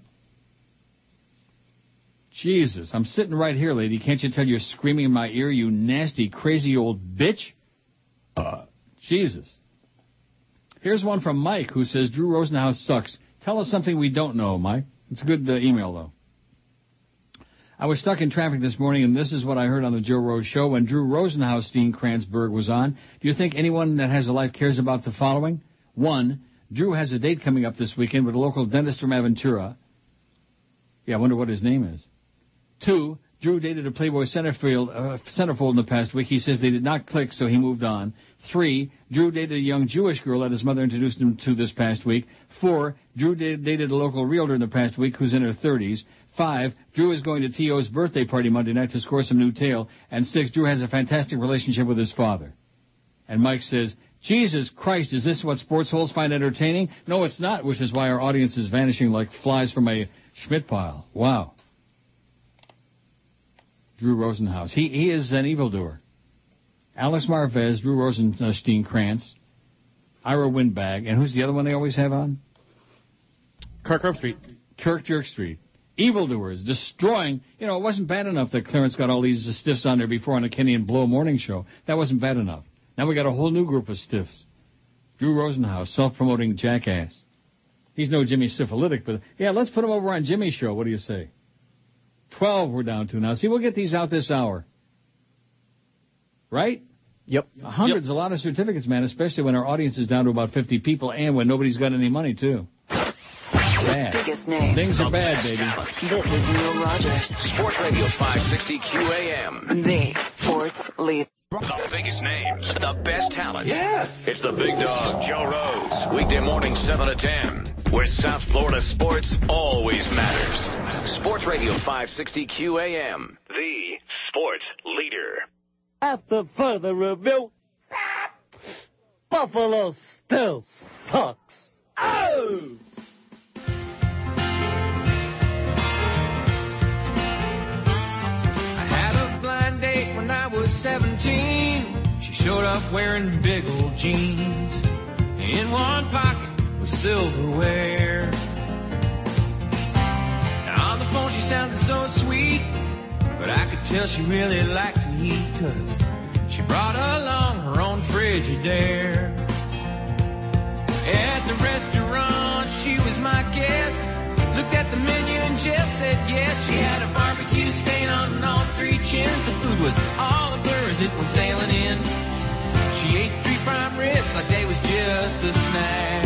Jesus, I'm sitting right here, lady. Can't you tell you're screaming in my ear, you nasty, crazy old bitch? Jesus. Here's one from Mike who says, "Drew Rosenhaus sucks. Tell us something we don't know, Mike." It's a good email, though. "I was stuck in traffic this morning, and this is what I heard on the Joe Rose Show when Drew Rosenhaus, Dean Kranzberg, was on. Do you think anyone that has a life cares about the following? 1, Drew has a date coming up this weekend with a local dentist from Aventura." Yeah, I wonder what his name is. 2, Drew dated a Playboy centerfold in the past week. He says they did not click, so he moved on. 3, Drew dated a young Jewish girl that his mother introduced him to this past week. 4, Drew dated a local realtor in the past week who's in her 30s. 5, Drew is going to T.O.'s birthday party Monday night to score some new tail. And 6, Drew has a fantastic relationship with his father. And Mike says, "Jesus Christ, is this what sports holes find entertaining? No, it's not, which is why our audience is vanishing like flies from a Schmidt pile." Wow. Drew Rosenhaus. He is an evildoer. Alex Marvez, Drew Rosenstein Krantz, Ira Windbag, and who's the other one they always have on? Kirk Jerkstreet. Evildoers, destroying. You know, it wasn't bad enough that Clarence got all these stiffs on there before on the Kenny and Blow morning show. That wasn't bad enough. Now we got a whole new group of stiffs. Drew Rosenhaus, self-promoting jackass. He's no Jimmy Syphilitic, but, yeah, let's put him over on Jimmy's show. What do you say? 12 we're down to now. See, we'll get these out this hour. Right? Yep. Hundreds, a lot of certificates, man, especially when our audience is down to about 50 people and when nobody's got any money, too. Bad. Things are bad, baby. This is Neil Rogers. Sports Radio 560 QAM. The sports lead. The biggest names, the best talent. Yes. It's the big dog, Joe Rose. Weekday morning, 7 to 10. Where South Florida sports always matters. Sports Radio 560 QAM. The sports leader. After further review, Buffalo still sucks. Oh! I was 17, she showed up wearing big old jeans. In one pocket was silverware. Now on the phone she sounded so sweet, but I could tell she really liked to eat, 'cause she brought along her own Frigidaire. At the restaurant she was my guest, looked at the menu and just said yes. She had a barbecue stain on all 3 chins. The food was all of her as it was sailing in. She ate 3 prime ribs like they was just a snack.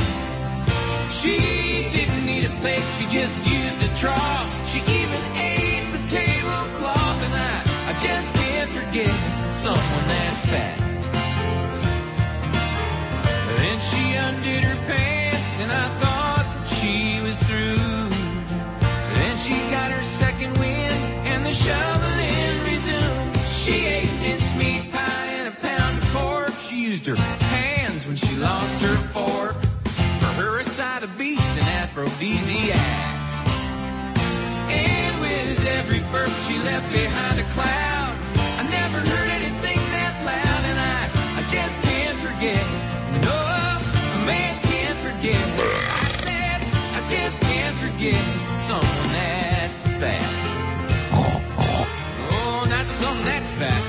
She didn't need a plate, she just used a trough. She even ate the tablecloth. And I just can't forget someone that fat. Then she undid her pants and I thought that she was through. Then she got her second wind and the shoveling resumed. She ate mincemeat pie and a pound of pork. She used her hands when she lost her fork. For her, a side of beef's an aphrodisiac. And with every burp she left behind a cloud. I never heard anything that loud, and I just can't forget. No, a man can't forget. I said, I just can't forget. Someone that fat. Oh, not someone that fat.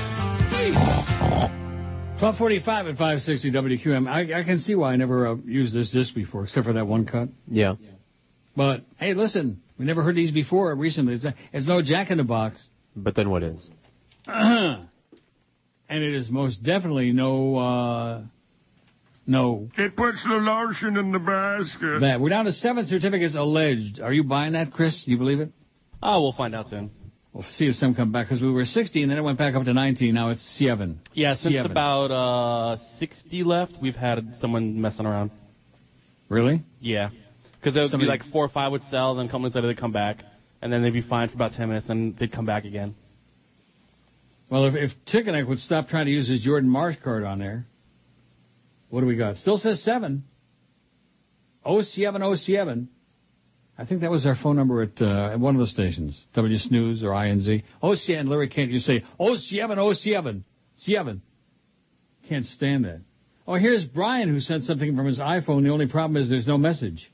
12:45 at 560 WQM. I can see why I never used this disc before, except for that one cut. Yeah. But, hey, listen, we never heard these before recently. It's no Jack in the Box. But then what is? And it is most definitely no... No. It puts the lotion in the basket. That. We're down to 7 certificates alleged. Are you buying that, Chris? You believe it? Oh, we'll find out soon. We'll see if some come back, because we were 60, and then it went back up to 19. Now it's 7. Yeah, since about 60 left, we've had someone messing around. Really? Yeah. Because there would be like 4 or 5 would sell, then come inside, they'd come back. and then they'd be fine for about 10 minutes, and they'd come back again. Well, if Chickenick would stop trying to use his Jordan Marsh card on there, what do we got? Still says 7. 0707. I think that was our phone number at one of the stations, W Snooze or INZ. OCN, Larry Kent, you say, 0707. 7. Can't stand that. Oh, here's Brian who sent something from his iPhone. The only problem is there's no message.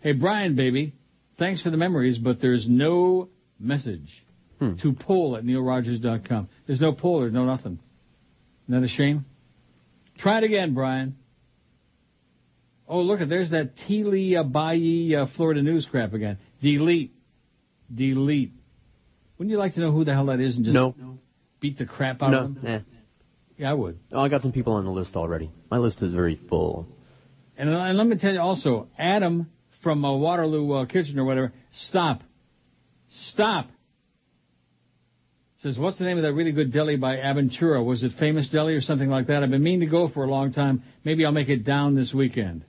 Hey, Brian, baby, thanks for the memories, but there's no message to poll at neilrogers.com. There's no poll, there's no nothing. Isn't that a shame? Try it again, Brian. Oh, look, there's that Tealy Abayi Florida news crap again. Delete. Wouldn't you like to know who the hell that is and just beat the crap out of them? No. Yeah, I would. Oh, I got some people on the list already. My list is very full. And let me tell you also, Adam from Waterloo Kitchen or whatever, stop. Says, what's the name of that really good deli by Aventura? Was it Famous Deli or something like that? I've been meaning to go for a long time. Maybe I'll make it down this weekend.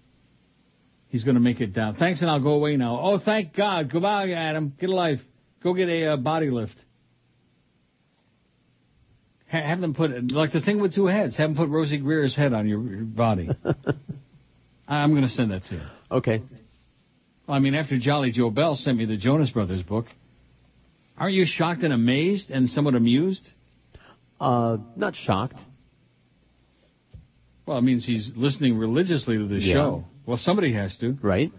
He's going to make it down. Thanks, and I'll go away now. Oh, thank God. Goodbye, Adam. Get a life. Go get a body lift. Have them put, like the thing with two heads, have them put Rosie Greer's head on your body. I'm going to send that to you. Okay. Well, I mean, after Jolly Joe Bell sent me the Jonas Brothers book, aren't you shocked and amazed and somewhat amused? Not shocked. Well, it means he's listening religiously to the show. Well, somebody has to. Right.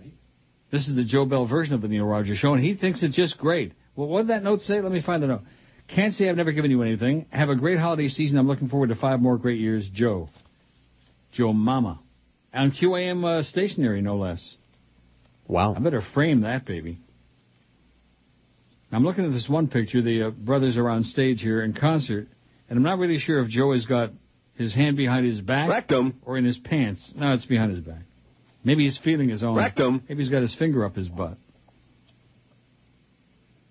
This is the Joe Bell version of the Neil Rogers Show, and he thinks it's just great. Well, what did that note say? Let me find the note. Can't say I've never given you anything. Have a great holiday season. I'm looking forward to 5 more great years. Joe. Joe Mama. On QAM stationery, no less. Wow. I better frame that, baby. I'm looking at this one picture. The brothers are on stage here in concert, and I'm not really sure if Joe has got his hand behind his back or in his pants. No, it's behind his back. Maybe he's feeling his own. Maybe he's got his finger up his butt.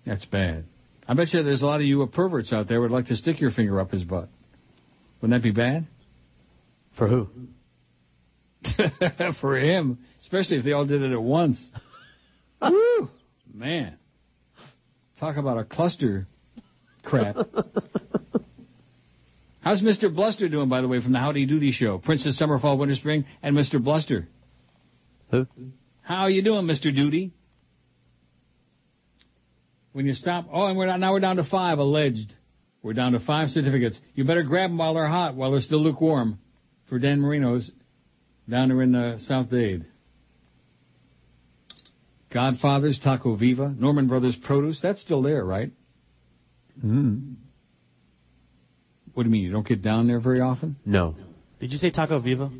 That's bad. I bet you there's a lot of you perverts out there who would like to stick your finger up his butt. Wouldn't that be bad? For who? For him, especially if they all did it at once. Woo! Man. Talk about a cluster crap. How's Mr. Bluster doing, by the way, from the Howdy Doody Show? Princess Summer, Fall, Winter, Spring, and Mr. Bluster. Who? How are you doing, Mr. Doody? When you stop... Oh, and now we're down to 5, alleged. We're down to 5 certificates. You better grab them while they're hot, while they're still lukewarm, for Dan Marino's down there in South Dade. Godfather's, Taco Viva, Norman Brothers Produce. That's still there, right? Mm. What do you mean? You don't get down there very often? No. Did you say Taco Viva?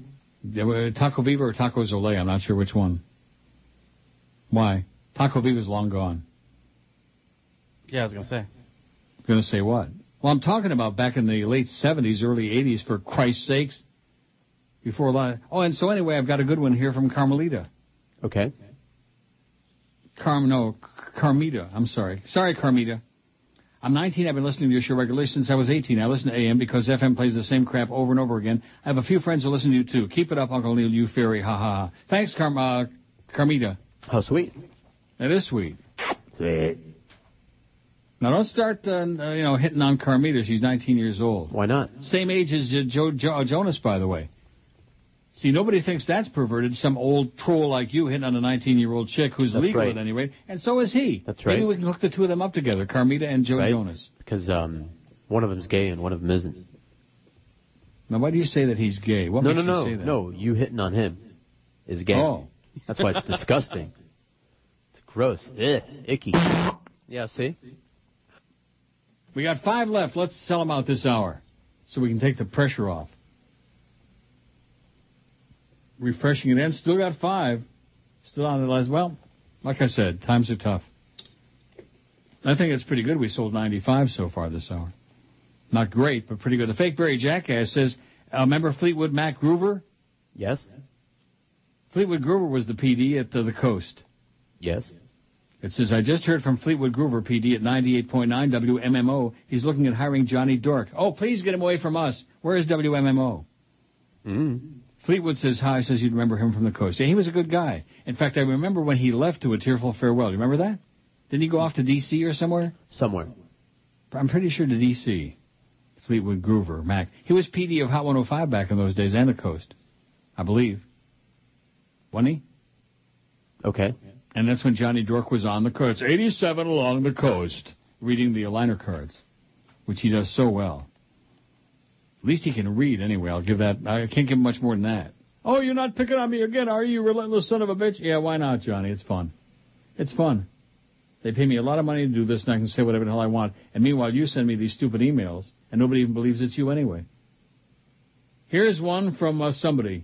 Yeah, Taco Viva or Taco Olé? I'm not sure which one. Why? Taco Viva's long gone. Yeah, I was going to say. Going to say what? Well, I'm talking about back in the late 70s, early 80s, for Christ's sakes. Before a lot of... Oh, and so anyway, I've got a good one here from Carmelita. Okay. Carmita. I'm sorry. Sorry, Carmita. I'm 19. I've been listening to your show regularly since I was 18. I listen to AM because FM plays the same crap over and over again. I have a few friends who listen to you, too. Keep it up, Uncle Neil, you fairy. Ha, ha, ha. Thanks, Carmita. How sweet. That is sweet. Sweet. Now, don't start, hitting on Carmita. She's 19 years old. Why not? Same age as Jonas, by the way. See, nobody thinks that's perverted, some old troll like you hitting on a 19-year-old chick who's that's legal right. At any rate, and so is he. That's right. Maybe we can hook the two of them up together, Carmita and Joe Jonas. Because one of them's gay and one of them isn't. Now, why do you say that he's gay? What makes you say that? No, you hitting on him is gay. Oh. That's why it's disgusting. It's gross. Ugh, icky. Yeah, see? We got 5 left. Let's sell them out this hour so we can take the pressure off. Refreshing it in. Still got 5. Still on the last. Well, like I said, times are tough. I think it's pretty good. We sold 95 so far this hour. Not great, but pretty good. The fake Barry Jackass says, remember Fleetwood Mac Groover? Yes. Fleetwood Groover was the PD at the coast. Yes. It says, I just heard from Fleetwood Groover PD at 98.9 WMMO. He's looking at hiring Johnny Dork. Oh, please get him away from us. Where is WMMO? Mm-hmm. Fleetwood says hi, says you'd remember him from the coast. Yeah, he was a good guy. In fact, I remember when he left to a tearful farewell. You remember that? Didn't he go off to D.C. or somewhere? Somewhere. I'm pretty sure to D.C. Fleetwood Groover, Mac. He was PD of Hot 105 back in those days and the Coast, I believe. Wasn't he? Okay. And that's when Johnny Dork was on the coast. 87 along the coast, reading the liner cards, which he does so well. At least he can read anyway. I'll give that. I can't give him much more than that. Oh, you're not picking on me again, are you, relentless son of a bitch? Yeah, why not, Johnny? It's fun. It's fun. They pay me a lot of money to do this, and I can say whatever the hell I want. And meanwhile, you send me these stupid emails, and nobody even believes it's you anyway. Here's one from somebody.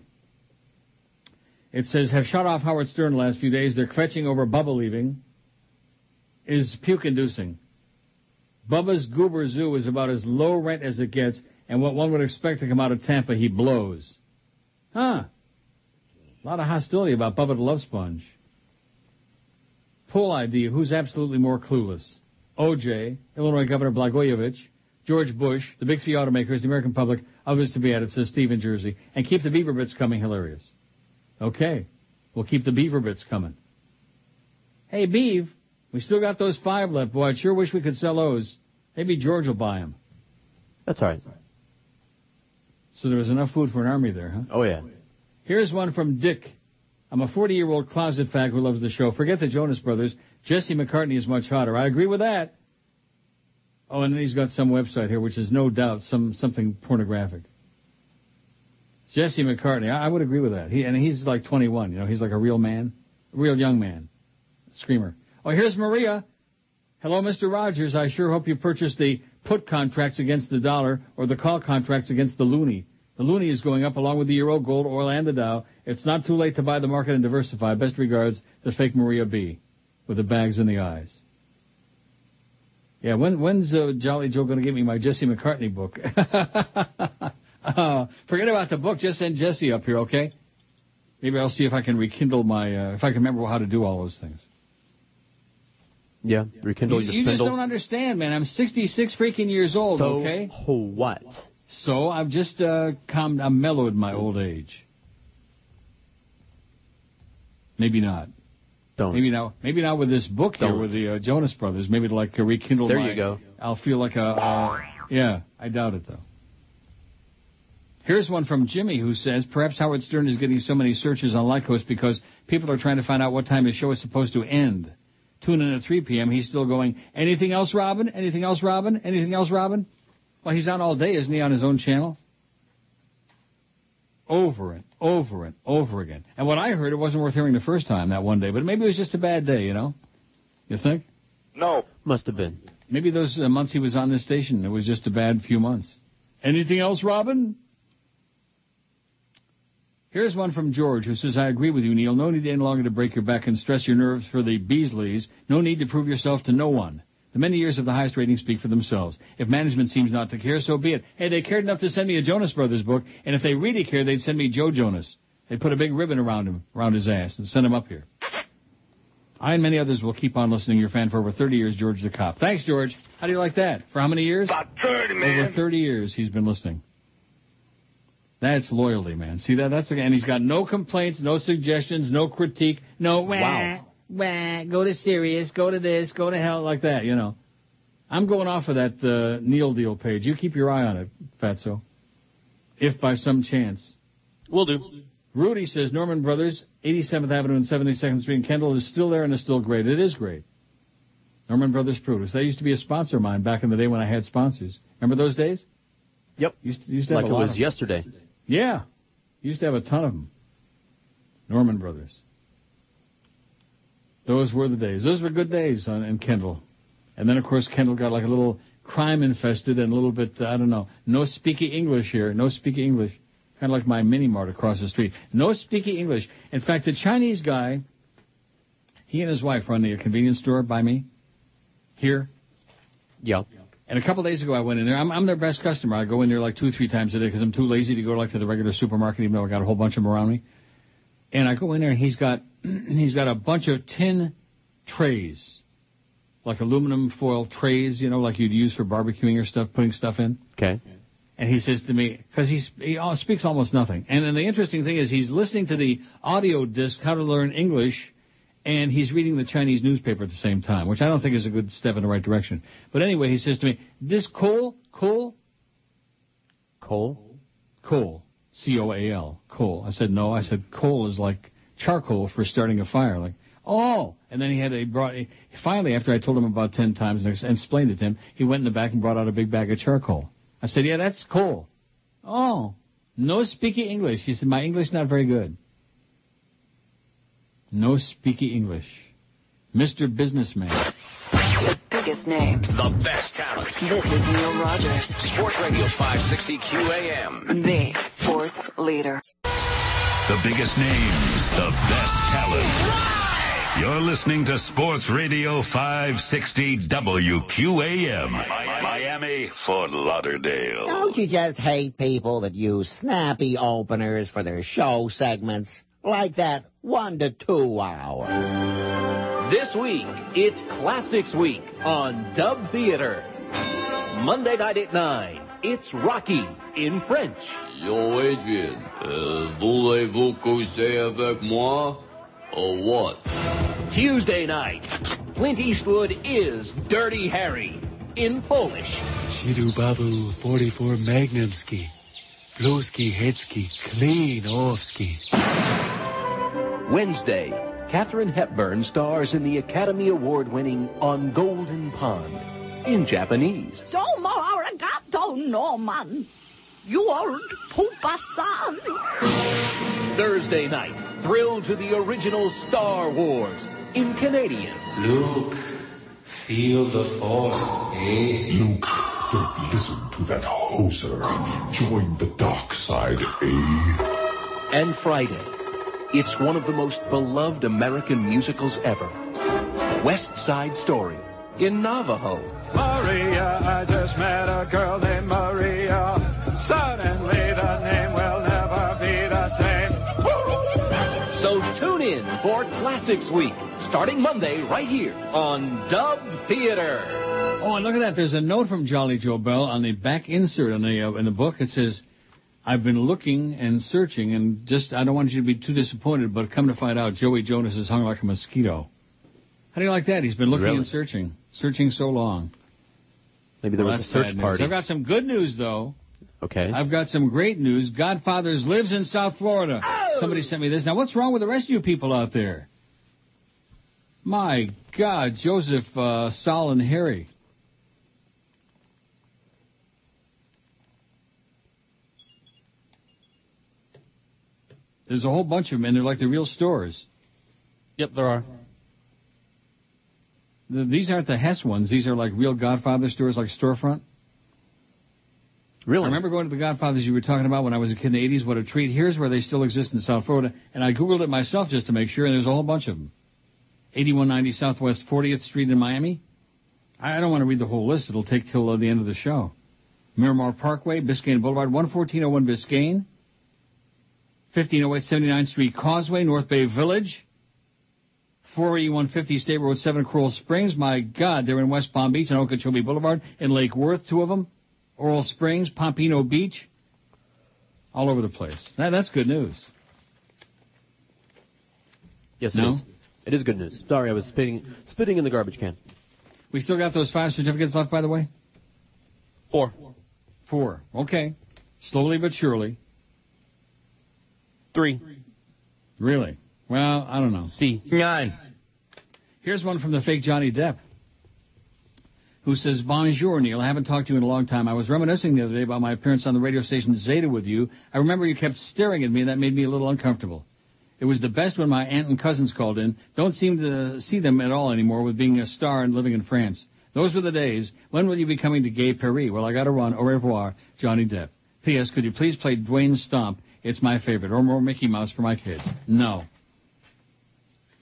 It says, have shut off Howard Stern the last few days. They're kvetching over Bubba leaving. Is puke-inducing. Bubba's Goober Zoo is about as low rent as it gets, and what one would expect to come out of Tampa, he blows. Huh. A lot of hostility about Bubba the Love Sponge. Poll ID, who's absolutely more clueless? O.J., Illinois Governor Blagojevich, George Bush, the big three automakers, the American public, others to be added, says Steve in Jersey, and keep the beaver bits coming, hilarious. Okay, we'll keep the beaver bits coming. Hey, Beav, we still got those 5 left, boy. I sure wish we could sell those. Maybe George will buy them. That's all right. So there was enough food for an army there, huh? Oh, yeah. Here's one from Dick. I'm a 40-year-old closet fag who loves the show. Forget the Jonas Brothers. Jesse McCartney is much hotter. I agree with that. Oh, and then he's got some website here, which is no doubt something pornographic. Jesse McCartney, I would agree with that. He's like 21, you know. He's like a real man, a real young man. Screamer. Oh, here's Maria. Hello, Mr. Rogers. I sure hope you purchased the put contracts against the dollar or the call contracts against the loonie. The loonie is going up along with the euro, gold, oil, and the Dow. It's not too late to buy the market and diversify. Best regards, the fake Maria B. with the bags in the eyes. Yeah, when's Jolly Joe going to give me my Jesse McCartney book? Forget about the book. Just send Jesse up here, okay? Maybe I'll see if I can rekindle my, if I can remember how to do all those things. Yeah, rekindle your spindle. You just don't understand, man. I'm 66 freaking years old, so okay? So what? So I've just I'm mellowed my old age. Maybe not. Don't. Maybe now with this book here with the Jonas Brothers, maybe like a rekindle. There you go. I'll feel like a. Yeah, I doubt it though. Here's one from Jimmy who says perhaps Howard Stern is getting so many searches on Lycos because people are trying to find out what time his show is supposed to end. Tune in at 3 p.m. He's still going. Anything else, Robin? Anything else, Robin? Anything else, Robin? Well, he's on all day, isn't he, on his own channel? Over and over and over again. And what I heard, it wasn't worth hearing the first time that one day, but maybe it was just a bad day, you know? You think? No. Must have been. Maybe those months he was on this station, it was just a bad few months. Anything else, Robin? Here's one from George who says, I agree with you, Neil. No need any longer to break your back and stress your nerves for the Beasleys. No need to prove yourself to no one. The many years of the highest ratings speak for themselves. If management seems not to care, so be it. Hey, they cared enough to send me a Jonas Brothers book, and if they really cared, they'd send me Joe Jonas. They'd put a big ribbon around him, around his ass, and send him up here. I and many others will keep on listening to your fan for over 30 years, George the Cop. Thanks, George. How do you like that? For how many years? About 30, man. Over 30 years he's been listening. That's loyalty, man. See that? That's and he's got no complaints, no suggestions, no critique, no wow. Wah, go to Sirius, go to this, go to hell, like that, you know. I'm going off of that Neil Deal page. You keep your eye on it, Fatso, if by some chance. Will do. Rudy says, Norman Brothers, 87th Avenue and 72nd Street in Kendall is still there and is still great. It is great. Norman Brothers Produce. That used to be a sponsor of mine back in the day when I had sponsors. Remember those days? Yep. Used to have like a lot it was of yesterday. Them. Yeah. Used to have a ton of them. Norman Brothers. Those were the days. Those were good days in Kendall. And then, of course, Kendall got like a little crime-infested and a little bit, I don't know, no speaky English here, no speaky English. Kind of like my mini-mart across the street. No speaky English. In fact, the Chinese guy, he and his wife run a convenience store by me here. Yeah. And a couple days ago I went in there. I'm their best customer. I go in there like 2 or 3 times a day because I'm too lazy to go like to the regular supermarket, even though I got a whole bunch of them around me. And I go in there, and he's got a bunch of tin trays, like aluminum foil trays, you know, like you'd use for barbecuing or stuff, putting stuff in. Okay. And he says to me, because he speaks almost nothing. And then the interesting thing is he's listening to the audio disc, How to Learn English, and he's reading the Chinese newspaper at the same time, which I don't think is a good step in the right direction. But anyway, he says to me, this coal, C-O-A-L, coal. I said, no. I said, coal is like charcoal for starting a fire. Like, oh. And then finally, after I told him about 10 times and explained it to him, he went in the back and brought out a big bag of charcoal. I said, yeah, that's coal. Oh. No speaking English. He said, my English not very good. No speaking English. Mr. Businessman. The biggest names. The best talent. This is Neil Rogers. Sports Radio 560 QAM. The sports leader. The biggest names. The best talent. You're listening to Sports Radio 560 WQAM. Miami, Fort Lauderdale. Don't you just hate people that use snappy openers for their show segments? Like that 1 to 2 hour. This week, it's Classics Week on Dub Theater. Monday night at 9, it's Rocky in French. Yo, Adrian, voulez-vous coucher avec moi or what? Tuesday night, Clint Eastwood is Dirty Harry. In Polish. Shiru Babu, 44 Magnumski, Gluski, Hetski, Clean Offski. Wednesday, Katharine Hepburn stars in the Academy Award-winning On Golden Pond in Japanese. Domo arigato, Norman. You old Pupa-san. Thursday night, thrill to the original Star Wars in Canadian. Luke. Feel the force, eh? Luke, don't listen to that hoser. Join the dark side, eh? And Friday, it's one of the most beloved American musicals ever. West Side Story in Navajo. Maria, I just met a girl named Maria. Suddenly the name will never be the same. So tune in for Classics Week, starting Monday right here on Dub Theater. Oh, and look at that. There's a note from Jolly Joe Bell on the back insert in the book. It says, I've been looking and searching, and just I don't want you to be too disappointed, but come to find out, Joey Jonas is hung like a mosquito. How do you like that? He's been looking and searching so long. Maybe there was a search party. I've got some good news, though. Okay. I've got some great news. Godfathers lives in South Florida. Oh! Somebody sent me this. Now, what's wrong with the rest of you people out there? My God, Joseph, Sol, and Harry. There's a whole bunch of them, and they're like the real stores. Yep, there are. These aren't the Hess ones. These are like real Godfather stores, like Storefront. Really? I remember going to the Godfathers you were talking about when I was a kid in the 80s. What a treat. Here's where they still exist in South Florida. And I Googled it myself just to make sure, and there's a whole bunch of them. 8190 Southwest 40th Street in Miami. I don't want to read the whole list. It'll take till the end of the show. Miramar Parkway, Biscayne Boulevard, 11401 Biscayne. 1508 79th Street Causeway, North Bay Village. 48150 State Road 7 Coral Springs. My God, they're in West Palm Beach and Okeechobee Boulevard and Lake Worth, two of them. Oral Springs, Pompano Beach, all over the place. That's good news. Yes, it is. It is good news. Sorry, I was spitting in the garbage can. We still got those 5 certificates left, by the way? 4. Okay. Slowly but surely. 3. Really? Well, I don't know. C. 9. Here's one from the fake Johnny Depp, who says, Bonjour, Neil. I haven't talked to you in a long time. I was reminiscing the other day about my appearance on the radio station Zeta with you. I remember you kept staring at me, and that made me a little uncomfortable. It was the best when my aunt and cousins called in. Don't seem to see them at all anymore with being a star and living in France. Those were the days. When will you be coming to Gay Paris? Well, I got to run. Au revoir, Johnny Depp. P.S. Could you please play Dwayne's Stomp? It's my favorite. Or more Mickey Mouse for my kids. No.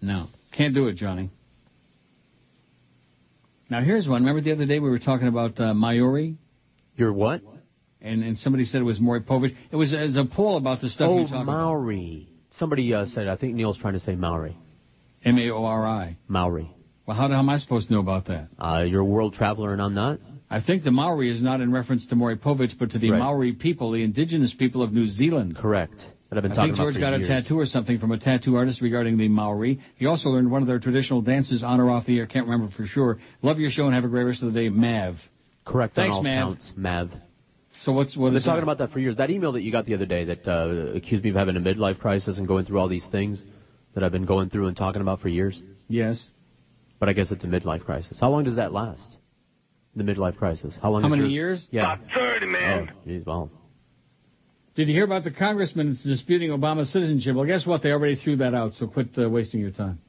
No. Can't do it, Johnny. Now, here's one. Remember the other day we were talking about Maiori? Your what? And somebody said it was Moripovich. It was a poll about the stuff you talked about. Oh, Maori. Somebody said, I think Neil's trying to say Maori. M-A-O-R-I. Maori. Well, how the hell am I supposed to know about that? You're a world traveler and I'm not. I think the Maori is not in reference to Maury Povich, but to the Maori people, the indigenous people of New Zealand. Correct. that I've been talking about for years. I think George got a tattoo or something from a tattoo artist regarding the Maori. He also learned one of their traditional dances on or off the air. Can't remember for sure. Love your show and have a great rest of the day, Mav. Correct. Thanks, Mav. Thanks, Mav. So what is they're talking about that for years. That email that you got the other day that accused me of having a midlife crisis and going through all these things that I've been going through and talking about for years. Yes. But I guess it's a midlife crisis. How long does that last? The midlife crisis. How long? How many years? Yeah. About 30, man. Oh, geez, wow. Did you hear about the congressman disputing Obama's citizenship? Well, guess what? They already threw that out, so quit wasting your time.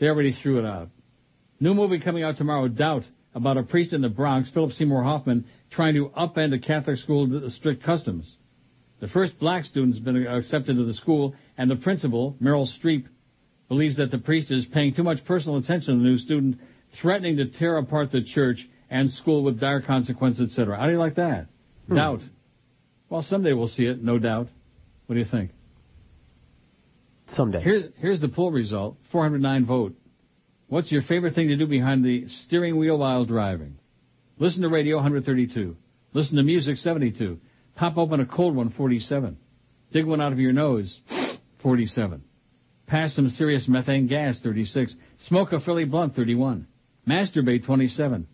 They already threw it out. New movie coming out tomorrow, Doubt, about a priest in the Bronx, Philip Seymour Hoffman, trying to upend a Catholic school strict customs. The first black student's been accepted to the school, and the principal, Meryl Streep, believes that the priest is paying too much personal attention to the new student, threatening to tear apart the church and school with dire consequences, etc. How do you like that? Doubt. Well, someday we'll see it, no doubt. What do you think? Someday. Here's the poll result, 409 vote. What's your favorite thing to do behind the steering wheel while driving? Listen to radio, 132. Listen to music, 72. Pop open a cold one, 47. Dig one out of your nose, 47. Pass some serious methane gas, 36. Smoke a Philly blunt, 31. Masturbate, 27.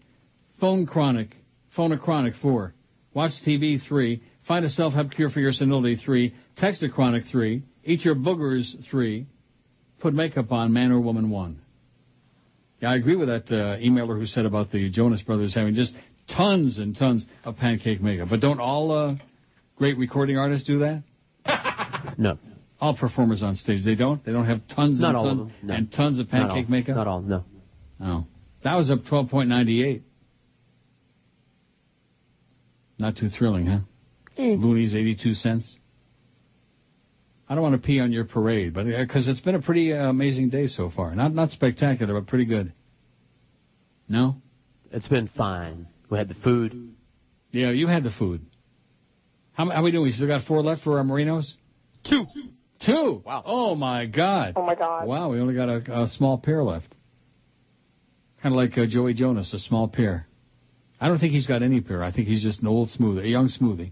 Phone a chronic, 4. Watch TV, 3. Find a self-help cure for your senility, 3. Text a chronic, 3. Eat your boogers, 3. Put makeup on, man or woman, 1. Yeah, I agree with that emailer who said about the Jonas Brothers having just tons and tons of pancake makeup. But don't all great recording artists do that? No. All performers on stage, they don't? They don't have tons and tons and tons of pancake makeup? Not all, no. Oh. That was up 12.98. Not too thrilling, huh? Loonies, 82 cents. I don't want to pee on your parade, but because it's been a pretty amazing day so far. Not spectacular, but pretty good. No? It's been fine. We had the food. Yeah, you had the food. How we doing? We still got 4 left for our Marinos? 2. 2? Wow. Oh, my God. Oh, my God. Wow, we only got a small pair left. Kind of like Joey Jonas, a small pair. I don't think he's got any pair. I think he's just an old smoothie, a young smoothie.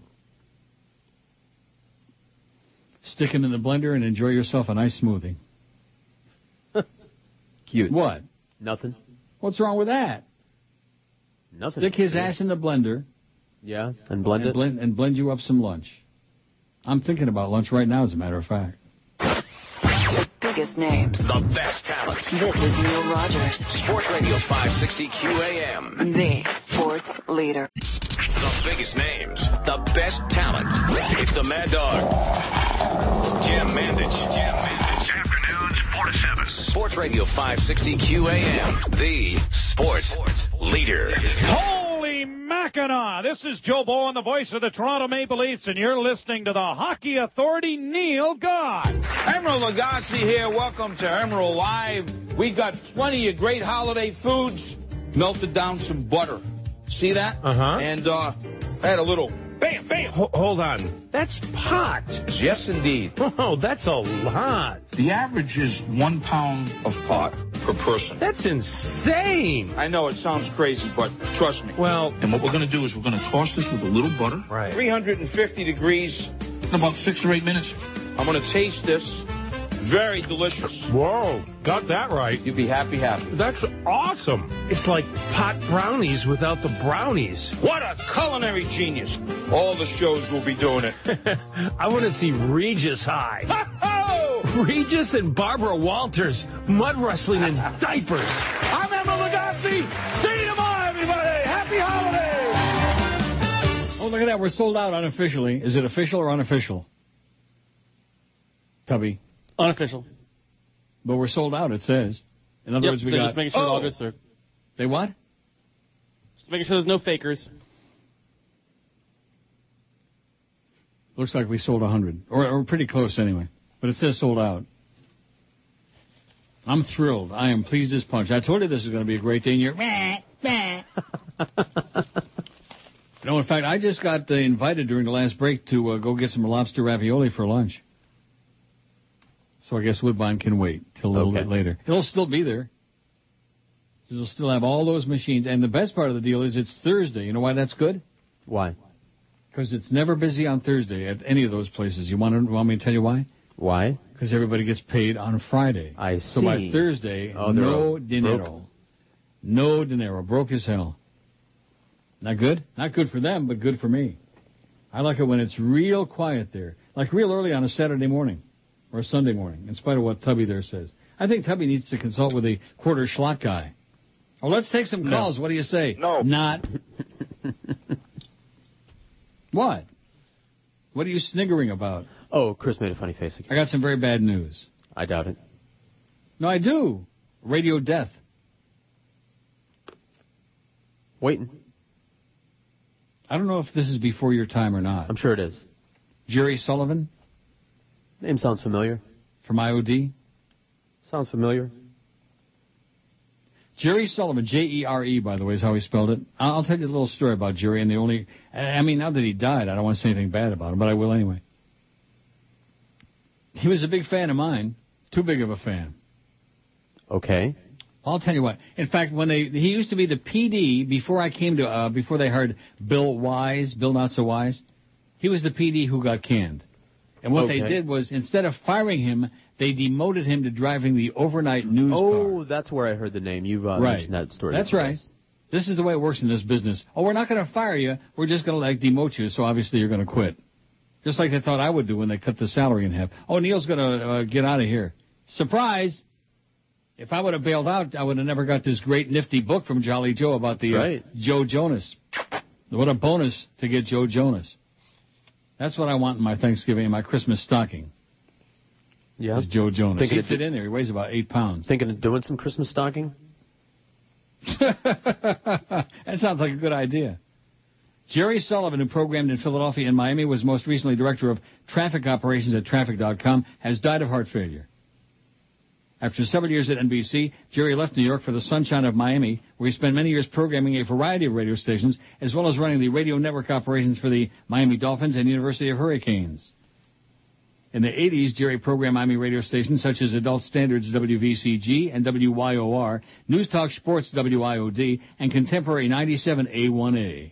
Stick him in the blender and enjoy yourself a nice smoothie. Cute. What? Nothing. What's wrong with that? Nothing. Stick his ass in the blender. Yeah, and blend it. And blend you up some lunch. I'm thinking about lunch right now, as a matter of fact. The biggest names. The best talent. This is Neil Rogers. Sports Radio 560 QAM. The sports leader. The biggest names. The best talent. It's the Mad Dog. Jim Mandich. Afternoons 4 to 7. Sports Radio 560 QAM. The sports leader. Holy Mackinac! This is Joe Bowen, the voice of the Toronto Maple Leafs, and you're listening to the Hockey Authority, Neil God. Emeril Lagasse here. Welcome to Emeril Live. We got plenty of great holiday foods. Melted down some butter. See that? Uh-huh. And I had a little... Bam, bam. Hold on. That's pot. Yes, indeed. Oh, that's a lot. The average is 1 pound of pot per person. That's insane. I know it sounds crazy, but trust me. Well, and what we're going to do is we're going to toss this with a little butter. Right. 350 degrees. In about 6 or 8 minutes. I'm going to taste this. Very delicious. Whoa, got that right. You'd be happy. That's awesome. It's like pot brownies without the brownies. What a culinary genius. All the shows will be doing it. I want to see Regis High. Ho-ho! Regis and Barbara Walters, mud wrestling in diapers. I'm Emma Lagasse. See you tomorrow, everybody. Happy holidays. Oh, look at that. We're sold out unofficially. Is it official or unofficial? Tubby. Unofficial. But we're sold out, it says. In other words, we got... just making sure it all goes through. They what? Just making sure there's no fakers. Looks like we sold 100. Or pretty close, anyway. But it says sold out. I'm thrilled. I am pleased as punch. I told you this is going to be a great day, and you're... No, in fact, I just got invited during the last break to go get some lobster ravioli for lunch. So I guess Woodbine can wait till a little bit later. It'll still be there. It'll still have all those machines. And the best part of the deal is it's Thursday. You know why that's good? Why? Because it's never busy on Thursday at any of those places. You want me to tell you why? Why? Because everybody gets paid on Friday. I see. So by Thursday, no dinero. Broke. No dinero. Broke as hell. Not good? Not good for them, but good for me. I like it when it's real quiet there. Like real early on a Saturday morning or a Sunday morning, in spite of what Tubby there says. I think Tubby needs to consult with the quarter schlock guy. Oh, let's take some calls. No. What do you say? No. Not. What? What are you sniggering about? Oh, Chris made a funny face again. I got some very bad news. I doubt it. No, I do. Radio death. Waiting. I don't know if this is before your time or not. I'm sure it is. Jerry Sullivan? Name sounds familiar. From IOD? Sounds familiar. Jerry Sullivan, J-E-R-E, by the way, is how he spelled it. I'll tell you a little story about Jerry, and the only... I mean, now that he died, I don't want to say anything bad about him, but I will anyway. He was a big fan of mine. Too big of a fan. Okay. I'll tell you what. In fact, when he used to be the PD before I came to... before they hired Bill Wise, Bill Not So Wise, he was the PD who got canned. And what they did was, instead of firing him... They demoted him to driving the overnight news car. Oh, that's where I heard the name. You've mentioned that story. That's right. This is the way it works in this business. Oh, we're not going to fire you. We're just going to, like, demote you, so obviously you're going to quit. Just like they thought I would do when they cut the salary in half. Oh, Neil's going to get out of here. Surprise! If I would have bailed out, I would have never got this great nifty book from Jolly Joe about the Joe Jonas. What a bonus to get Joe Jonas. That's what I want in my Thanksgiving and my Christmas stocking. Yeah, Joe Jonas. He fit in there. He weighs about 8 pounds. Thinking of doing some Christmas stocking? That sounds like a good idea. Jerry Sullivan, who programmed in Philadelphia and Miami, was most recently director of traffic operations at Traffic.com, has died of heart failure. After several years at NBC, Jerry left New York for the sunshine of Miami, where he spent many years programming a variety of radio stations, as well as running the radio network operations for the Miami Dolphins and University of Hurricanes. In the 80s, Jerry programmed Miami radio stations such as Adult Standards WVCG and WYOR, News Talk Sports WIOD, and Contemporary 97 A1A.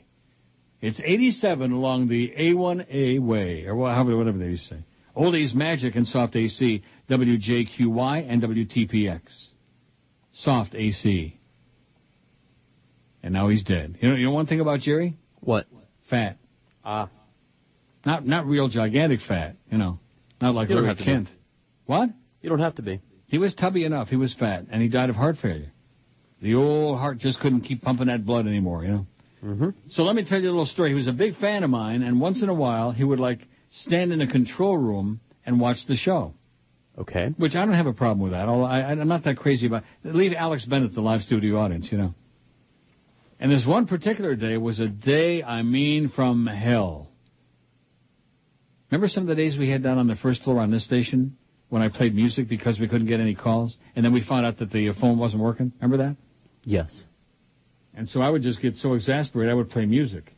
It's 87 along the A1A way, or whatever they used to say. Oldies Magic and Soft AC, WJQY and WTPX. Soft AC. And now he's dead. You know one thing about Jerry? What? Fat. Not real gigantic fat, you know. Not like Larry Kent. What? You don't have to be. He was tubby enough. He was fat, and he died of heart failure. The old heart just couldn't keep pumping that blood anymore, you know. Mm-hmm. So let me tell you a little story. He was a big fan of mine, and once in a while, he would, like, stand in a control room and watch the show. Okay. Which I don't have a problem with that. I'm not that crazy about it. Leave Alex Bennett the live studio audience, you know. And this one particular day was a day, I mean, from hell. Remember some of the days we had down on the first floor on this station when I played music because we couldn't get any calls? And then we found out that the phone wasn't working? Remember that? Yes. And so I would just get so exasperated, I would play music.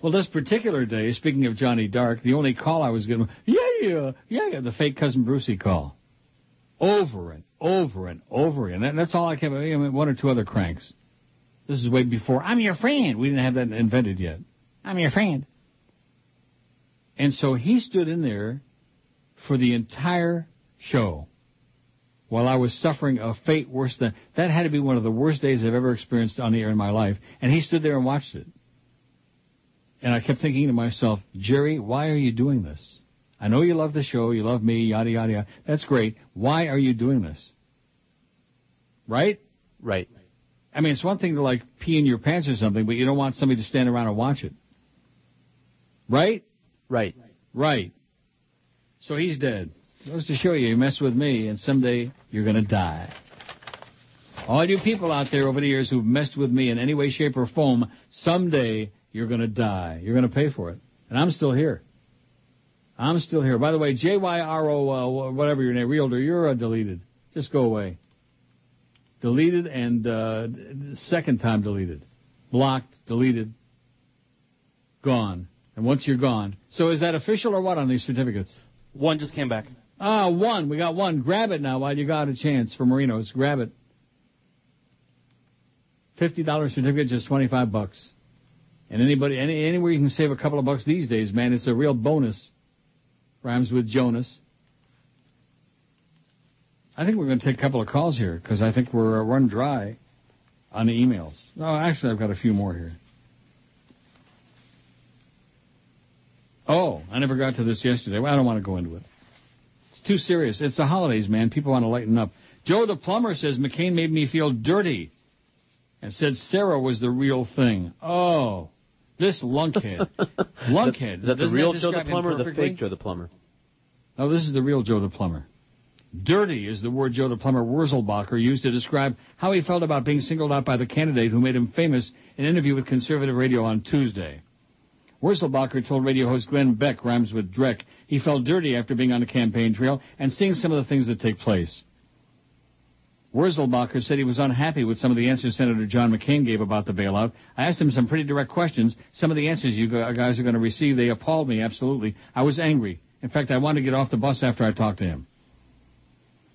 Well, this particular day, speaking of Johnny Dark, the only call I was getting was, the fake Cousin Brucey call. Over and over and over again. That's all I kept. I mean, one or two other cranks. This is way before, I'm your friend. We didn't have that invented yet. I'm your friend. And so he stood in there for the entire show while I was suffering a fate worse than... That had to be one of the worst days I've ever experienced on the air in my life. And he stood there and watched it. And I kept thinking to myself, Jerry, why are you doing this? I know you love the show, you love me, yada, yada, yada. That's great. Why are you doing this? Right? Right. I mean, it's one thing to, like, pee in your pants or something, but you don't want somebody to stand around and watch it. Right? Right. Right. So he's dead. Goes to show you mess with me, and someday you're going to die. All you people out there over the years who've messed with me in any way, shape, or form, someday you're going to die. You're going to pay for it. And I'm still here. I'm still here. By the way, JYRO, whatever your name, Realtor, you're deleted. Just go away. Deleted and second time deleted. Blocked, deleted, gone. And once you're gone. So is that official or what on these certificates? One just came back. One. We got one. Grab it now while you got a chance for Marino's. Grab it. $50 certificate, just $25. And anywhere you can save a couple of bucks these days, man, it's a real bonus. Rhymes with Jonas. I think we're going to take a couple of calls here because I think we're run dry on the emails. No, actually, I've got a few more here. Oh, I never got to this yesterday. Well, I don't want to go into it. It's too serious. It's the holidays, man. People want to lighten up. Joe the Plumber says, McCain made me feel dirty and said Sarah was the real thing. Oh, this lunkhead. Lunkhead. Is that the real Joe the Plumber or the fake Joe the Plumber? No, this is the real Joe the Plumber. Dirty is the word Joe the Plumber Wurzelbacher used to describe how he felt about being singled out by the candidate who made him famous in an interview with conservative radio on Tuesday. Wurzelbacher told radio host Glenn Beck, rhymes with Dreck, he felt dirty after being on the campaign trail and seeing some of the things that take place. Wurzelbacher said he was unhappy with some of the answers Senator John McCain gave about the bailout. I asked him some pretty direct questions. Some of the answers you guys are going to receive, they appalled me, absolutely. I was angry. In fact, I wanted to get off the bus after I talked to him.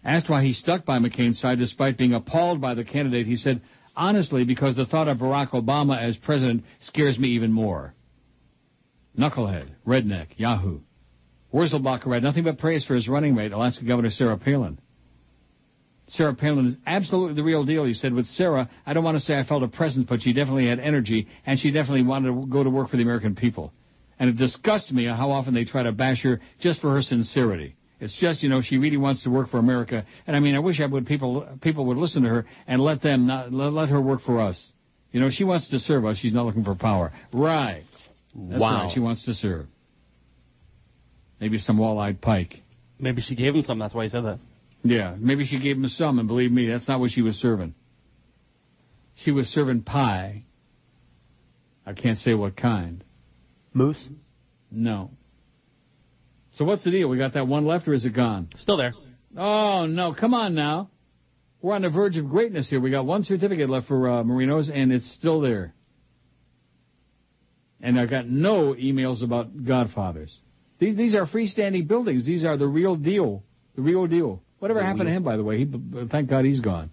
Asked why he stuck by McCain's side despite being appalled by the candidate, he said, honestly, because the thought of Barack Obama as president scares me even more. Knucklehead, redneck, yahoo. Wurzelbacher had nothing but praise for his running mate, Alaska Governor Sarah Palin. Sarah Palin is absolutely the real deal, he said. With Sarah, I don't want to say I felt a presence, but she definitely had energy, and she definitely wanted to go to work for the American people. And it disgusts me how often they try to bash her just for her sincerity. It's just, you know, she really wants to work for America. And, I mean, I wish I would people would listen to her and let her work for us. You know, she wants to serve us. She's not looking for power. Right. That's wow. Right. She wants to serve. Maybe some walleye pike. Maybe she gave him some. That's why he said that. Yeah. Maybe she gave him some, and believe me, that's not what she was serving. She was serving pie. I can't say what kind. Moose? No. So what's the deal? We got that one left, or is it gone? Still there. Oh, no. Come on now. We're on the verge of greatness here. We got one certificate left for Marino's, and it's still there. And I got no emails about Godfathers. These are freestanding buildings. These are the real deal. The real deal. Whatever happened to him, by the way? Thank God he's gone.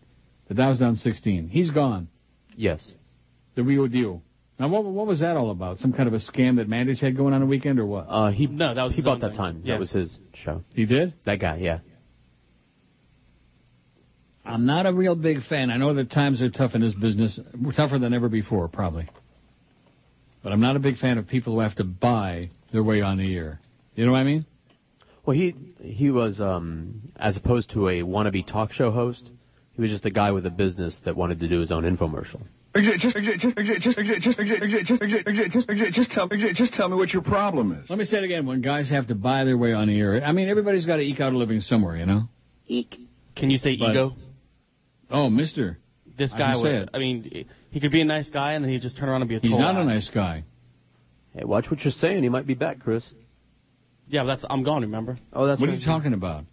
The Dow's down 16. He's gone. Yes. The real deal. Now, what was that all about? Some kind of a scam that Mandich had going on the weekend, or what? He bought that time. Yeah. That was his show. He did? That guy, yeah. I'm not a real big fan. I know that times are tough in this business, tougher than ever before, probably. But I'm not a big fan of people who have to buy their way on the air. You know what I mean? Well, he was, as opposed to a wannabe talk show host, he was just a guy with a business that wanted to do his own infomercial. Just tell me what your problem is. Let me say it again. When guys have to buy their way on the air, I mean, everybody's got to eke out a living somewhere, you know? Eke. Can you say ego? Oh, mister. This guy would. I mean, he could be a nice guy, and then he'd just turn around and be a total ass. He's not a nice guy. Hey, watch what you're saying. He might be back, Chris. Yeah, but I'm gone, remember? Oh, that's what are you talking about?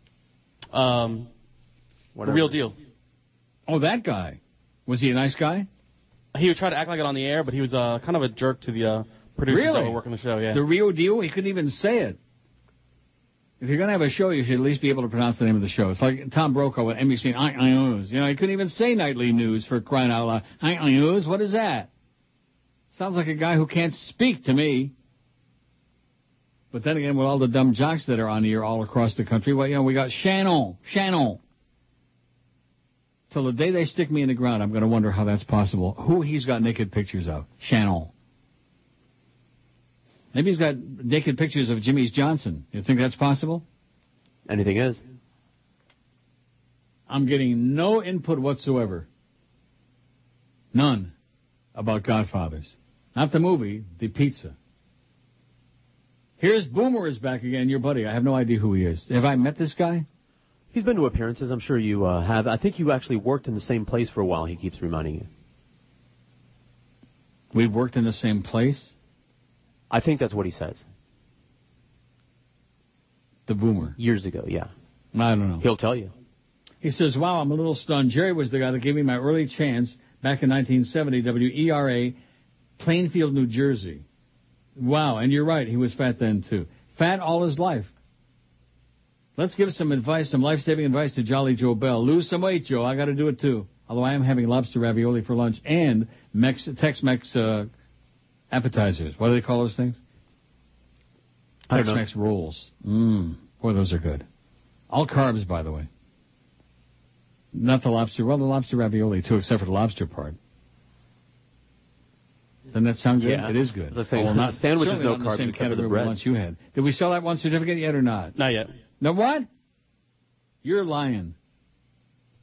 The real deal. Oh, that guy. Was he a nice guy? He would try to act like it on the air, but he was kind of a jerk to the producers that were working the show. Yeah. The real deal? He couldn't even say it. If you're going to have a show, you should at least be able to pronounce the name of the show. It's like Tom Brokaw at NBC. News. You know, he couldn't even say nightly news, for crying out loud. News? What is that? Sounds like a guy who can't speak to me. But then again, with all the dumb jocks that are on the air all across the country, well, you know, we got Shannon. Till the day they stick me in the ground, I'm going to wonder how that's possible. Who he's got naked pictures of? Shannon. Maybe he's got naked pictures of Jimmy's Johnson. You think that's possible? Anything is. I'm getting no input whatsoever. None about Godfathers. Not the movie, the pizza. Here's Boomer is back again, your buddy. I have no idea who he is. Have I met this guy? He's been to appearances. I'm sure you have. I think you actually worked in the same place for a while, he keeps reminding you. We worked in the same place? I think that's what he says. The Boomer. Years ago, yeah. I don't know. He'll tell you. He says, wow, I'm a little stunned. Jerry was the guy that gave me my early chance back in 1970, WERA, Plainfield, New Jersey. Wow, and you're right. He was fat then, too. Fat all his life. Let's give some advice, some life-saving advice to Jolly Joe Bell. Lose some weight, Joe. I got to do it, too. Although I am having lobster ravioli for lunch and Tex-Mex Appetizers. What do they call those things? Tex-Mex rolls. Boy, those are good. All carbs, by the way. Not the lobster. Well, the lobster ravioli, too, except for the lobster part. Doesn't that sound good? Yeah. It is good. Let's say not sandwiches, no carbs. The same category of the lunch you had. Did we sell that one certificate yet or not? Not yet. No, what? You're lying.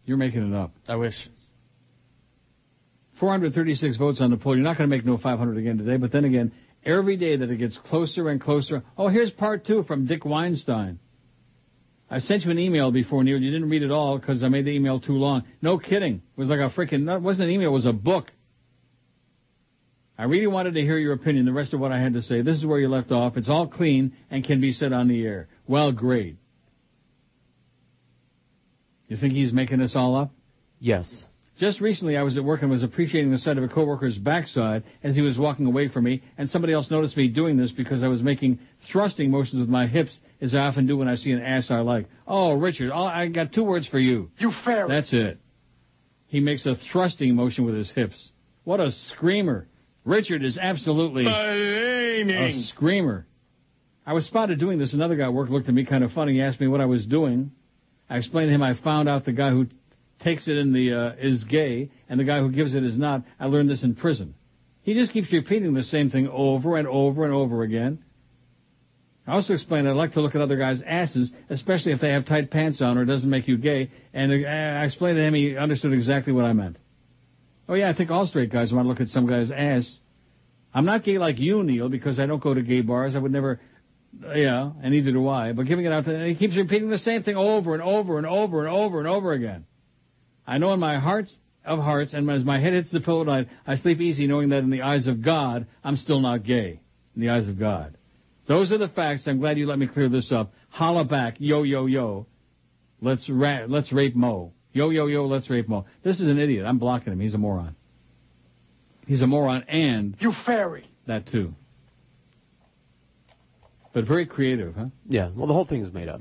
You're making it up. I wish. 436 votes on the poll. You're not going to make no 500 again today, but then again, every day that it gets closer and closer. Oh, here's part two from Dick Weinstein. I sent you an email before, Neil. You didn't read it all because I made the email too long. No kidding. It was like a freaking... It wasn't an email. It was a book. I really wanted to hear your opinion, the rest of what I had to say. This is where you left off. It's all clean and can be said on the air. Well, great. You think he's making this all up? Yes. Just recently I was at work and was appreciating the sight of a coworker's backside as he was walking away from me, and somebody else noticed me doing this because I was making thrusting motions with my hips, as I often do when I see an ass I like. Oh, Richard, I got two words for you. You failed. That's it. He makes a thrusting motion with his hips. What a screamer. Richard is absolutely a screamer. I was spotted doing this. Another guy at work looked at me kind of funny. He asked me what I was doing. I explained to him I found out the guy who takes it in the is gay, and the guy who gives it is not. I learned this in prison. He just keeps repeating the same thing over and over and over again. I also explained I like to look at other guys' asses, especially if they have tight pants on or it doesn't make you gay, and I explained to him he understood exactly what I meant. Oh, yeah, I think all straight guys want to look at some guy's ass. I'm not gay like you, Neil, because I don't go to gay bars. I would never... Yeah, and neither do I. But giving it out to... He keeps repeating the same thing over and over and over and over and over again. I know in my heart of hearts, and as my head hits the pillow at night, I sleep easy knowing that in the eyes of God, I'm still not gay. In the eyes of God. Those are the facts. I'm glad you let me clear this up. Holla back. Yo, yo, yo. Let's rape Mo. Yo, yo, yo, let's rape Mo. This is an idiot. I'm blocking him. He's a moron. He's a moron and... You fairy. That too. But very creative, huh? Yeah. Well, the whole thing is made up.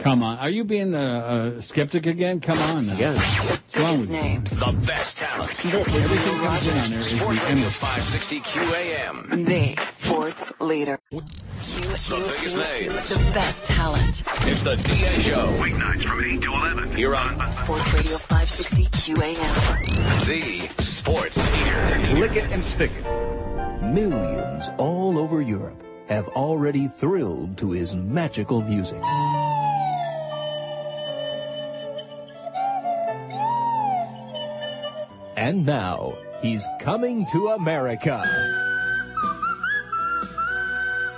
Come on. Are you being a skeptic again? Come on now. Yeah. What's wrong with you? The best talent. Everything comes in on there is the endless. 560 QAM. The sports leader. It's the biggest name. The best talent. It's the DA Show. Weeknights from 8 to 11. You're on Sports Radio 560 QAM. The sports leader. Lick it and stick it. Millions all over Europe have already thrilled to his magical music. And now, he's coming to America.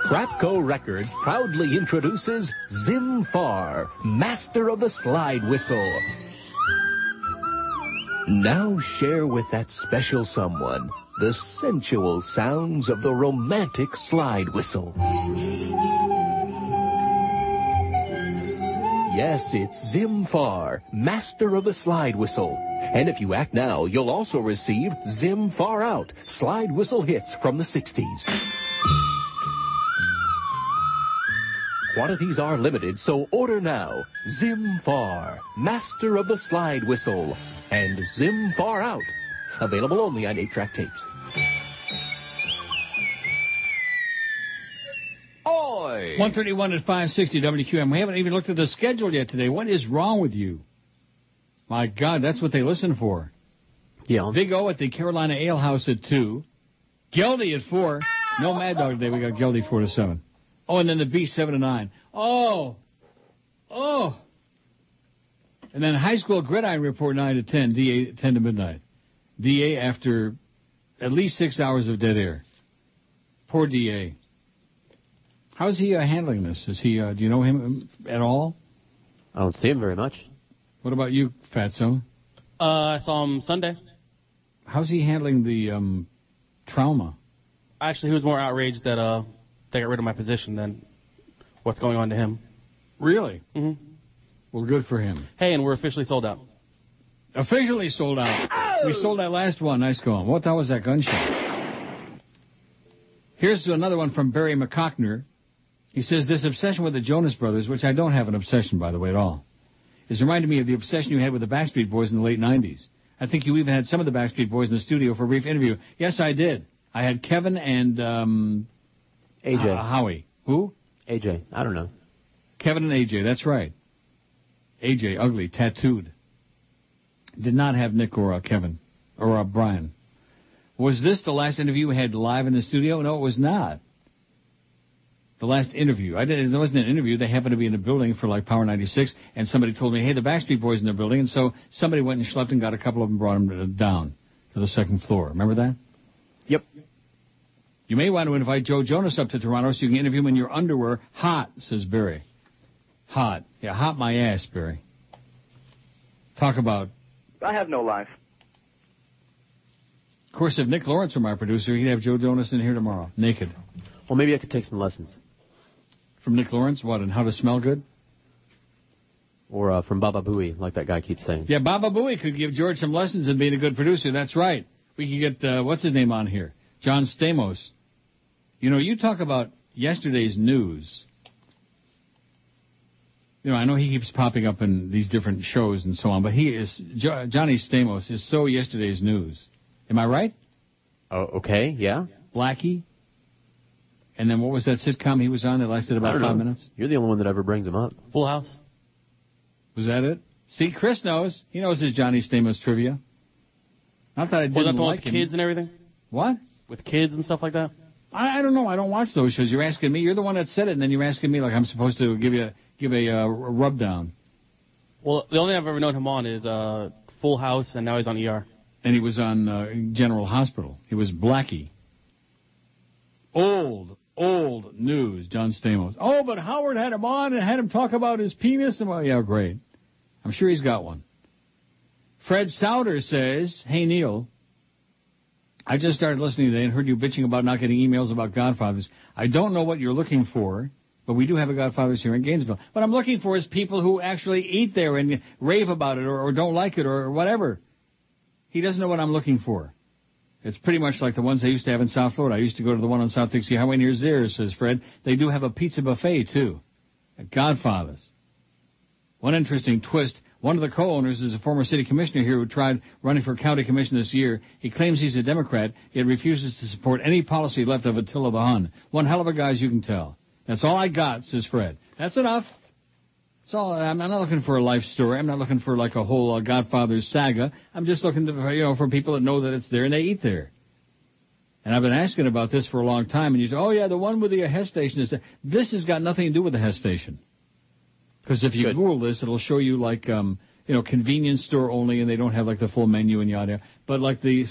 Crapco Records proudly introduces Zim Farr, master of the slide whistle. Now share with that special someone the sensual sounds of the romantic slide whistle. Yes, it's Zim Farr, master of the slide whistle. And if you act now, you'll also receive Zim Farr Out, slide whistle hits from the 60s. Quantities are limited, so order now. Zim Farr, master of the slide whistle, and Zim Farr Out. Available only on 8-track tapes. Oi! 131 at 560 WQM. We haven't even looked at the schedule yet today. What is wrong with you? My God, that's what they listen for. Yeah. Big O at the Carolina Ale House at 2. Geldy at 4. No Mad Dog today. We got Geldy 4 to 7. Oh, and then the B 7 to 9. Oh. And then High School Gridiron Report 9 to 10. DA 10 to midnight. DA after at least 6 hours of dead air. Poor DA. How's he handling this? Is he? Do you know him at all? I don't see him very much. What about you, Fatso? I saw him Sunday. How's he handling the trauma? Actually, he was more outraged that they got rid of my position than what's going on to him. Really? Mm-hmm. Well, good for him. Hey, and we're officially sold out. Officially sold out. We sold that last one. Nice going. What the hell was that gunshot? Here's another one from Barry McCockner. He says, this obsession with the Jonas Brothers, which I don't have an obsession, by the way, at all, is reminding me of the obsession you had with the Backstreet Boys in the late 90s. I think you even had some of the Backstreet Boys in the studio for a brief interview. Yes, I did. I had Kevin and AJ. Howie. Who? AJ. I don't know. Kevin and AJ. That's right. AJ, ugly, tattooed. Did not have Nick or Kevin or Brian. Was this the last interview we had live in the studio? No, it was not. The last interview. There wasn't an interview. They happened to be in a building for like Power 96, and somebody told me, hey, the Backstreet Boys in their building, and so somebody went and schlepped and got a couple of them, brought them down to the second floor. Remember that? Yep. You may want to invite Joe Jonas up to Toronto so you can interview him in your underwear. Hot, says Barry. Hot. Yeah, hot my ass, Barry. Talk about... I have no life. Of course, if Nick Lawrence were my producer, he'd have Joe Jonas in here tomorrow, naked. Well, maybe I could take some lessons. From Nick Lawrence? What, and how to smell good? Or from Baba Booey, like that guy keeps saying. Yeah, Baba Booey could give George some lessons in being a good producer. That's right. We could get, what's his name on here? John Stamos. You know, you talk about yesterday's news. You know, I know he keeps popping up in these different shows and so on, but he is, Johnny Stamos is so yesterday's news. Am I right? Oh, okay, yeah. Blackie. And then what was that sitcom he was on that lasted about 5 minutes? You're the only one that ever brings him up. Full House. Was that it? See, Chris knows. He knows his Johnny Stamos trivia. Not that I didn't like him. Was that the one with kids and everything? What? With kids and stuff like that? I don't know. I don't watch those shows. You're asking me. You're the one that said it, and then you're asking me like I'm supposed to give a rub down. Well, the only thing I've ever known him on is Full House, and now he's on ER. And he was on General Hospital. He was Blackie. Old news, John Stamos. Oh, but Howard had him on and had him talk about his penis. And well, yeah, great. I'm sure he's got one. Fred Souter says, hey, Neil, I just started listening today and heard you bitching about not getting emails about Godfathers. I don't know what you're looking for, but we do have a Godfathers here in Gainesville. What I'm looking for is people who actually eat there and rave about it or don't like it or whatever. He doesn't know what I'm looking for. It's pretty much like the ones they used to have in South Florida. I used to go to the one on South Dixie Highway near Zare, says Fred. They do have a pizza buffet, too, at Godfather's. One interesting twist. One of the co-owners is a former city commissioner here who tried running for county commission this year. He claims he's a Democrat, yet refuses to support any policy left of Attila the Hun. One hell of a guy, as you can tell. That's all I got, says Fred. That's enough. That's all. I'm not looking for a life story. I'm not looking for like a whole Godfather's saga. I'm just looking to, for people that know that it's there and they eat there. And I've been asking about this for a long time. And you say, oh, yeah, the one with the Hess station is there. This has got nothing to do with the Hess station. Because if you Google this, it'll show you like, convenience store only, and they don't have like the full menu and yada. But like the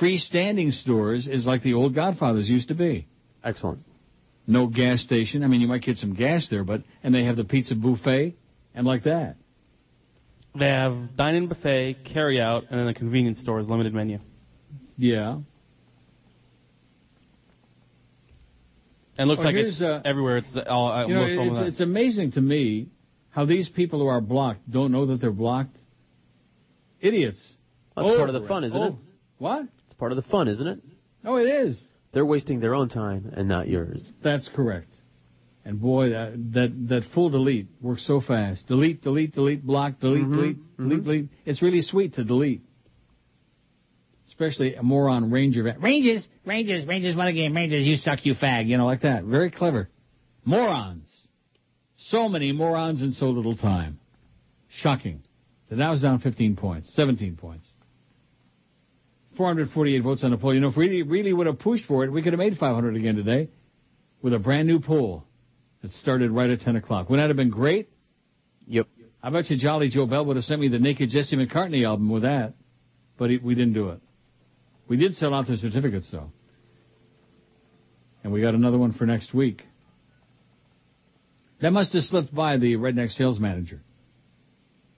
freestanding stores is like the old Godfathers used to be. Excellent. No gas station. I mean, you might get some gas there, and they have the pizza buffet and like that. They have dine-in buffet, carry-out, and then the convenience store's limited menu. Yeah. And it looks like it's everywhere. It's all. It's amazing to me how these people who are blocked don't know that they're blocked. Idiots. Well, that's part of the fun, isn't it? What? It's part of the fun, isn't it? Oh, it is. They're wasting their own time and not yours. That's correct. And boy, that full delete works so fast. Delete, delete, delete, block, delete, mm-hmm. delete, mm-hmm. delete, delete. It's really sweet to delete. Especially a moron Ranger. Rangers won a game. Rangers, you suck, you fag. Like that. Very clever. Morons. So many morons in so little time. Shocking. The Dow's down 15 points, 17 points. 448 votes on the poll. If we really would have pushed for it, we could have made 500 again today with a brand new poll that started right at 10 o'clock. Wouldn't that have been great? Yep. I bet you Jolly Joe Bell would have sent me the Naked Jesse McCartney album with that, but we didn't do it. We did sell out the certificates, though. And we got another one for next week. That must have slipped by the redneck sales manager.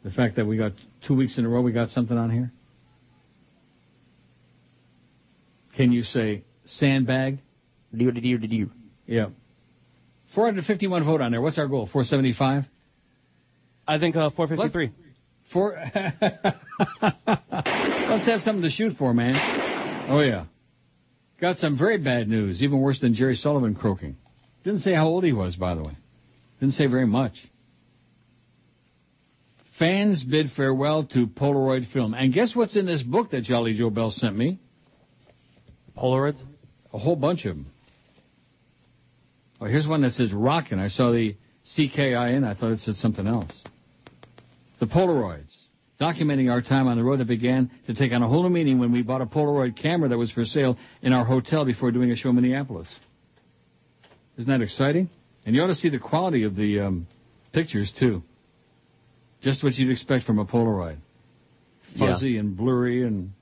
The fact that we got 2 weeks in a row, we got something on here. Can you say sandbag? Do. Yeah. 451 vote on there. What's our goal? 475? I think 453. Let's have something to shoot for, man. Oh, yeah. Got some very bad news, even worse than Jerry Sullivan croaking. Didn't say how old he was, by the way. Didn't say very much. Fans bid farewell to Polaroid film. And guess what's in this book that Jolly Joe Bell sent me? Polaroids, a whole bunch of them. Oh, here's one that says Rockin'. I saw the CKIN. I thought it said something else. The Polaroids, documenting our time on the road that began to take on a whole new meaning when we bought a Polaroid camera that was for sale in our hotel before doing a show in Minneapolis. Isn't that exciting? And you ought to see the quality of the pictures, too. Just what you'd expect from a Polaroid. Fuzzy and blurry and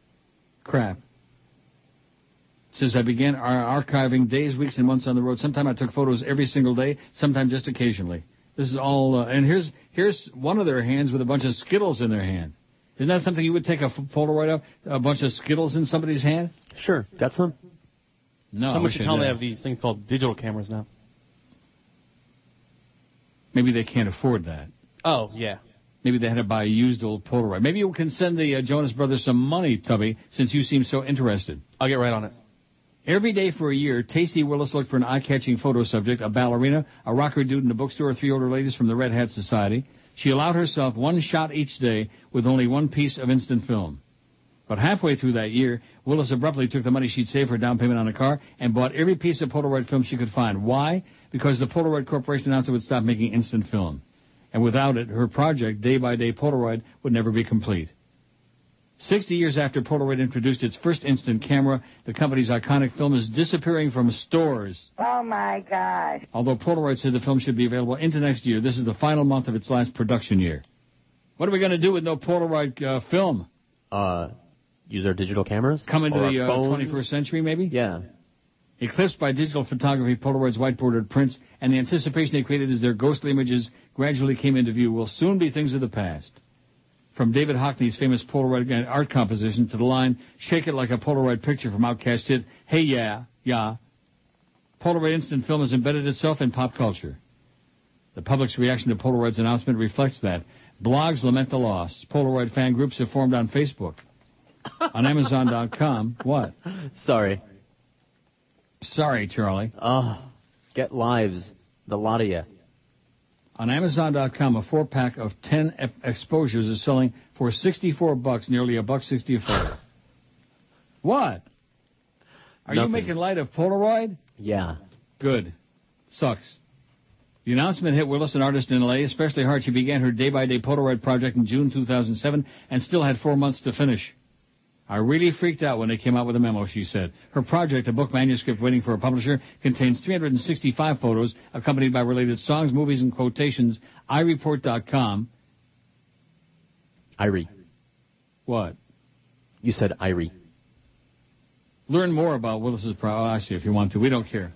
crap. It says, I began archiving days, weeks, and months on the road. Sometimes I took photos every single day, sometimes just occasionally. This is all, and here's one of their hands with a bunch of Skittles in their hand. Isn't that something you would take a Polaroid of, a bunch of Skittles in somebody's hand? Sure. Got some? No. Someone should tell me they have these things called digital cameras now. Maybe they can't afford that. Oh, yeah. Maybe they had to buy a used old Polaroid. Maybe you can send the Jonas Brothers some money, Tubby, since you seem so interested. I'll get right on it. Every day for a year, Tacey Willis looked for an eye-catching photo subject, a ballerina, a rocker dude in a bookstore, three older ladies from the Red Hat Society. She allowed herself one shot each day with only one piece of instant film. But halfway through that year, Willis abruptly took the money she'd saved for a down payment on a car and bought every piece of Polaroid film she could find. Why? Because the Polaroid Corporation announced it would stop making instant film. And without it, her project, Day by Day Polaroid, would never be complete. 60 years after Polaroid introduced its first instant camera, the company's iconic film is disappearing from stores. Oh, my gosh. Although Polaroid said the film should be available into next year, this is the final month of its last production year. What are we going to do with no Polaroid film? Use our digital cameras? Come into the 21st century, maybe? Yeah. Eclipsed by digital photography, Polaroid's whiteboarded prints, and the anticipation they created as their ghostly images gradually came into view, will soon be things of the past. From David Hockney's famous Polaroid art composition to the line, Shake It Like a Polaroid Picture from Outkast's hit, Hey Yeah, Yeah, Polaroid instant film has embedded itself in pop culture. The public's reaction to Polaroid's announcement reflects that. Blogs lament the loss. Polaroid fan groups have formed on Facebook. On Amazon.com, what? Sorry, Charlie. Get lives, the lot of you. On Amazon.com, a four-pack of 10 exposures is selling for $64, nearly $1.60 a photo. What? Are Nothing. You making light of Polaroid? Yeah. Good. Sucks. The announcement hit Willis, an artist in L.A., especially hard. She began her day-by-day Polaroid project in June 2007 and still had 4 months to finish. I really freaked out when they came out with a memo, she said. Her project, a book manuscript waiting for a publisher, contains 365 photos accompanied by related songs, movies, and quotations. iReport.com. Irie. What? You said Irie. Learn more about Willis's project. Oh, I see, if you want to. We don't care.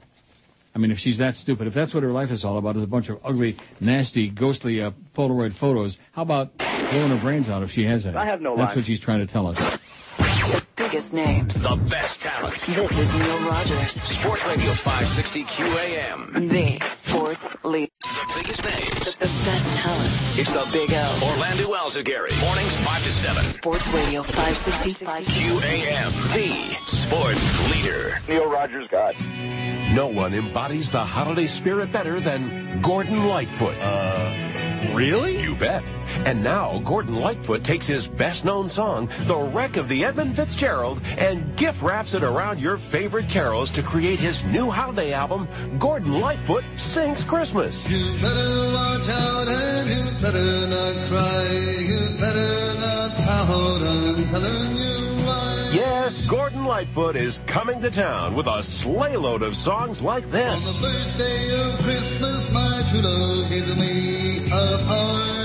I mean, if she's that stupid, if that's what her life is all about, is a bunch of ugly, nasty, ghostly Polaroid photos, how about blowing her brains out if she has that? I have no life. That's what she's trying to tell us. The biggest names. The best talent. This is Neil Rogers. Sports Radio 560 QAM. The sports leader. The biggest names. The best talent. It's the Big O. Orlando Alzagari. Mornings 5 to 7. Sports Radio 560 QAM. The sports leader. Neil Rogers, God. No one embodies the holiday spirit better than Gordon Lightfoot. Really? You bet. And now, Gordon Lightfoot takes his best-known song, The Wreck of the Edmund Fitzgerald, and gift-wraps it around your favorite carols to create his new holiday album, Gordon Lightfoot Sings Christmas. You better watch out and you better not cry. You better not pout, I'm telling you why. Yes, Gordon Lightfoot is coming to town with a sleighload of songs like this. On the first day of Christmas, my true love gave me a partridge.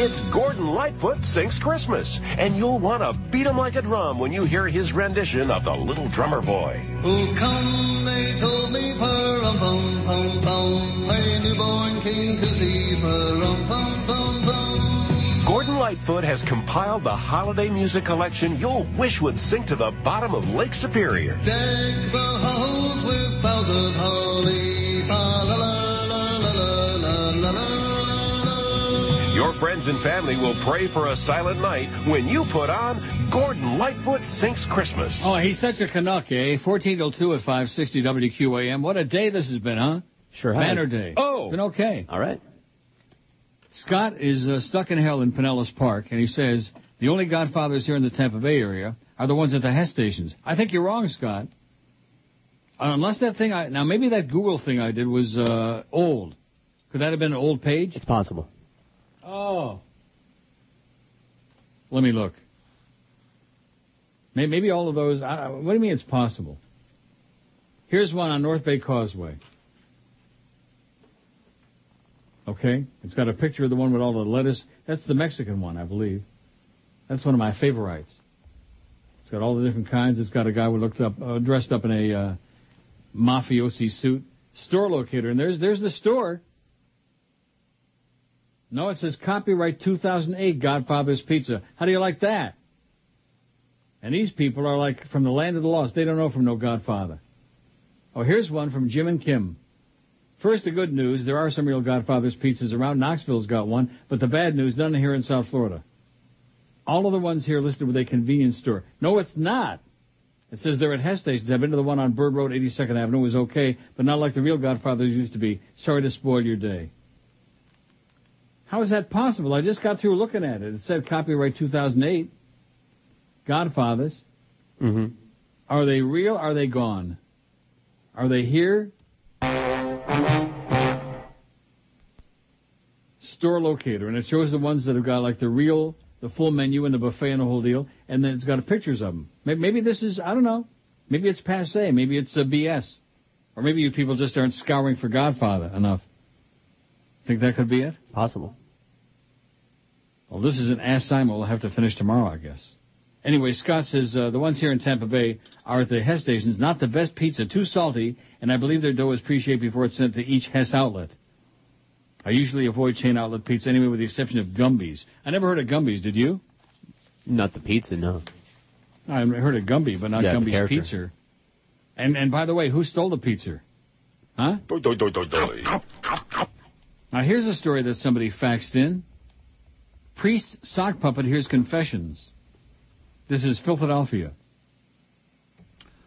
It's Gordon Lightfoot Sings Christmas, and you'll want to beat him like a drum when you hear his rendition of The Little Drummer Boy. Oh, come, they told me, pa-rum-pum, pum-pum, my newborn king to see, pa-rum-pum, pum-pum. Gordon Lightfoot has compiled the holiday music collection you'll wish would sink to the bottom of Lake Superior. Deck the halls with boughs of holly, pa-la-la. Your friends and family will pray for a silent night when you put on Gordon Lightfoot Sings Christmas. Oh, he's such a Canuck, eh? 14-02 at 560 WQAM. What a day this has been, huh? Sure has. Banner day. Oh. It's been okay. All right. Scott is stuck in hell in Pinellas Park, and he says, The only Godfathers here in the Tampa Bay area are the ones at the Hess stations. I think you're wrong, Scott. Unless that thing now maybe that Google thing I did was old. Could that have been an old page? It's possible. Oh. Let me look. Maybe all of those. What do you mean it's possible? Here's one on North Bay Causeway. Okay. It's got a picture of the one with all the lettuce. That's the Mexican one, I believe. That's one of my favorites. It's got all the different kinds. It's got a guy who looked up, dressed up in a mafiosi suit. Store locator. And there's the store. No, it says copyright 2008 Godfather's Pizza. How do you like that? And these people are like from the land of the lost. They don't know from no Godfather. Oh, here's one from Jim and Kim. First, the good news. There are some real Godfather's Pizzas around. Knoxville's got one. But the bad news, none here in South Florida. All of the ones here listed with a convenience store. No, it's not. It says they're at Hess stations. I've been to the one on Bird Road, 82nd Avenue. It was okay, but not like the real Godfathers used to be. Sorry to spoil your day. How is that possible? I just got through looking at it. It said copyright 2008. Godfathers. Mm-hmm. Are they real? Are they gone? Are they here? Store locator. And it shows the ones that have got like the real, the full menu and the buffet and the whole deal. And then it's got pictures of them. Maybe this is, I don't know. Maybe it's passe. Maybe it's a BS. Or maybe you people just aren't scouring for Godfather enough. Think that could be it? Possible. Well, this is an Ask Simon. We'll have to finish tomorrow, I guess. Anyway, Scott says the ones here in Tampa Bay are at the Hess stations. Not the best pizza. Too salty. And I believe their dough is pre-shaped before it's sent to each Hess outlet. I usually avoid chain outlet pizza anyway, with the exception of Gumby's. I never heard of Gumby's, did you? Not the pizza, no. I heard of Gumby, but not Gumby's pizza. And by the way, who stole the pizza? Huh? Now, here's a story that somebody faxed in. Priest sock puppet hears confessions. This is Philadelphia.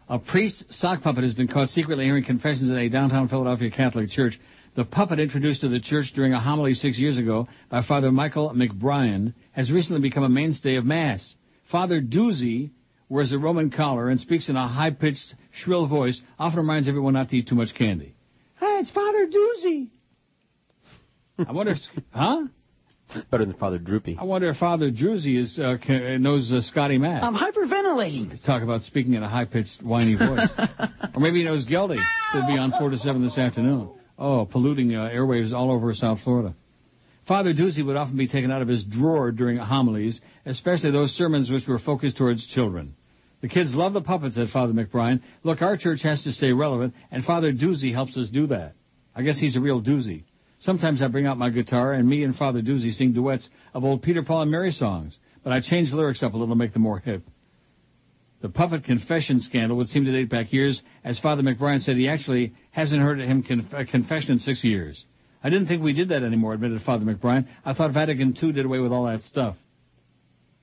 A priest sock puppet has been caught secretly hearing confessions in a downtown Philadelphia Catholic church. The puppet, introduced to the church during a homily 6 years ago by Father Michael McBrien, has recently become a mainstay of Mass. Father Doozy wears a Roman collar and speaks in a high-pitched, shrill voice, often reminds everyone not to eat too much candy. Hey, it's Father Doozy. I wonder if... Huh? Better than Father Droopy. I wonder if Father Doozy is knows Scotty Matt. I'm hyperventilating. Talk about speaking in a high-pitched, whiny voice. Or maybe he knows Geldy. He'll be on 4 to 7 this afternoon. Oh, polluting airwaves all over South Florida. Father Doozy would often be taken out of his drawer during homilies, especially those sermons which were focused towards children. The kids love the puppets, said Father McBrien. Look, our church has to stay relevant, and Father Doozy helps us do that. I guess he's a real doozy. Sometimes I bring out my guitar, and me and Father Doozy sing duets of old Peter, Paul, and Mary songs, but I change the lyrics up a little to make them more hip. The puppet confession scandal would seem to date back years, as Father McBrien said he actually hasn't heard of him confession in 6 years. I didn't think we did that anymore, admitted Father McBrien. I thought Vatican II did away with all that stuff.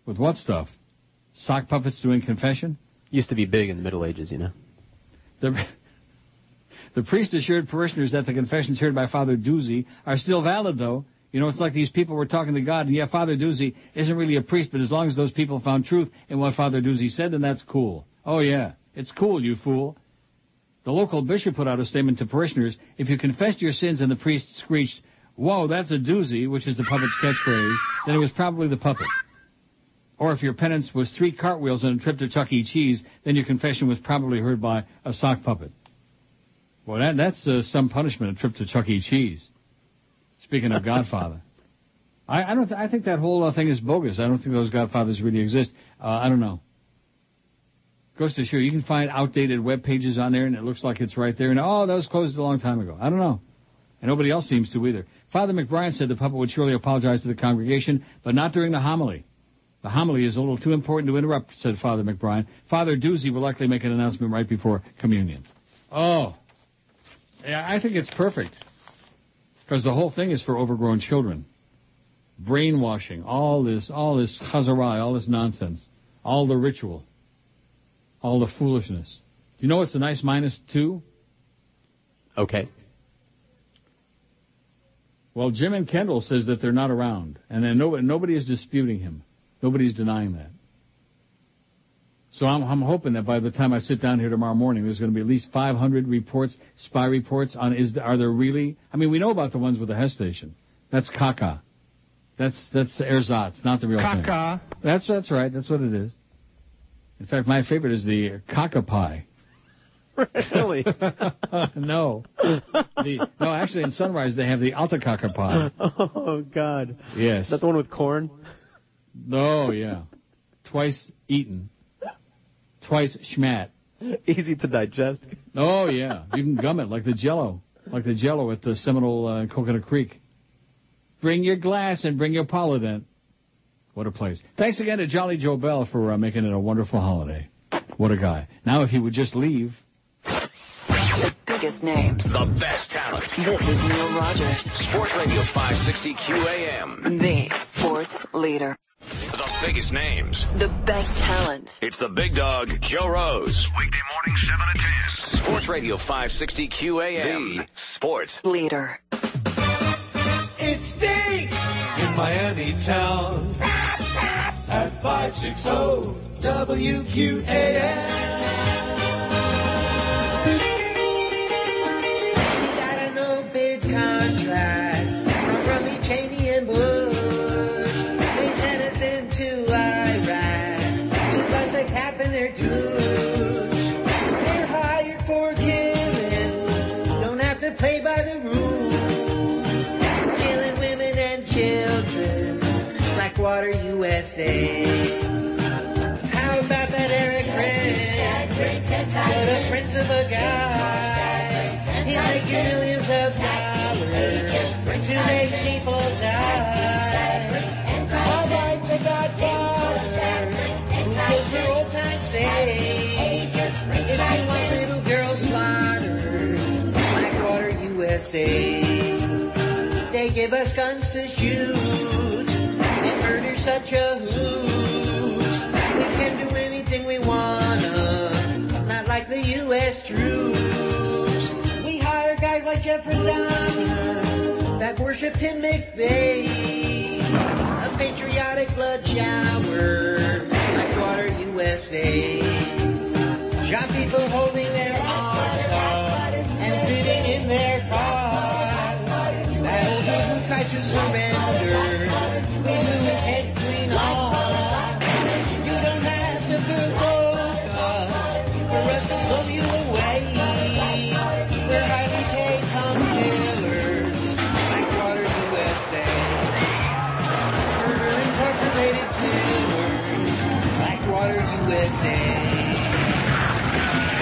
With what stuff? Sock puppets doing confession? Used to be big in the Middle Ages, you know. The priest assured parishioners that the confessions heard by Father Doozy are still valid, though. You know, it's like these people were talking to God, and yeah, Father Doozy isn't really a priest, but as long as those people found truth in what Father Doozy said, then that's cool. Oh, yeah, it's cool, you fool. The local bishop put out a statement to parishioners. If you confessed your sins and the priest screeched, whoa, that's a doozy, which is the puppet's catchphrase, then it was probably the puppet. Or if your penance was 3 cartwheels and a trip to Chuck E. Cheese, then your confession was probably heard by a sock puppet. Well, that's some punishment, a trip to Chuck E. Cheese. Speaking of Godfather, I think that whole thing is bogus. I don't think those Godfathers really exist. I don't know. Goes to show you can find outdated web pages on there, and it looks like it's right there. And oh, that was closed a long time ago. I don't know, and nobody else seems to either. Father McBrien said the puppet would surely apologize to the congregation, but not during the homily. The homily is a little too important to interrupt, said Father McBrien. Father Doozy will likely make an announcement right before communion. Oh, yeah, I think it's perfect. Because the whole thing is for overgrown children. Brainwashing, all this chazarai, all this nonsense, all the ritual, all the foolishness. You know what's a nice -2? Okay. Well, Jim and Kendall says that they're not around, and then nobody is disputing him. Nobody's denying that. So I'm hoping that by the time I sit down here tomorrow morning, there's going to be at least 500 reports, spy reports on are there really? I mean, we know about the ones with the Hess station. That's caca. That's ersatz, not the real thing. Caca. That's right. That's what it is. In fact, my favorite is the caca pie. Really? No. No, actually, in Sunrise, they have the altacaca pie. Oh, God. Yes. Is that the one with corn? No, yeah. Twice eaten. Twice schmat. Easy to digest. Oh, yeah. You can gum it like the Jell-O. Like the Jell-O at the Seminole Coconut Creek. Bring your glass and bring your Polydent. What a place. Thanks again to Jolly Joe Bell for making it a wonderful holiday. What a guy. Now if he would just leave. The biggest names. The best talent. This is Neil Rogers. Sports Radio 560 QAM. The sports leader. The biggest names. The best talent. It's the big dog, Joe Rose. Weekday morning, 7 to 10. Sports Radio 560 QAM. The sports leader. It stinks in Miami town at 560 WQAM. Got a no big contract from Rummy, Cheney, and Wood. They're hired for killing. Don't have to play by the rules. Killing women and children. Blackwater, USA. How about that Eric Prince? The prince of a guy. He's making millions of dollars. Too many people die. All right, we got they give us guns to shoot and murder such a hoot. We can do anything we wanna, not like the U.S. troops. We hire guys like Jeffrey Dahmer that worship Tim McVeigh. A patriotic blood shower, like water USA. Shot people holding their arms up and sitting in their cars. To surrender, we blew his head clean off. You don't have to provoke us, for us to blow you away. We're highly paid con killers, Blackwater USA. Murder incorporated killers, Blackwater USA.